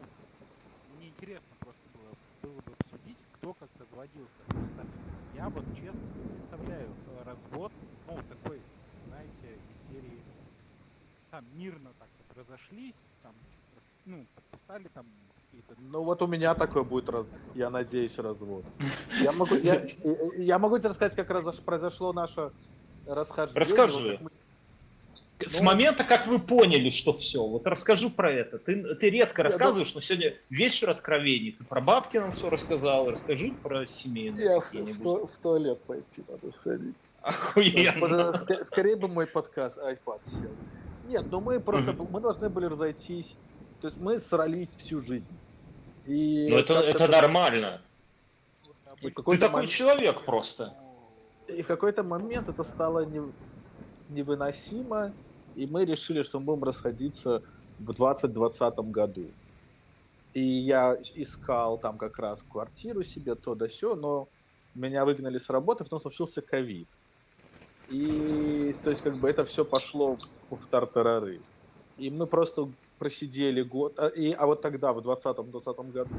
мне интересно просто было бы обсудить, кто как-то разводился. Просто я вот честно представляю развод, ну, такой, знаете, из серии там мирно так-то разошлись, там, ну, подписали там какие-то... Ну вот у меня такой будет, я надеюсь, развод. Я могу тебе рассказать, как произошло наше расхождение. Расскажи. С момента, как вы поняли, что все, вот расскажи про это. Ты редко рассказываешь, но сегодня вечер откровений. Ты про бабки нам все рассказал, расскажи про семейные. Я в туалет пойти надо сходить. Охуенно. Скорее бы мой подкаст iPad сел. Нет, но мы просто мы должны были разойтись. То есть мы срались всю жизнь. И ну это нормально. Ты такой человек просто. И в какой-то момент это стало невыносимо. И мы решили, что мы будем расходиться в 2020 году. И я искал там как раз квартиру себе, то да сё, но меня выгнали с работы, потом случился ковид. И, то есть, как бы это все пошло в тартарары. И мы просто просидели год. А вот тогда, в 2020 году,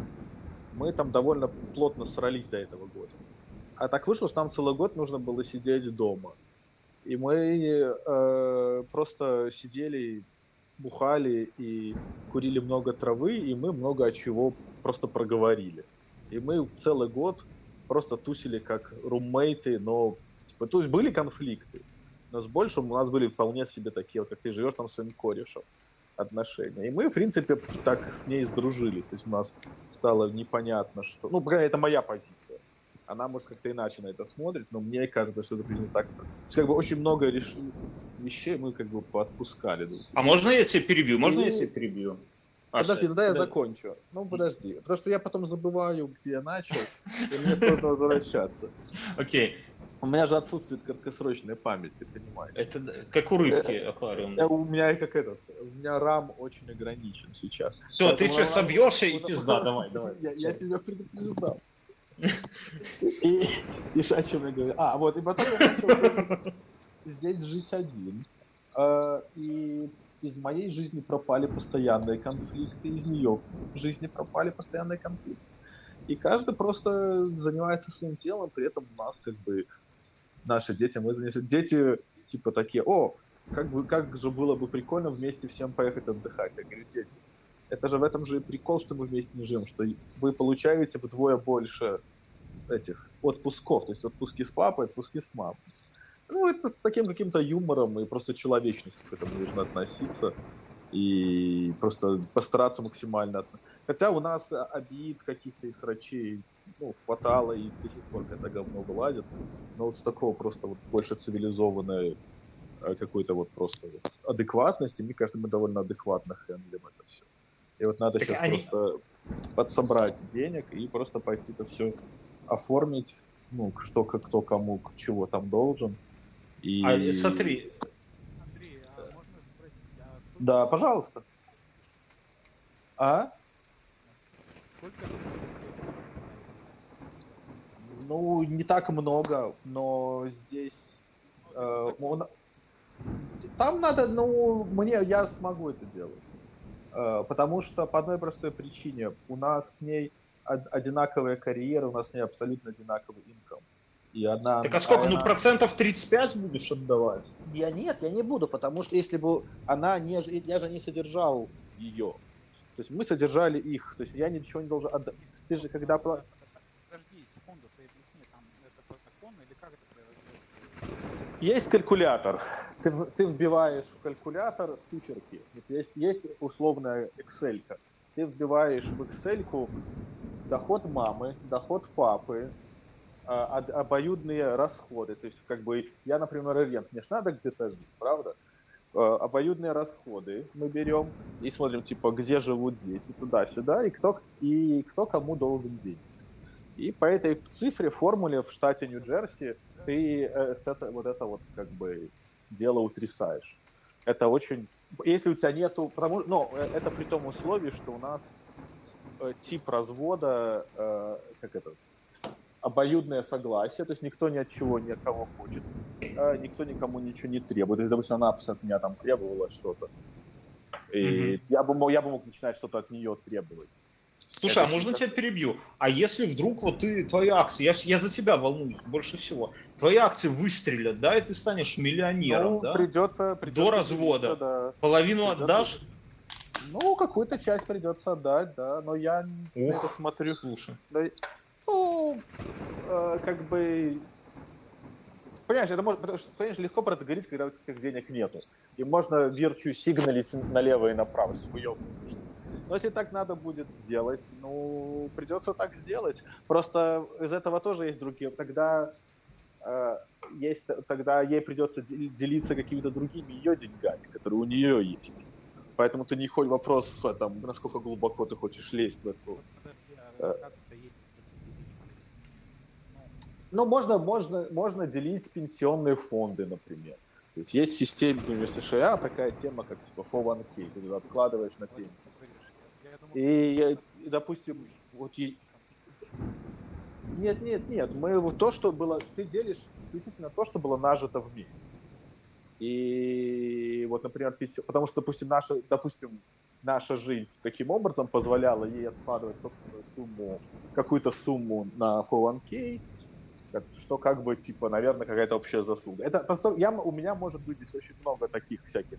мы там довольно плотно срались до этого года. А так вышло, что нам целый год нужно было сидеть дома. И мы просто сидели, бухали и курили много травы, и мы много от чего просто проговорили. И мы целый год просто тусили как руммейты, но... То есть были конфликты, но с большим у нас были вполне себе такие, вот как ты живешь там с своим корешем, отношения. И мы, в принципе, так с ней сдружились. То есть у нас стало непонятно, что... Ну, это моя позиция. Она, может, как-то иначе на это смотрит, но мне кажется, что это примерно так. То есть, как бы, очень много вещей мы, как бы, поотпускали. А можно я тебя перебью? Подожди, тогда я закончу. Ну, подожди. Потому что я потом забываю, где я начал, и мне сложно возвращаться. Окей. У меня же отсутствует краткосрочная память, ты понимаешь? Это как у рыбки аквариумной. У меня рам очень ограничен сейчас. Все, ты сейчас собьешься и пизда, давай. Я тебя предупреждал. И о чем я говорю? Вот, и потом я начал здесь жить один. И из моей жизни пропали постоянные конфликты, из нее жизни пропали постоянные конфликты. И каждый просто занимается своим делом, при этом у нас, как бы, наши дети, мы занесли. Дети, типа, такие, как же было бы прикольно вместе всем поехать отдыхать. Я говорю, дети, это же в этом же и прикол, что мы вместе не живем, что вы получаете вдвое больше этих отпусков, то есть отпуски с папой, отпуски с мамой. Ну, это с таким каким-то юмором и просто человечностью к этому нужно относиться и просто постараться максимально относиться. Хотя у нас обид каких-то и срачей, ну, хватало, и до сих пор это говно вылазит. Но вот с такого просто вот больше цивилизованной какой-то вот просто вот адекватности, мне кажется, мы довольно адекватно хендлим это все. И вот надо так сейчас просто подсобрать денег и просто пойти это все оформить ну, что кто кому чего там должен. И... А, смотри. Андрей, а можно спросить? А сколько... Да, пожалуйста. А? Сколько? Ну, не так много, но здесь... он... Там надо, ну, мне, я смогу это делать. Потому что по одной простой причине. У нас с ней одинаковая карьера, у нас с ней абсолютно одинаковый инком. И она, так а сколько? Она... Ну, процентов 35 будешь отдавать? Я не буду, потому что если бы она не... Я же не содержал ее. То есть мы содержали их. То есть я ничего не должен отдать. Ты же когда... Подожди, секунду, ты объясни, там это по закону или как это происходит? Есть калькулятор. Ты вбиваешь в калькулятор циферки. Есть условная Excel-ка. Ты вбиваешь в Excel-ку доход мамы, доход папы, обоюдные расходы. То есть, как бы, я, например, рент, мне же надо где-то жить, правда? Обоюдные расходы мы берем и смотрим, типа, где живут дети, туда-сюда, и кто кому должен деньги. И по этой цифре, формуле в штате Нью-Джерси ты вот это как бы дело утрясаешь. Это очень... Если у тебя нету... Потому, но это при том условии, что у нас тип развода, как это, обоюдное согласие, то есть никто ни от чего, ни от кого хочет, никто никому ничего не требует. Если, допустим, она от меня там требовала что-то, и я бы мог начинать что-то от нее требовать. Слушай, а можно тебя перебью? А если вдруг вот ты, твои акции, я за тебя волнуюсь больше всего, твои акции выстрелят, да, и ты станешь миллионером, ну, да? Придется до развода. Да. Половину придется, отдашь? Ну, какую-то часть придется отдать, да, но я на это смотрю. Слушай. Да, ну, как бы... Понимаешь, это можно, конечно, легко про это говорить, когда у тебя денег нету. И можно верчу сигналить налево и направо, съебываешь. Но если так надо будет сделать, ну, придется так сделать. Просто из этого тоже есть другие. Тогда ей придется делиться какими-то другими ее деньгами, которые у нее есть. Поэтому ты не хоть вопрос, там, насколько глубоко ты хочешь лезть в эту... Ну, можно делить пенсионные фонды, например. То есть в системе США такая тема, как типа 401k, ты откладываешь на пенсию. И, допустим, вот ей... Нет, мы то, что было... Ты делишь исключительно то, что было нажито вместе. И вот, например, потому что, допустим, наша жизнь таким образом позволяла ей откладывать собственную сумму, какую-то сумму на 401k, что как бы, типа, наверное, какая-то общая заслуга. Это просто... У меня может быть здесь очень много таких всяких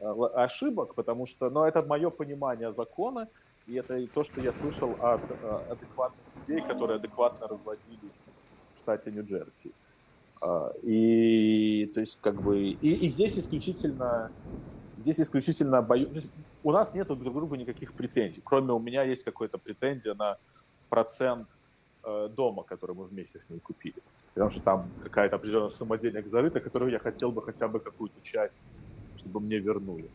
ошибок, потому что, но это мое понимание закона, и это то, что я слышал от адекватных людей, которые адекватно разводились в штате Нью-Джерси. И то есть как бы и здесь исключительно боюсь, у нас нет друг другу никаких претензий, кроме у меня есть какая-то претензия на процент дома, который мы вместе с ней купили, потому что там какая-то определенная сумма денег зарыта, которую я хотел бы хотя бы какую-то часть чтобы мне вернули.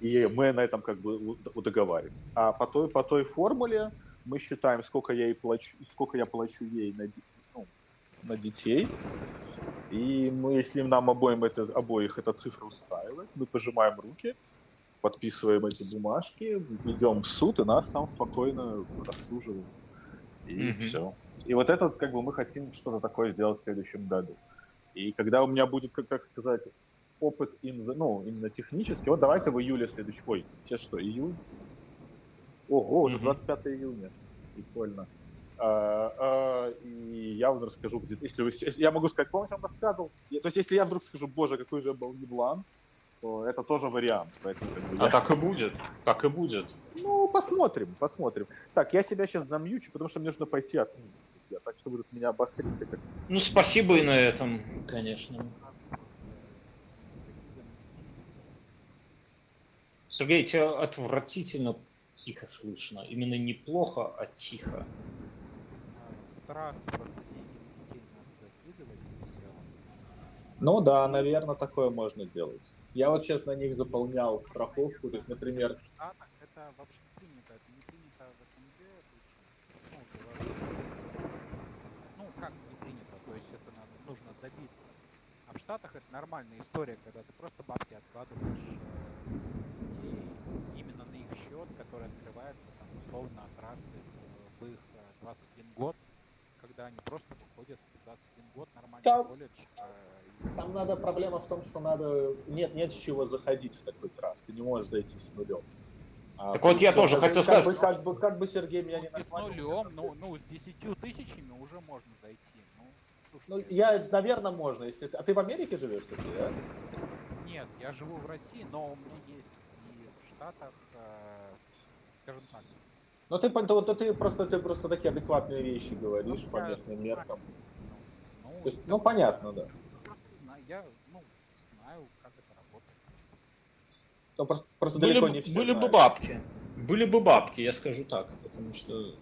И мы на этом как бы договариваемся. А по той формуле мы считаем, сколько я плачу ей на детей. И мы, если нам обоих эта цифра устраивает, мы пожимаем руки, подписываем эти бумажки, идем в суд, и нас там спокойно рассуживают. И все. И вот это как бы мы хотим что-то такое сделать в следующем году. И когда у меня будет, как сказать, опыт именно технический. Вот давайте в июле следующий. Ой, сейчас что, июнь? Ого, уже 25 июня. Прикольно. И я вам расскажу, где-то. Если я могу сказать, помните, я вам рассказывал. То есть, если я вдруг скажу, боже, какой же я был еблан, то это тоже вариант. Поэтому, как бы, так и будет. Так и будет. Ну, посмотрим. Так, я себя сейчас замьючу, потому что мне нужно пойти отменить. Так что вы тут меня обосрите. Как... Ну, спасибо и на этом, конечно. Сергей, тебя отвратительно тихо слышно. Именно не плохо, а тихо. Ну да, наверное, такое можно делать. Я вот сейчас на них заполнял страховку, то есть, например... Это вообще принято, это не принято в СНГ. Ну, как Штатах это нормальная история, когда ты просто бабки откладываешь детей именно на их счет, который открывается там, условно от раз в их 21 год, когда они просто выходят в 21 год нормальный там, колледж. Там надо проблема в том, что надо нет с чего заходить в такой траст, ты не можешь зайти с нулем. Так вот я тоже хотел сказать. Как бы Сергей меня не назвал. С нулем, с 10 000 уже можно зайти. Наверное, можно. А ты в Америке живешь, Сергей, да? Нет, я живу в России, но у меня есть и в Штатах, скажем так. Но ты просто такие адекватные вещи говоришь по местным меркам. То есть, понятно, да. Я знаю, как это работает. Просто далеко не все. Были бы бабки, я скажу так, потому что.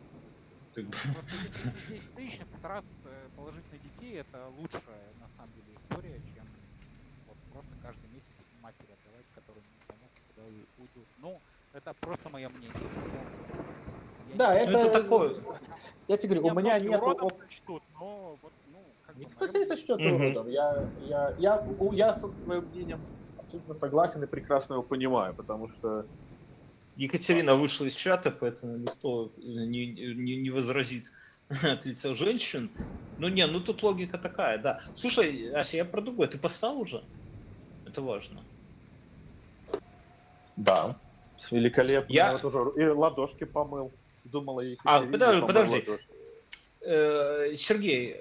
Просто 10 000 на раз положительных детей — это лучшая, на самом деле, история, чем вот просто каждый месяц матери отдавать, которые не помогут, куда уйдут. Ну, это просто мое мнение. Это такое. Я тебе говорю, у меня нет... уродов сочтут, но вот, никто не сочтет уродом. Я со своим мнением абсолютно согласен и прекрасно его понимаю, потому что... Екатерина вышла из чата, поэтому никто не возразит от лица женщин. Тут логика такая, да. Слушай, Ася, я про другое. Ты постал уже? Это важно. Да. Великолепно. Я вот уже и ладошки помыл. Думала, Екатерина. Подожди. Сергей,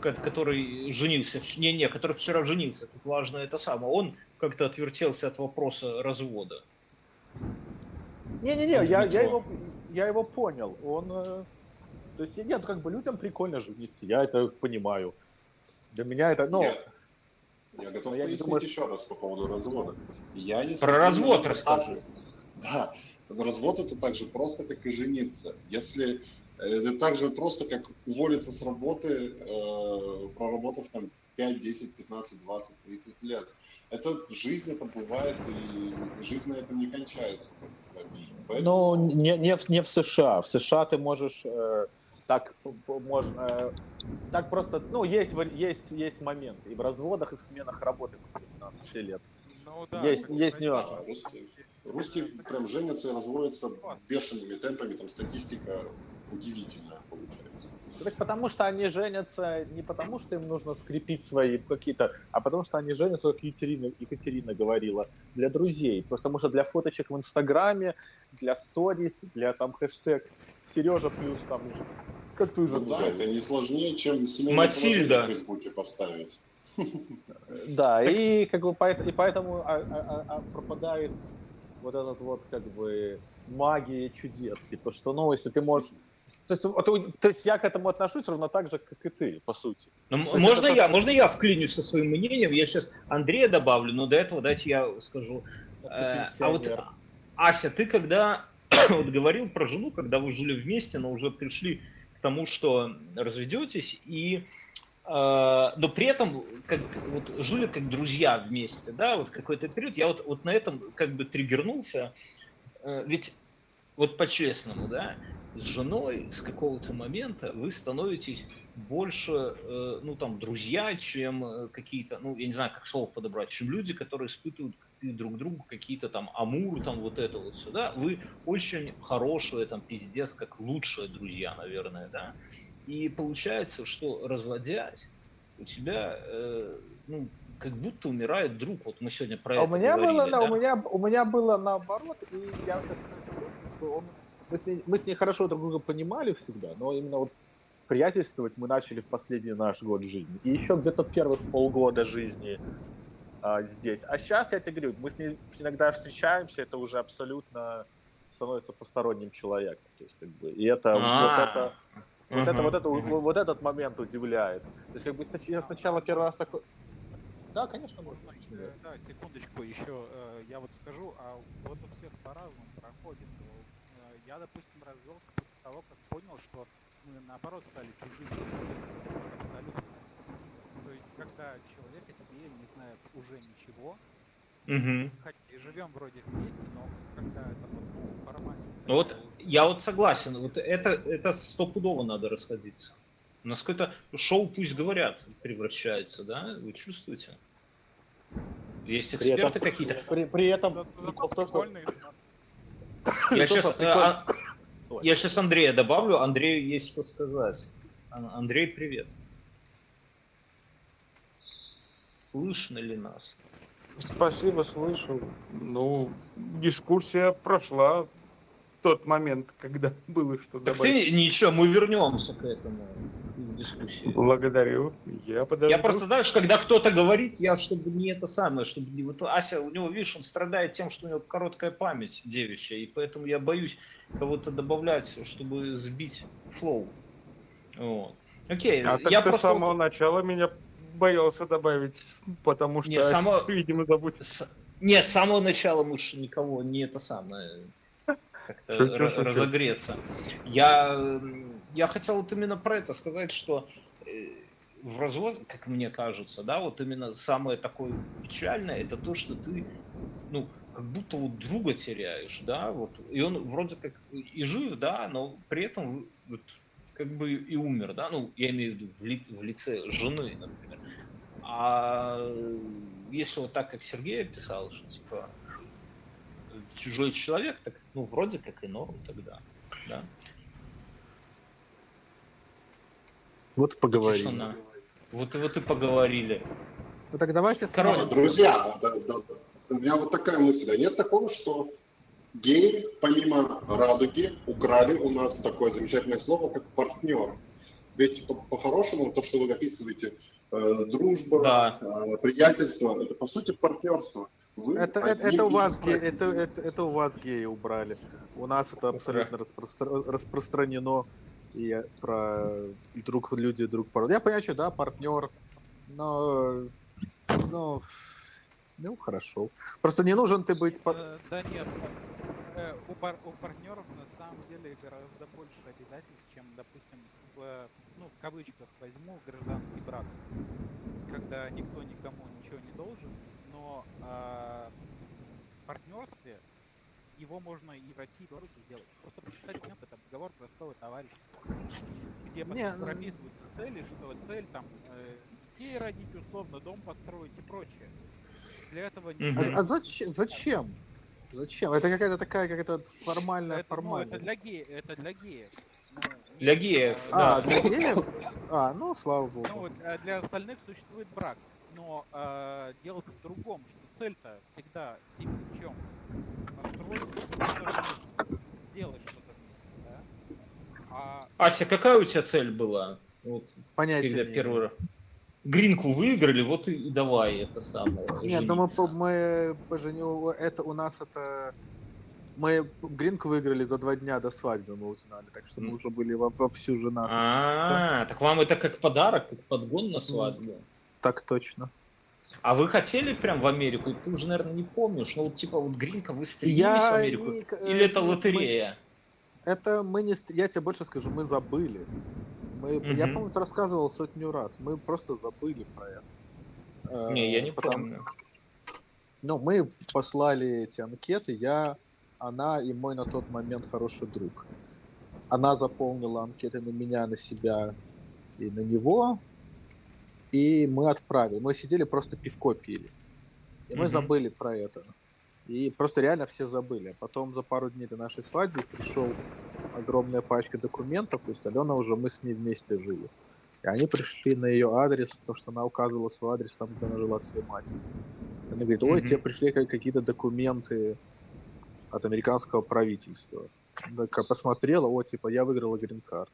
который женился, который вчера женился, тут важно это самое. Он как-то отвертелся от вопроса развода. Я его понял. Он, то есть, нет, как бы людям прикольно жениться, я это понимаю. Для меня это, Я готов пояснить еще раз по поводу развода. Про развод расскажи. Да, развод — это так же просто, как и жениться. Если это так же просто, как уволиться с работы, проработав там 5, 10, 15, 20, 30 лет. Это жизнь, это бывает, и жизнь на этом не кончается. Поэтому... не в США. В США ты можешь так просто, есть моменты и в разводах, и в сменах работы после 15 лет. Есть нюансы. Русские прям женятся и разводятся бешеными темпами, там статистика удивительная получается. Так потому что они женятся не потому, что им нужно скрепить свои какие-то, а потому что они женятся, как Екатерина говорила, для друзей. Потому что для фоточек в Инстаграме, для сторис, для там хэштег Сережа плюс там, как ты уже называешь. Да, это не сложнее, чем семейный в Фейсбуке поставить. Да, и поэтому пропадает вот этот магия чудес. Типа, что, если ты можешь... То есть я к этому отношусь ровно так же, как и ты, по сути. Можно я вклинюсь со своим мнением? Я сейчас Андрея добавлю, но до этого дайте я скажу. Ася, ты когда говорил про жену, когда вы жили вместе, но уже пришли к тому, что разведетесь, но при этом жили как друзья вместе, да, какой-то период. Я на этом триггернулся, ведь по-честному, да. С женой с какого-то момента вы становитесь больше, друзья, чем какие-то, я не знаю, как слово подобрать, чем люди, которые испытывают друг другу какие-то там амур, там сюда. Вы очень хорошие, пиздец, как лучшие друзья, наверное, да. И получается, что разводясь, у тебя, как будто умирает друг. Вот мы сегодня про это говорили. У меня было наоборот, и я сейчас скажу, что мы с ней хорошо друг друга понимали всегда, но именно приятельствовать мы начали в последний наш год жизни. И еще где-то первых полгода жизни здесь. А сейчас, я тебе говорю, мы с ней иногда встречаемся, это уже абсолютно становится посторонним человеком. То есть, и это этот момент удивляет. То есть, я сначала первый раз такой... Да, конечно, можно. Да, секундочку еще я скажу, у всех по-разному проходит. Я, допустим, развелся после того, как понял, что мы, наоборот, стали чужими. Абсолютно. То есть, когда человек о тебе не знает уже ничего, хоть и живем вроде вместе, но когда это формально... Я согласен. Это стопудово надо расходиться. У нас какое-то шоу «Пусть говорят» превращается, да? Вы чувствуете? Есть эксперты какие-то. При этом... Я сейчас Андрея добавлю. Андрею есть что сказать. Андрей, привет. Слышно ли нас? Спасибо, слышу. Ну, дискуссия прошла в тот момент, когда было что добавить. Так ты ничего, мы вернемся к этому дискуссии. Благодарю. Я подожду. Я просто, знаешь, когда кто-то говорит, я чтобы не это самое, чтобы не вот Ася, у него, видишь, он страдает тем, что у него короткая память девичья, и поэтому я боюсь кого-то добавлять, чтобы сбить флоу. Вот. Окей. А я просто... с самого начала меня боялся добавить, потому что, видимо, забудет. Нет, с самого начала мы же никого не это самое как-то разогреться. Я хотел вот именно про это сказать, что в разводе, как мне кажется, да, вот именно самое такое печальное, это то, что ты, ну, как будто вот друга теряешь, да, вот, и он вроде как и жив, да, но при этом вот, как бы и умер, да, ну, я имею в виду в лице жены, например. А если вот так, как Сергей описал, что, типа, чужой человек, так, ну, вроде как и норм тогда, да. Вот и поговорили. Тишина. Вот и поговорили. Ну, так давайте с вами. Друзья, у меня вот такая мысль. Да нет такого, что геи, помимо радуги, украли у нас такое замечательное слово, как партнер. Ведь по-хорошему, то, что вы описываете, дружба, да, приятельство, это по сути партнерство. Это у вас геи убрали. У нас это абсолютно распространено. И про друг люди, друг пара. Я понимаю, что да, партнер, но ну хорошо. Просто не нужен ты быть... Да нет, у партнеров на самом деле гораздо больше обязательств, чем, допустим, в кавычках возьму гражданский брак, когда никто никому ничего не должен, но в партнерстве его можно и в России, и в России сделать. Просто прочитать нет, это договор простого товарищества, где прописываются цели, что цель там детей родить, условно, дом построить и прочее. Для этого не... А зачем? Зачем? Это какая-то такая, какая-то формальная. Это для геев. Для геев. Для геев? Ну, слава богу. Ну, вот, для остальных существует брак. Но дело в другом, что цель-то всегда сильно в чем? Делать что-то, да? Ася, какая у тебя цель была? Вот, понятия первый раз. Гринку выиграли, вот и давай это самое. Нет, ну мы поженил, это у нас это... Мы гринку выиграли за 2 дня до свадьбы, мы узнали, так что мы уже были вовсю женаты. Так вам это как подарок, как подгон на свадьбу? Так точно. А вы хотели прям в Америку? Ты уже, наверное, не помнишь, но вот типа вот гринка, вы стремились в Америку? Или это лотерея? Я тебе больше скажу, мы забыли. Я, по-моему, это рассказывал сотню раз. Мы просто забыли про это. Я не помню. Ну, мы послали эти анкеты. Она и мой на тот момент хороший друг. Она заполнила анкеты на меня, на себя и на него. И мы отправили. Мы сидели, просто пивко пили. И мы забыли про это. И просто реально все забыли. А потом за пару дней до нашей свадьбы пришел огромная пачка документов. То есть Алена уже, мы с ней вместе жили. И они пришли на ее адрес, потому что она указывала свой адрес там, где она жила с своей матерью. Она говорит, тебе пришли какие-то документы от американского правительства. Она посмотрела, я выиграла грин-карт.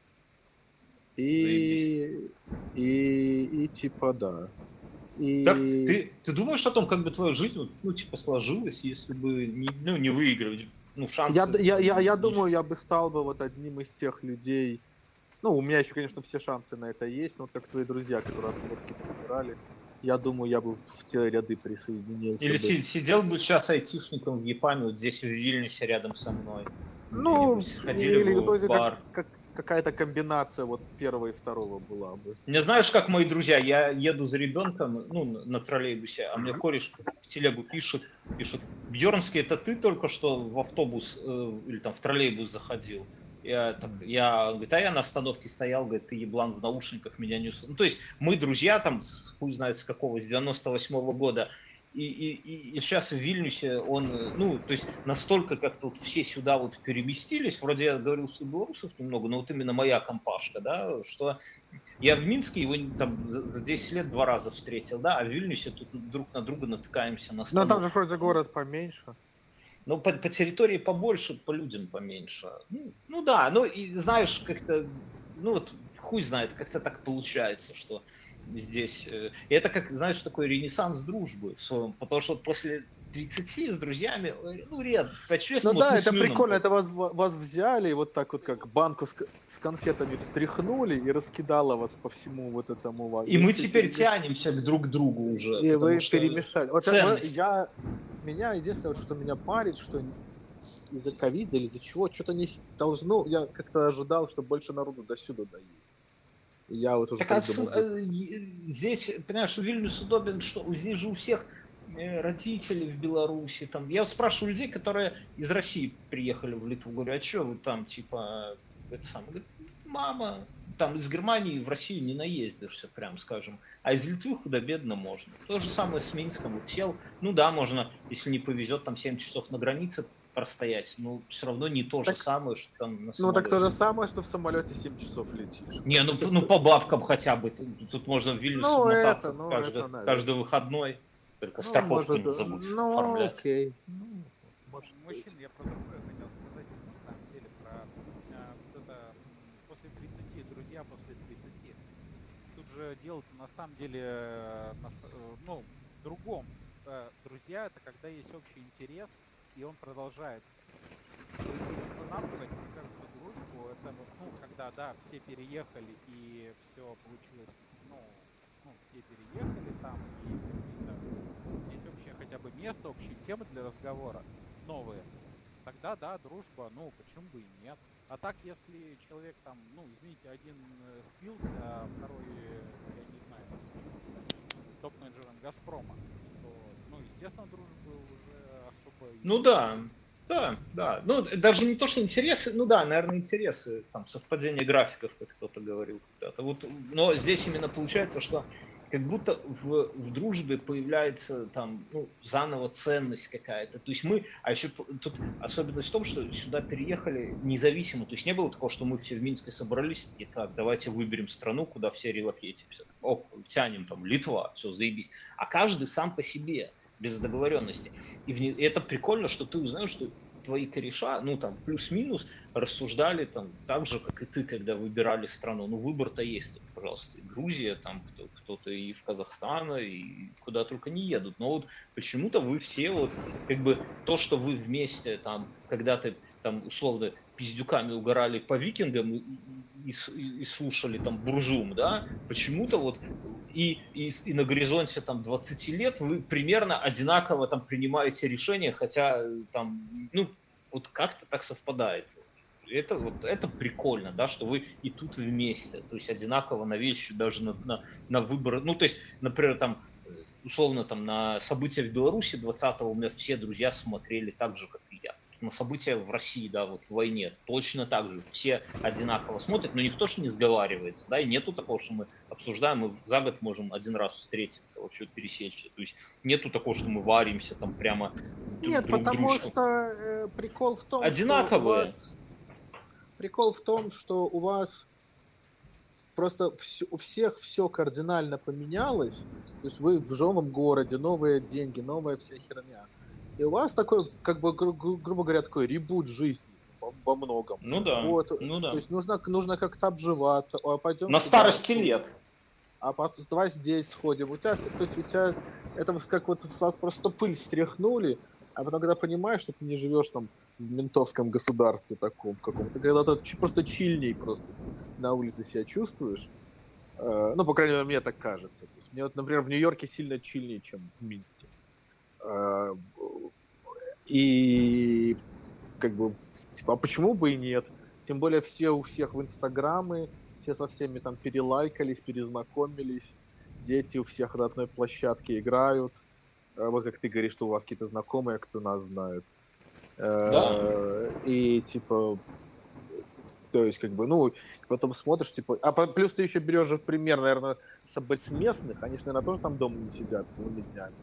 Так ты думаешь о том, как бы твоя жизнь, сложилась, если бы не выигрывать, шансы? Я думаю, я бы стал бы вот одним из тех людей, у меня еще, конечно, все шансы на это есть, но как твои друзья, которые от водки помирали, я думаю, я бы в те ряды присоединился. Или сидел бы сейчас айтишником в Япаме, вот здесь в Вильнюсе рядом со мной. Сходили бы в бар. Какая-то комбинация первого и второго была бы. Не знаешь, как мои друзья, я еду за ребенком, на троллейбусе, а мне кореш в телегу пишет, Бьернский, это ты только что в автобус или там в троллейбус заходил? Я говорит, а я на остановке стоял, говорит, ты еблан в наушниках, меня не услышал. Ну, то есть мы друзья там, хуй знает с какого, с 98-го года. И сейчас в Вильнюсе он, ну, то есть настолько как-то вот все сюда вот переместились, вроде я говорил, что белорусов немного, но вот именно моя компашка, да, что я в Минске его там за 10 лет 2 раза встретил, да, а в Вильнюсе тут друг на друга натыкаемся на остановку. Но там же вроде город поменьше. Ну, по территории побольше, по людям поменьше. Ну да, ну и знаешь, как-то, ну вот хуй знает, как-то так получается, что... здесь. И это, как, знаешь, такой ренессанс дружбы в своем, потому что после 30 с друзьями, ну, редко. Ну вот да, это прикольно, это вас взяли, вот так вот, как банку с конфетами встряхнули и раскидало вас по всему вот этому вагу. И мы теперь тянемся друг к другу уже. И вы перемешали. Вот меня единственное, что меня парит, что из-за ковида или из-за чего, что-то не должно, я как-то ожидал, что больше народу до сюда доедет. Я вот уже так, здесь, понимаешь, Вильнюс удобен, что здесь же у всех родители в Беларуси. Там. Я спрашиваю людей, которые из России приехали в Литву, говорю, а что вы там, типа, это сам, говорит, мама, там из Германии в Россию не наездишься, прям скажем, а из Литвы худо-бедно можно. То же самое с Минском, вот сел, ну да, можно, если не повезет, там 7 часов на границе простоять, но все равно не то так, же самое, что там на самолете. Ну так то же самое, что в самолете 7 часов летишь. Не, ну по бабкам хотя бы. Тут можно в Вильнюс мотаться каждый выходной. Только страховку не забудь оформлять. Ну окей. Мужчина, я про другое хотел сказать, на самом деле, про вот это после 30, друзья после 30. Тут же дело на самом деле, ну, в другом. Друзья, это когда есть общий интерес, и он продолжает. Останавливать, мне кажется, дружбу, это, ну, когда, да, все переехали, и все получилось, ну все переехали там, и какие-то, есть общее хотя бы место, общие темы для разговора, новые, тогда, да, дружба, ну, почему бы и нет. А так, если человек там, ну, извините, один спился, а второй, я не знаю, топ-менеджером Газпрома, то, ну, естественно, дружбы уже. Ну да. Ну, даже не то, что интересы, ну да, наверное, интересы, там, совпадение графиков, как кто-то говорил когда-то. Вот, но здесь именно получается, что как будто в дружбе появляется там, ну, заново ценность какая-то. То есть мы, а еще тут особенность в том, что сюда переехали независимо. То есть не было такого, что мы все в Минске собрались и так, давайте выберем страну, куда все релокейтимся. О, тянем там Литва, все, заебись. А каждый сам по себе. Без договоренности. И это прикольно, что ты узнаешь, что твои кореша, ну там плюс-минус, рассуждали там так же, как и ты, когда выбирали страну. Ну выбор-то есть, пожалуйста, и Грузия, там кто-то и в Казахстан, и куда только не едут. Но вот почему-то вы все вот, как бы, то, что вы вместе там, когда-то там условно пиздюками угорали по викингам и слушали там Бурзум, да, почему-то вот и на горизонте там 20 лет вы примерно одинаково там принимаете решения, хотя там, ну, вот как-то так совпадает. Это вот это прикольно, да, что вы и тут вместе, то есть одинаково на вещи, даже на выборы, ну, то есть, например, там, условно, там, на события в Беларуси 20-го у меня все друзья смотрели так же, как и я. На события в России, да, вот в войне, точно так же, все одинаково смотрят, но никто же не сговаривается, да, и нету такого, что мы обсуждаем, мы за год можем 1 раз встретиться, вот что-то пересечься, то есть нету такого, что мы варимся там прямо нет, друг потому дружку. Что прикол в том, одинаковые. Прикол в том, что у вас просто у всех все кардинально поменялось, то есть вы в жёлтом городе, новые деньги, новая вся херня. И у вас такой, как бы, грубо говоря, такой ребут жизни во многом. Ну да. Вот. Ну да. То есть нужно как-то обживаться. О, пойдем на старости лет. А потом давай здесь сходим. У тебя это как вот у вас просто пыль стряхнули, а потом, когда понимаешь, что ты не живешь там в ментовском государстве таком каком-то, когда ты просто чильней просто на улице себя чувствуешь. Ну, по крайней мере, мне так кажется. То есть, мне вот, например, в Нью-Йорке сильно чильнее, чем в Минске. И как бы, типа, а почему бы и нет? Тем более все у всех в Инстаграмы, все со всеми там перелайкались, перезнакомились, дети у всех на одной площадке играют. Вот как ты говоришь, что у вас какие-то знакомые, кто нас знает. Да. И типа, То есть, как бы, ну, потом смотришь, типа... А плюс ты еще берешь же пример, наверное, с местных. Они же, наверное, тоже там дома не сидят целыми днями.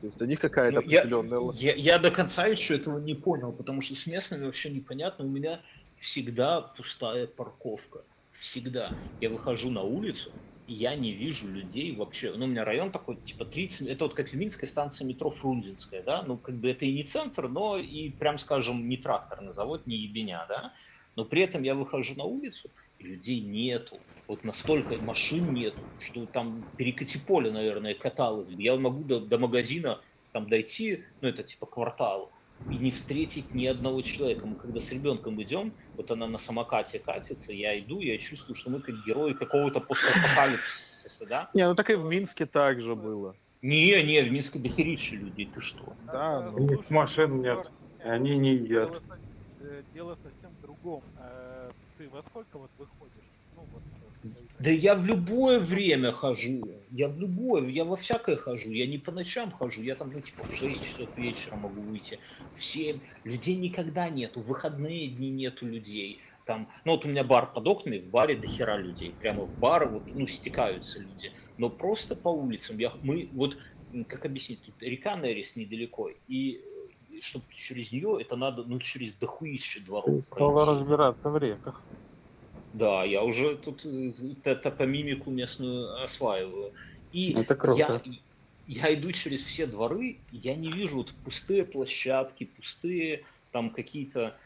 То есть у них какая-то определенная... Я до конца еще этого не понял, потому что с местными вообще непонятно. У меня всегда пустая парковка. Всегда. Я выхожу на улицу, и я не вижу людей вообще. Ну, у меня район такой, типа, 30... Это вот как Минская станция метро Фрунзенская, да? Ну, как бы это и не центр, но и, прям скажем, не тракторный завод, не ебеня, да? Но при этом я выхожу на улицу, и людей нету. Вот настолько машин нету, что там перекати поле, наверное, каталось. Я могу до магазина там дойти, ну это типа квартал, и не встретить ни одного человека. Мы когда с ребенком идем, вот она на самокате катится, я иду, я чувствую, что мы как герои какого-то постапокалипсиса, да? Не, ну так и в Минске так же было. Не, в Минске дохерища людей, ты что? Да, машин нет, они не едят. Дело совсем в другом. Ты во сколько вот выходишь? Ну, вот, да я в любое время хожу. Я во всякое хожу. Я не по ночам хожу. Я там, ну, типа, в 6 часов вечера могу выйти. В 7. Людей никогда нету. В выходные дни нету людей. Там, ну, вот у меня бар под окнами, в баре дохера людей. Прямо в бар, вот, ну, стекаются люди. Но просто по улицам. Мы, вот, как объяснить, тут река Нерис недалеко. И чтобы через нее, это надо, ну, через дохуище дворов. Стало разбираться в реках. Да, я уже тут топомимику местную осваиваю. И это круто. Я иду через все дворы, я не вижу вот пустые площадки, пустые там какие-то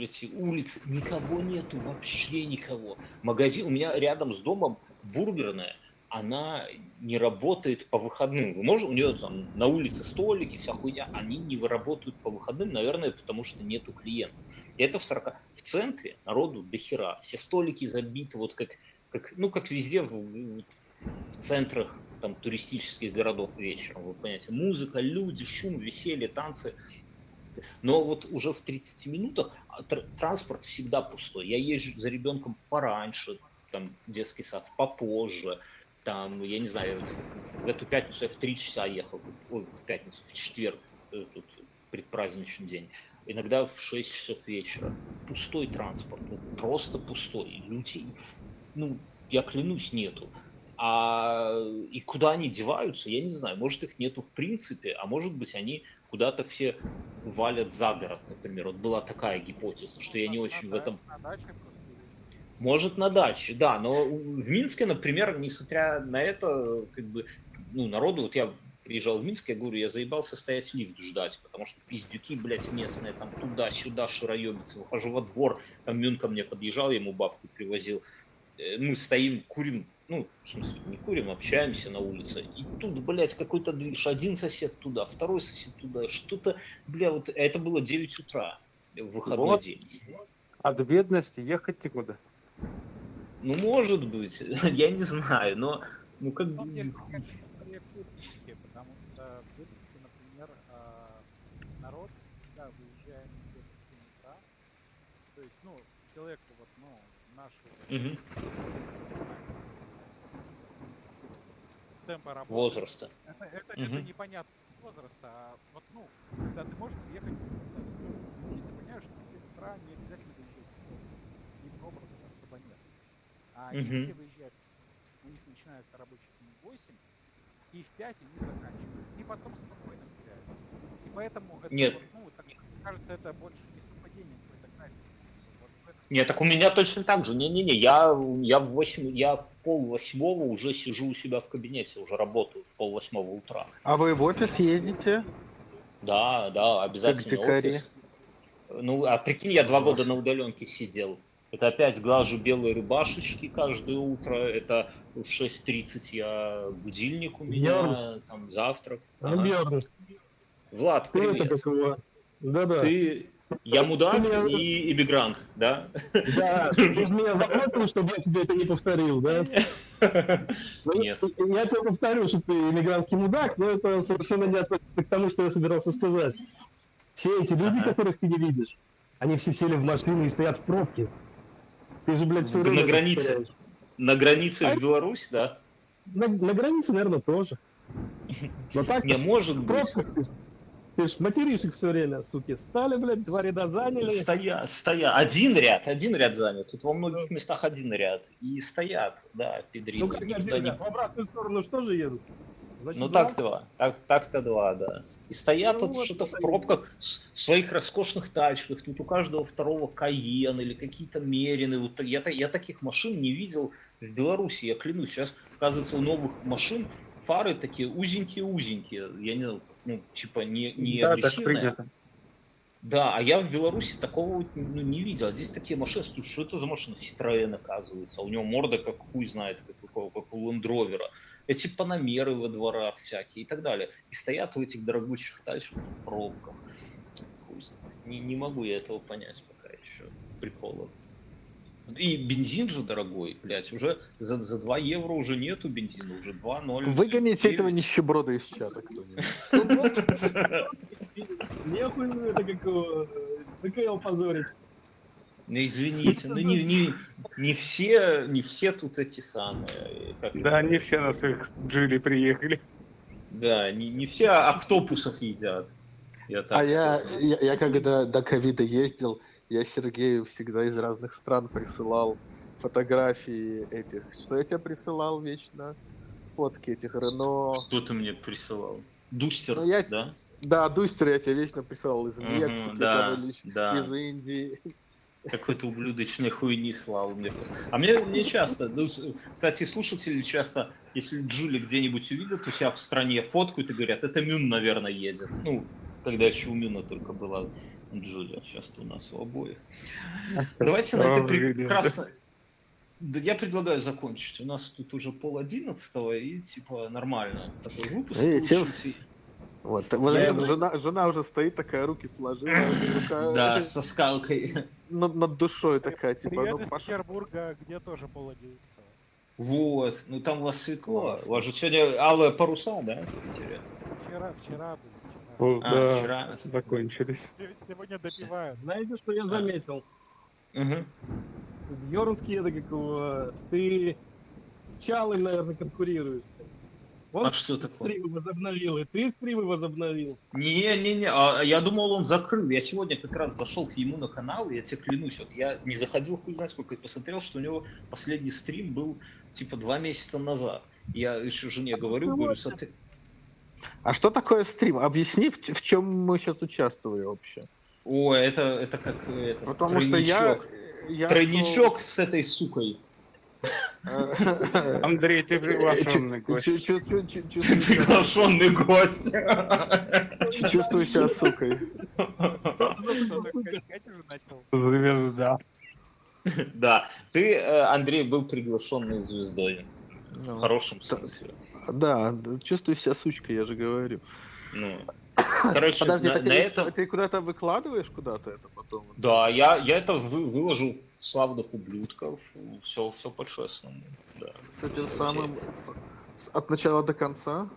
эти улицы. Никого нету, вообще никого. Магазин у меня рядом с домом бургерная. Она не работает по выходным. Вы можете, у нее там на улице столики, вся хуйня, они не работают по выходным, наверное, потому что нету клиентов. И это в центре народу дохера. Все столики забиты, вот как везде в центрах там, туристических городов вечером. Вы понимаете, музыка, люди, шум, веселье, танцы. Но вот уже в 30 минутах транспорт всегда пустой. Я езжу за ребенком пораньше, там, в детский сад попозже. Там, я не знаю, в эту пятницу я в 3 часа ехал, в четверг, тут предпраздничный день, иногда в 6 часов вечера. Пустой транспорт, просто пустой, людей, ну, я клянусь, нету. И куда они деваются, я не знаю, может, их нету в принципе, а может быть, они куда-то все валят за город, например. Вот была такая гипотеза, что я не очень в этом... Может, на даче, да, но в Минске, например, несмотря на это, как бы, ну, народу, вот я приезжал в Минск, я говорю, я заебался стоять лифт ждать, потому что пиздюки, блядь, местные, там, туда-сюда шароебятся, выхожу во двор, там, Мюн ко мне подъезжал, я ему бабку привозил, мы стоим, курим, ну, в смысле, не курим, общаемся на улице, и тут, блядь, какой-то движ, один сосед туда, второй сосед туда, что-то, бля, вот, это было 9 утра, в выходной вот. День. От бедности ехать никуда. Ну, может быть, я не знаю, но, ну, как бы... Потому что в Иркутске, например, народ всегда выезжает где-то в 7 утра, то есть, ну, человеку вот, ну, нашего темпа работы... Возраста. Это непонятно возраста, а вот, ну, когда ты можешь приехать, ты понимаешь, что в 7 утра не обязательно выезжать, никакого образа особо нет. А они все выезжают, у них начинаются рабочие дни в 8, и в 5 они заканчивают. И потом спокойно теряют. И поэтому, это, ну, так, кажется, это больше не совпадение какой-то крайности. Вот это... Нет, так у меня точно так же. Не-не-не, я в 7:30 уже сижу у себя в кабинете, уже работаю в 7:30 утра. А вы в офис ездите? Да, обязательно офис. Ну, а прикинь, я 2 года на удаленке сидел. Это опять глажу белые рубашечки каждое утро, это в 6:30 я будильник у меня, там завтрак. Влад, привет. Да. Ты... Я мудак и иммигрант, да? Да, ты же меня запомнил, чтобы я тебе это не повторил, да? Нет. Я тебе повторю, что ты иммигрантский мудак, но это совершенно не относится к тому, что я собирался сказать. Все эти люди, которых ты не видишь, они все сели в машину и стоят в пробке. Ты же, блядь, все время... На границе в Беларусь, да? На границе, наверное, тоже. Но так, не, может быть. Видишь, материшек все время, суки, стали, блядь, два ряда заняли. Стоят. Один ряд занят. Тут во многих местах один ряд. И стоят, да, пидри. Ну как один ряд? В обратную сторону что же едут? Значит, ну так два. Так-то два, да. И стоят ну, тут вот что-то в пробках в своих роскошных тачках. Тут у каждого второго Кайен или какие-то Мерины. Вот я таких машин не видел в Беларуси, я клянусь. Сейчас, оказывается, у новых машин фары такие узенькие-узенькие. Я не знаю, ну, типа не да, агрессивные. Да, а я в Беларуси такого ну, не видел. А здесь такие машины. Слушай, что это за машина? Citroёn, оказывается. У него морда как хуй знает, как у лендровера. Эти панамеры во дворах всякие и так далее. И стоят в этих дорогущих тачках в пробках. Не могу я этого понять пока еще. Приколы. И бензин же дорогой, блядь. Уже за 2 евро уже нету бензина, уже 2.0. Выгоните этого нищеброда из чата кто-нибудь. Нехуй это какого. Так его позорить. Ну извините, ну не все тут эти самые. Да, не все на своих джили приехали. Да, не все октопусов едят. Я когда до ковида ездил, я Сергею всегда из разных стран присылал фотографии этих. Что я тебе присылал вечно? Фотки этих Рено. Что ты мне присылал? Дустер, ну, да? Да, Дустер я тебе вечно присылал из Мексики, из Индии. Какой-то ублюдочной хуйни слал мне. А мне часто, ну, кстати, слушатели часто, если Джули где-нибудь увидят у себя в стране фотку, и говорят, это Мюн, наверное, едет. Ну, когда еще у Мюна только была Джули, сейчас у нас у обоих. Давайте на это прекрасно... Я предлагаю закончить. У нас тут уже 11:30, и типа нормально такой выпуск получился. Вот, жена уже стоит, такая руки сложила. Да, со скалкой. Над душой такая, типа. Привет из Петербурга, где тоже 11:30. Вот, ну там у вас светло. У вас же сегодня алые паруса, да? Вчера. Да, закончились. Сегодня допивают. Знаете, что я заметил? Йорнский, это как ты с Чалой, наверное, конкурируешь. Он что такое? Стримы возобновил, и 3 стримы возобновил. Не-не-не, я думал, он закрыл. Я сегодня как раз зашел к ему на канал, и я тебе клянусь, вот я не заходил, хуй знает сколько, и посмотрел, что у него последний стрим был типа 2 месяца назад. Я еще жене говорю, что ты... А что такое стрим? Объясни, в чем мы сейчас участвуем вообще. О, это как это, потому тройничок. Что я тройничок с этой сукой. Андрей, ты приглашенный гость. Приглашенный гость. Чувствую себя сукой. Звезда. Да, ты, Андрей, был приглашенной звездой. В хорошем смысле. Да, чувствую себя сучкой, я же говорю. Короче, подожди, ты куда-то выкладываешь куда-то это потом? Да, я это выложу в славных ублюдков, все по-честному. Да. С этим самым от начала до конца?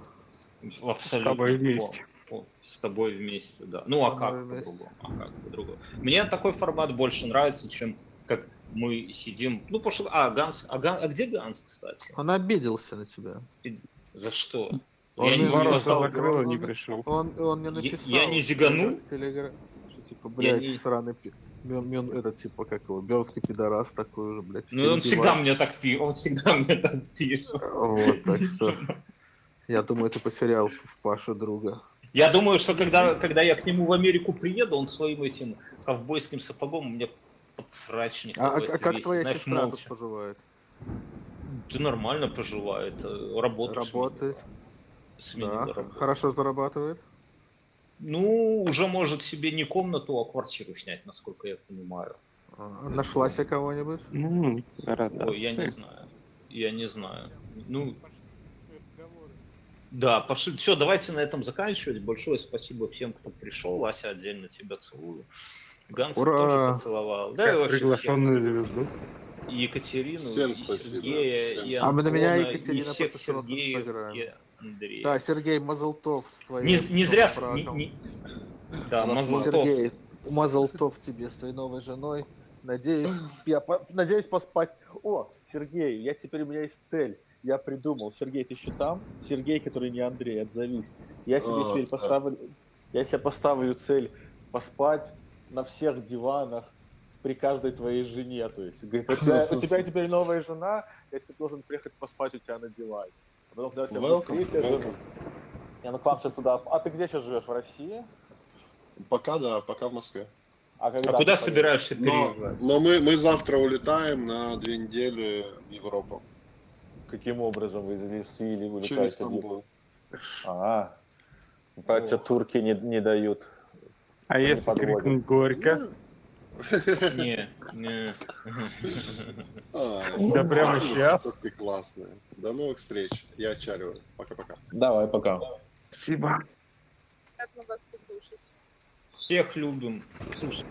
Абсолютно. С тобой вместе. С тобой вместе, да. Ну а как по-другому? Мне такой формат больше нравится, чем как мы сидим. Ну пошел. А где Ганс, кстати? Он обиделся на тебя. За что? Он я не написал, закрыл, не пришел. Он мне написал. Я не зиганул? Что типа, блядь, сраный пи... Мён, это типа, как его, Бёрнский пидорас такой же, блядь. Ну он всегда мне так пишет, Вот, так что... Я думаю, ты потерял в Паше друга. Я думаю, что когда я к нему в Америку приеду, он своим этим ковбойским сапогом мне подсрачник. А как твоя сестра тут поживает? Да нормально поживает, работает. Да, хорошо зарабатывает? Ну, уже может себе не комнату, а квартиру снять, насколько я понимаю. Нашла себе кого-нибудь? Ой, я не знаю. Ну, да, пошли. Все, давайте на этом заканчивать. Большое спасибо всем, кто пришел. Ася, отдельно тебя целую. Ганс тоже поцеловал. Да, приглашенную звезду. Екатерину, всем спасибо. Сергея, а на меня Екатерина подписалась в Инстаграме. Андрей. Да, Сергей Мазалтов. Не зря. Да, Мазалтов. Сергей Мазалтов тебе с твоей новой женой. Надеюсь поспать. О, Сергей, у меня есть цель. Я придумал. Сергей, ты еще там? Сергей, который не Андрей, отзовись. Я себе теперь поставлю. Я себе поставлю цель поспать на всех диванах при каждой твоей жене. То есть, говорит, у тебя теперь новая жена, я теперь должен приехать поспать у тебя на диване. А потом, когда у тебя будет третья жена... Я ну к вам сейчас туда... А ты где сейчас живешь? В России? Пока да, пока в Москве. А куда собираешься переезжать? Но мы завтра улетаем на 2 недели в Европу. Каким образом вы здесь или улетаете? Через Стамбул. Ага. Батя, турки не дают. А если крикнуть горько? Не. Да прямо сейчас? Ты классная. До новых встреч. Я отчаливаю. Пока-пока. Давай, пока. Спасибо. Сейчас мы вас послушать. Всех любим. Слушай.